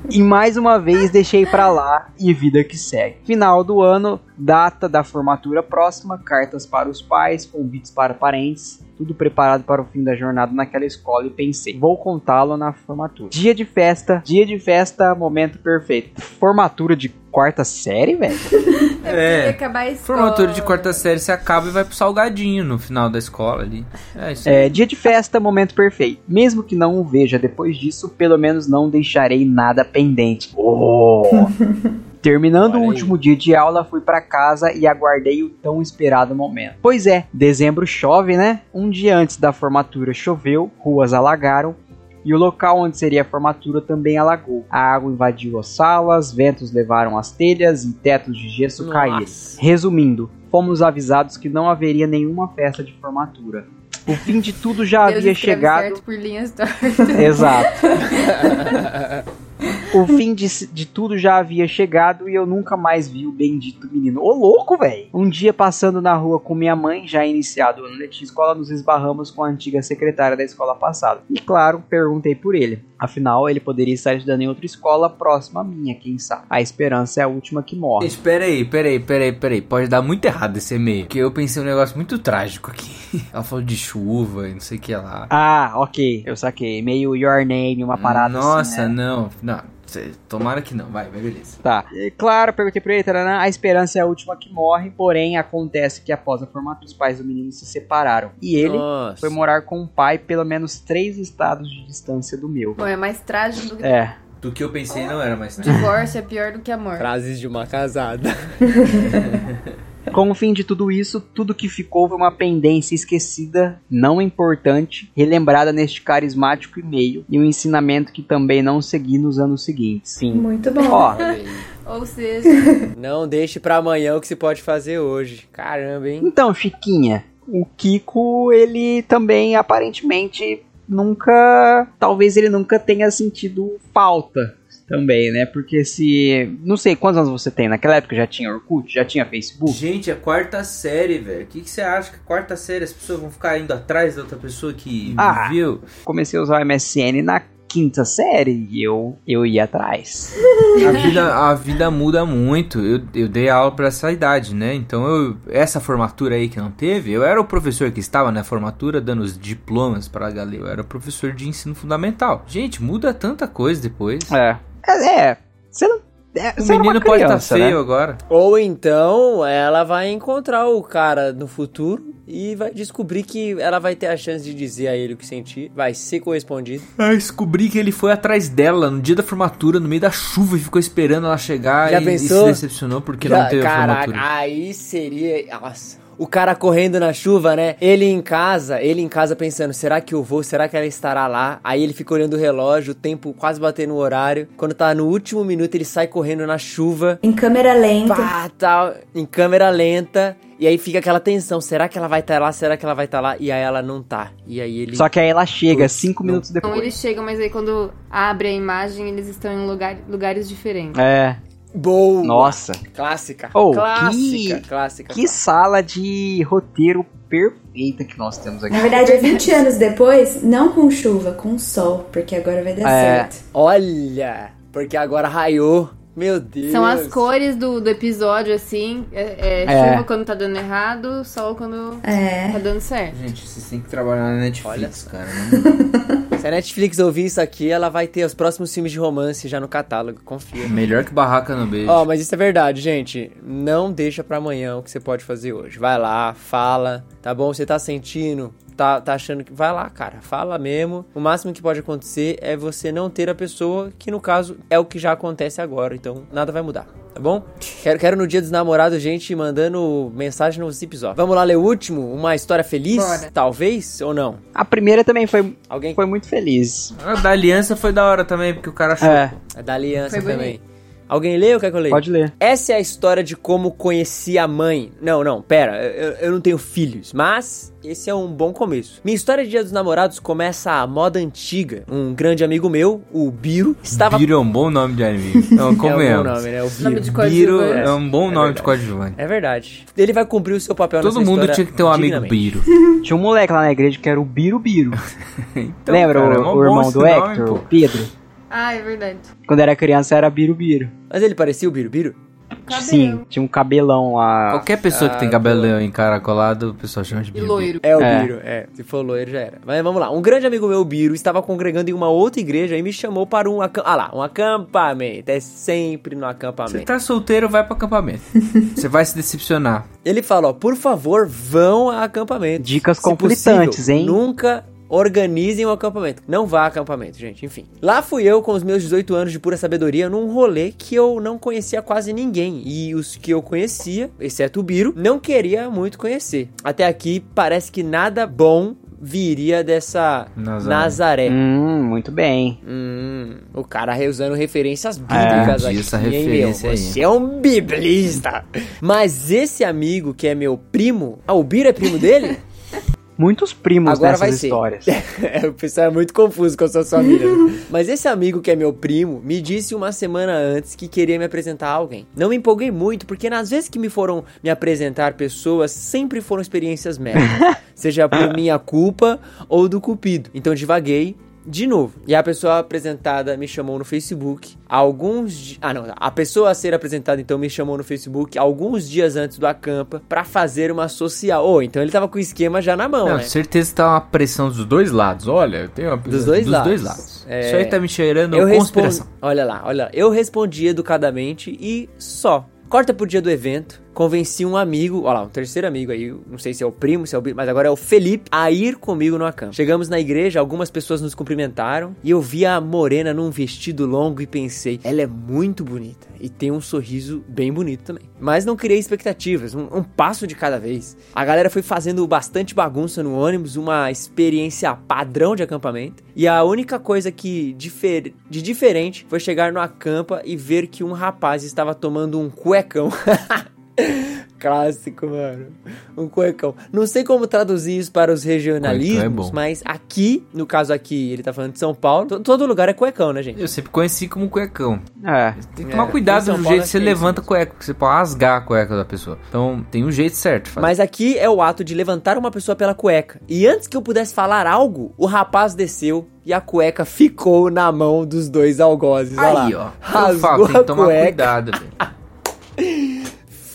E mais uma vez deixei pra lá e vida que segue. Final do ano, data da formatura próxima, cartas para os pais, convites para parentes, tudo preparado para o fim da jornada naquela escola e pensei, vou contá-lo na formatura. Dia de festa, momento perfeito. Formatura de quarta série, velho? É, acabar a escola. Formatura de quarta série se acaba e vai pro salgadinho no final da escola ali. É isso aí. É, dia de festa, momento perfeito. Mesmo que não o veja depois disso, pelo menos não deixarei nada pendente. Oh. Terminando o último dia de aula, fui pra casa e aguardei o tão esperado momento. Pois é, dezembro chove, né? Um dia antes da formatura choveu, ruas alagaram e o local onde seria a formatura também alagou. A água invadiu as salas, ventos levaram as telhas e tetos de gesso caíram. Resumindo, fomos avisados que não haveria nenhuma festa de formatura. O fim de tudo já Deus havia chegado... certo por linhas tortas. Exato. O fim de tudo já havia chegado e eu nunca mais vi o bendito menino. Ô, louco, velho! Um dia passando na rua com minha mãe, já iniciado o ano de escola, nos esbarramos com a antiga secretária da escola passada. E claro, perguntei por ele. Afinal, ele poderia estar estudando em outra escola próxima à minha, quem sabe. A esperança é a última que morre. Espera aí. Pode dar muito errado esse e-mail. Porque eu pensei um negócio muito trágico aqui. Ela falou de chuva e não sei o que lá. Ah, ok. Eu saquei. Meio Your Name, uma parada. Nossa, assim, né? Não. Tomara que não, vai, beleza. Tá, e, claro, perguntei pra ele, tarana, a esperança é a última que morre, porém acontece que após a formatura os pais do menino se separaram. E ele foi morar com o pai pelo menos 3 estados de distância do meu. Pô, é mais trágico do que... É. Do que eu pensei não era mais trágico. Divórcio é pior do que amor. Frases de uma casada. Com o fim de tudo isso, tudo que ficou foi uma pendência esquecida, não importante, relembrada neste carismático e-mail, e um ensinamento que também não segui nos anos seguintes. Fim. Muito bom. Ó, ou seja... Não deixe pra amanhã o que se pode fazer hoje. Caramba, hein? Então, Chiquinha, o Kiko, ele também, aparentemente, nunca... Talvez ele nunca tenha sentido falta... Também, né? Porque se... Não sei, quantos anos você tem? Naquela época já tinha Orkut? Já tinha Facebook? Gente, é 4ª série, velho. O que você acha que 4ª série as pessoas vão ficar indo atrás da outra pessoa que viu? Comecei a usar o MSN na 5ª série e eu ia atrás. A vida muda muito. Eu dei aula pra essa idade, né? Então, essa formatura aí que não teve, eu era o professor que estava na formatura dando os diplomas pra galera. Eu era professor de ensino fundamental. Gente, muda tanta coisa depois. Você não... O menino pode estar feio agora. Ou então ela vai encontrar o cara no futuro e vai descobrir que ela vai ter a chance de dizer a ele o que sentir. Vai ser correspondido. Vai descobrir que ele foi atrás dela no dia da formatura, no meio da chuva, e ficou esperando ela chegar e se decepcionou porque não teve a formatura. Caraca, aí seria... Nossa... O cara correndo na chuva, né? Ele em casa pensando, será que eu vou? Será que ela estará lá? Aí ele fica olhando o relógio, o tempo quase batendo no horário. Quando tá no último minuto, ele sai correndo na chuva. Em câmera lenta. Pá, tá, em câmera lenta. E aí fica aquela tensão, será que ela vai estar lá? Será que ela vai estar lá? E aí ela não tá. E aí ele... Só que aí ela chega, 5 minutos depois. Então eles chegam, mas aí quando abre a imagem, eles estão em lugares diferentes. É... Boa! Nossa! Clássica! Oh, clássica! Que sala de roteiro perfeita que nós temos aqui. Na verdade, é 20 anos depois, não com chuva, com sol, porque agora vai dar certo. Olha! Porque agora raiou. Meu Deus! São as cores do episódio, assim. Chuva quando tá dando errado, sol quando tá dando certo. Gente, vocês têm que trabalhar na Netflix, cara. Né? Se a Netflix ouvir isso aqui, ela vai ter os próximos filmes de romance já no catálogo, confia. Melhor que Barraca no Beijo. Ó, mas isso é verdade, gente. Não deixa pra amanhã o que você pode fazer hoje. Vai lá, fala, tá bom? Você tá sentindo... Tá achando que... Vai lá, cara. Fala mesmo. O máximo que pode acontecer é você não ter a pessoa, que no caso é o que já acontece agora. Então, nada vai mudar. Tá bom? Quero no dia dos namorados, gente, mandando mensagem nos episódios. Vamos lá ler o último? Uma história feliz? Bora. Talvez? Ou não? A primeira também foi... Alguém? Foi muito feliz. A da aliança foi da hora também, porque o cara achou. É. A da aliança foi também. Bonito. Alguém lê ou quer que eu leia? Pode ler. Essa é a história de como conheci a mãe. Não, pera, eu não tenho filhos, mas esse é um bom começo. Minha história de Dia dos Namorados começa à moda antiga. Um grande amigo meu, o Biro, estava... Biro é um bom nome de amigo. Não, como é? É um bom nome, né? O Biro. Biro é um bom nome de coadjuvante. É verdade. Ele vai cumprir o seu papel nessa história. Todo mundo tinha que ter um amigo Biro. Tinha um moleque lá na igreja que era o Biro. Então, lembra, cara, o irmão do Hector, o Pedro? Ah, é verdade. Quando era criança era Birubiru. Mas ele parecia o Birubiru? Sim, tinha um cabelão lá. Qualquer pessoa que tem cabelão encaracolado, o pessoal chama de Biro. E loiro. É o Biro, se for loiro já era. Mas vamos lá, um grande amigo meu, Biro, estava congregando em uma outra igreja e me chamou para um acampamento. É sempre no acampamento. Você tá solteiro, vai pro acampamento. Você vai se decepcionar. Ele falou, por favor, vão a acampamento. Dicas conflitantes, hein? Nunca... Organizem o acampamento. Não vá a acampamento, gente, enfim. Lá fui eu com os meus 18 anos de pura sabedoria num rolê que eu não conhecia quase ninguém. E os que eu conhecia, exceto o Biro, não queria muito conhecer. Até aqui parece que nada bom viria dessa Nazaré. Muito bem. O cara usando referências bíblicas aqui. Essa referência aí. Você é um biblista. Mas esse amigo que é meu primo... Ah, o Biro é primo dele? Muitos primos agora nessas vai ser. Histórias. O pessoal é muito confuso com a sua família. Mas esse amigo que é meu primo me disse uma semana antes que queria me apresentar a alguém. Não me empolguei muito, porque nas vezes que me foram me apresentar pessoas, sempre foram experiências merda. Seja por minha culpa ou do cupido. Então divaguei de novo. E a pessoa apresentada me chamou no Facebook a pessoa a ser apresentada então me chamou no Facebook alguns dias antes do acampa pra fazer uma social. Então ele tava com o esquema já na mão, né? Com certeza que tá uma pressão dos dois lados. Olha, eu tenho uma pressão dos dois lados. Isso aí tá me cheirando conspiração. Olha lá. Eu respondi educadamente e só. Corta pro dia do evento, convenci um amigo, olha lá, um terceiro amigo aí, não sei se é o primo, mas agora é o Felipe, a ir comigo no acampo. Chegamos na igreja, algumas pessoas nos cumprimentaram e eu vi a morena num vestido longo e pensei, ela é muito bonita e tem um sorriso bem bonito também. Mas não criei expectativas, um passo de cada vez. A galera foi fazendo bastante bagunça no ônibus, uma experiência padrão de acampamento. E a única coisa que de diferente foi chegar no acampa e ver que um rapaz estava tomando um cuecão. Clássico, mano. Um cuecão. Não sei como traduzir isso para os regionalismos, mas aqui, no caso aqui, ele tá falando de São Paulo, todo lugar é cuecão, né, gente? Eu sempre conheci como cuecão. Tem que tomar cuidado do jeito que você levanta a cueca, porque você pode rasgar a cueca da pessoa. Então, tem um jeito certo. Mas aqui é o ato de levantar uma pessoa pela cueca. E antes que eu pudesse falar algo, o rapaz desceu e a cueca ficou na mão dos dois algozes. Aí, ó. Rasgou, tem que tomar cuidado, velho.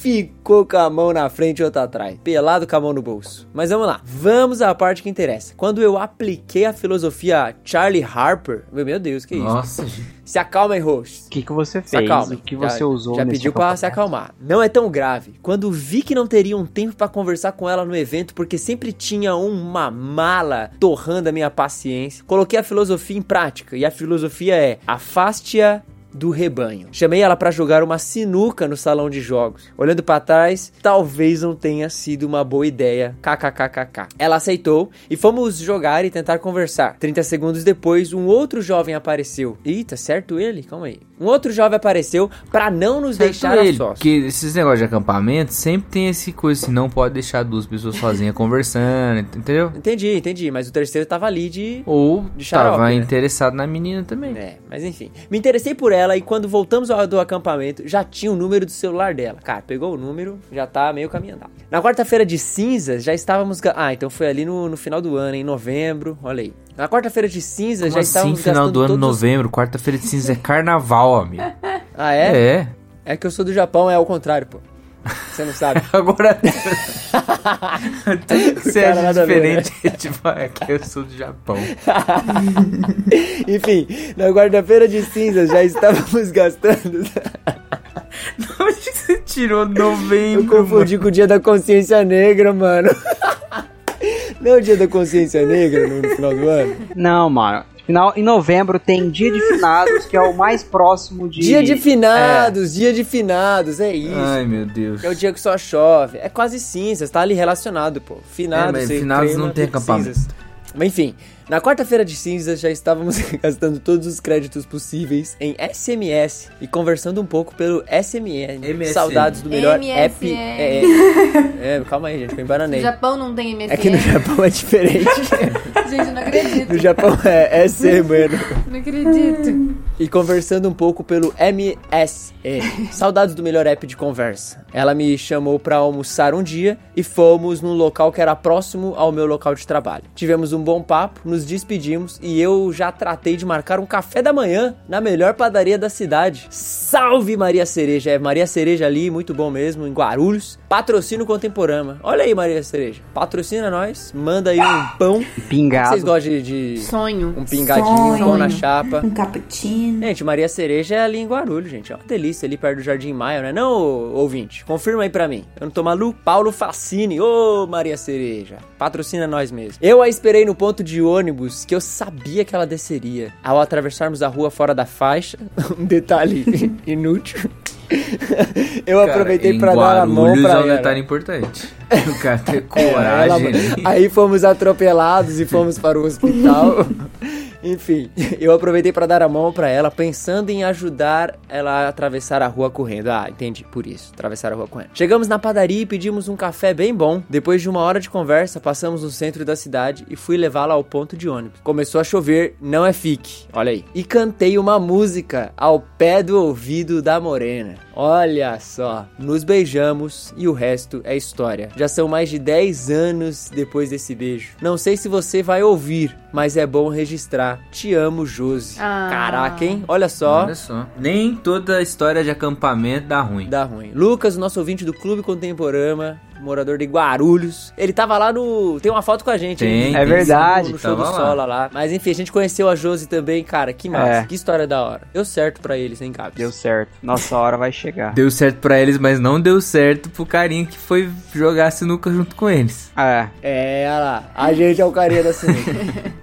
Ficou com a mão na frente e outra atrás. Pelado com a mão no bolso. Mas vamos lá. Vamos à parte que interessa. Quando eu apliquei a filosofia Charlie Harper... Meu Deus, que Nossa. Isso? Nossa. Se acalma, hein, Roxo. O que você fez? Se acalma. O que você usou? Já pediu pra se acalmar. Não é tão grave. Quando vi que não teria um tempo pra conversar com ela no evento, porque sempre tinha uma mala torrando a minha paciência, coloquei a filosofia em prática. E a filosofia é... afaste-a do rebanho. Chamei ela pra jogar uma sinuca no salão de jogos. Olhando pra trás, talvez não tenha sido uma boa ideia. KKKKK. Ela aceitou e fomos jogar e tentar conversar. 30 segundos depois, um outro jovem apareceu. Eita, certo ele? Calma aí. Um outro jovem apareceu pra não nos deixar a sós. Porque esses negócios de acampamento sempre tem esse coisa assim, não pode deixar duas pessoas sozinhas conversando, entendeu? Entendi, mas o terceiro tava ali de... Ou de xarope, tava interessado na menina também. Mas enfim. Me interessei por ela e quando voltamos ao do acampamento, já tinha o número do celular dela. Cara, pegou o número, já tá meio caminho andado. Na quarta-feira de cinzas, já estávamos... então foi ali no final do ano, em novembro, olha aí. Na quarta-feira de cinzas, como já estávamos assim, final do ano, novembro, quarta-feira de cinzas é carnaval, amigo. Ah, é? É que eu sou do Japão, é ao contrário, pô. Você não sabe. Agora... Você é diferente, ver, né? Tipo, é que eu sou do Japão. Enfim, na quarta-feira de cinzas já estávamos gastando... Não, acho que você tirou novembro. Eu confundi com o dia da consciência negra, mano. Não é o dia da consciência negra no final do ano? Não, mano. Em novembro tem dia de finados, que é o mais próximo de... Dia de finados, é isso. Ai, meu Deus. É o dia que só chove. É quase cinzas, tá ali relacionado, pô. Finados, mas finados crema, não tem acampamento. Cinzas. Mas enfim, na quarta-feira de cinzas já estávamos gastando todos os créditos possíveis em SMS e conversando um pouco pelo SMN. MSN. Saudades do melhor MSN. App. Calma aí, gente, eu embananei. No Japão não tem MSN. É que no Japão é diferente. Gente, eu não acredito. No Japão é SMN. Não acredito. E conversando um pouco pelo MSN. Saudades do melhor app de conversa. Ela me chamou pra almoçar um dia e fomos num local que era próximo ao meu local de trabalho. Tivemos um bom papo, nos despedimos e eu já tratei de marcar um café da manhã na melhor padaria da cidade. Salve Maria Cereja! É Maria Cereja ali, muito bom mesmo, em Guarulhos. Patrocina o Contemporama. Olha aí, Maria Cereja. Patrocina nós, manda aí um pão. Pingado. Vocês gostam de... Sonho. Um pingadinho, um pão na chapa. Um cappuccino. Gente, Maria Cereja é ali em Guarulhos, gente. É uma delícia ali perto do Jardim Maia, né? Não, ouvinte? Confirma aí pra mim. Eu não tô maluco? Paulo Facine. Ô, Maria Cereja. Patrocina nós mesmo. Eu a esperei no ponto de ônibus que eu sabia que ela desceria. Ao atravessarmos a rua fora da faixa, um detalhe inútil, eu aproveitei pra dar a mão pra ela. É um detalhe importante. O cara tem coragem. Aí fomos atropelados e fomos para o hospital. Enfim, eu aproveitei pra dar a mão pra ela, pensando em ajudar ela a atravessar a rua correndo. Entendi, por isso, atravessar a rua correndo. Chegamos na padaria e pedimos um café bem bom. Depois de uma hora de conversa, passamos no centro da cidade e fui levá-la ao ponto de ônibus. Começou a chover, não é fique, olha aí. E cantei uma música ao pé do ouvido da morena. Olha só, nos beijamos e o resto é história. Já são mais de 10 anos depois desse beijo. Não sei se você vai ouvir, mas é bom registrar. Te amo, Josi. Caraca, hein? Olha só. Nem toda história de acampamento dá ruim. Lucas, nosso ouvinte do Clube Contemporama, morador de Guarulhos. Ele tava lá no... Tem uma foto com a gente. Tem, né? É verdade. No show do Sola lá. Mas enfim, a gente conheceu a Josi também, cara. Que massa, que história da hora. Deu certo pra eles, hein, Gabi? Deu certo. Nossa hora vai chegar. Deu certo pra eles, mas não deu certo pro carinha que foi jogar sinuca junto com eles. Ah, é. É, olha lá. A gente é o carinha da sinuca.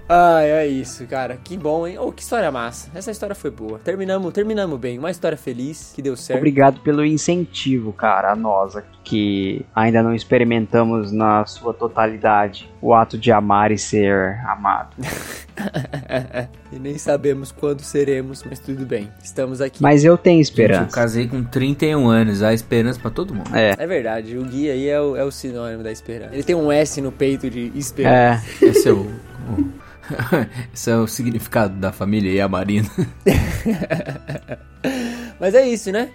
Ai, é isso, cara. Que bom, hein? Oh, que história massa. Essa história foi boa. Terminamos bem. Uma história feliz, que deu certo. Obrigado pelo incentivo, cara, a nós aqui, que ainda não experimentamos na sua totalidade o ato de amar e ser amado. E nem sabemos quando seremos, mas tudo bem. Estamos aqui. Mas eu tenho esperança. Gente, eu casei com 31 anos, há esperança pra todo mundo. É verdade, o Gui aí é o sinônimo da esperança. Ele tem um S no peito de esperança. É, esse é o... Esse é o significado da família e a Marina. Mas é isso, né?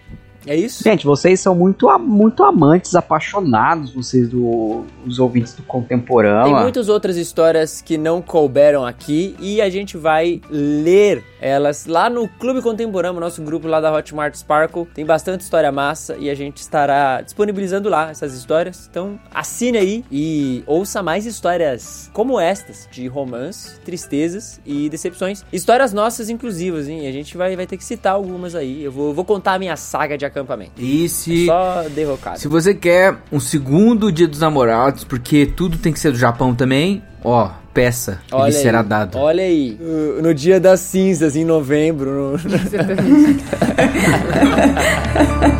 É isso? Gente, vocês são muito, muito amantes, apaixonados, vocês, os ouvintes do Contemporâneo. Tem muitas outras histórias que não couberam aqui e a gente vai ler elas lá no Clube Contemporâneo, nosso grupo lá da Hotmart Sparkle. Tem bastante história massa e a gente estará disponibilizando lá essas histórias. Então, assine aí e ouça mais histórias como estas, de romance, tristezas e decepções. Histórias nossas, inclusivas, hein? A gente vai ter que citar algumas aí. Eu vou contar a minha saga de acampamento. E se... É só derrocado. Se você quer um segundo Dia dos Namorados, porque tudo tem que ser do Japão também, ó, peça, olha, ele aí, será dado. Olha aí, no Dia das Cinzas, em novembro. No...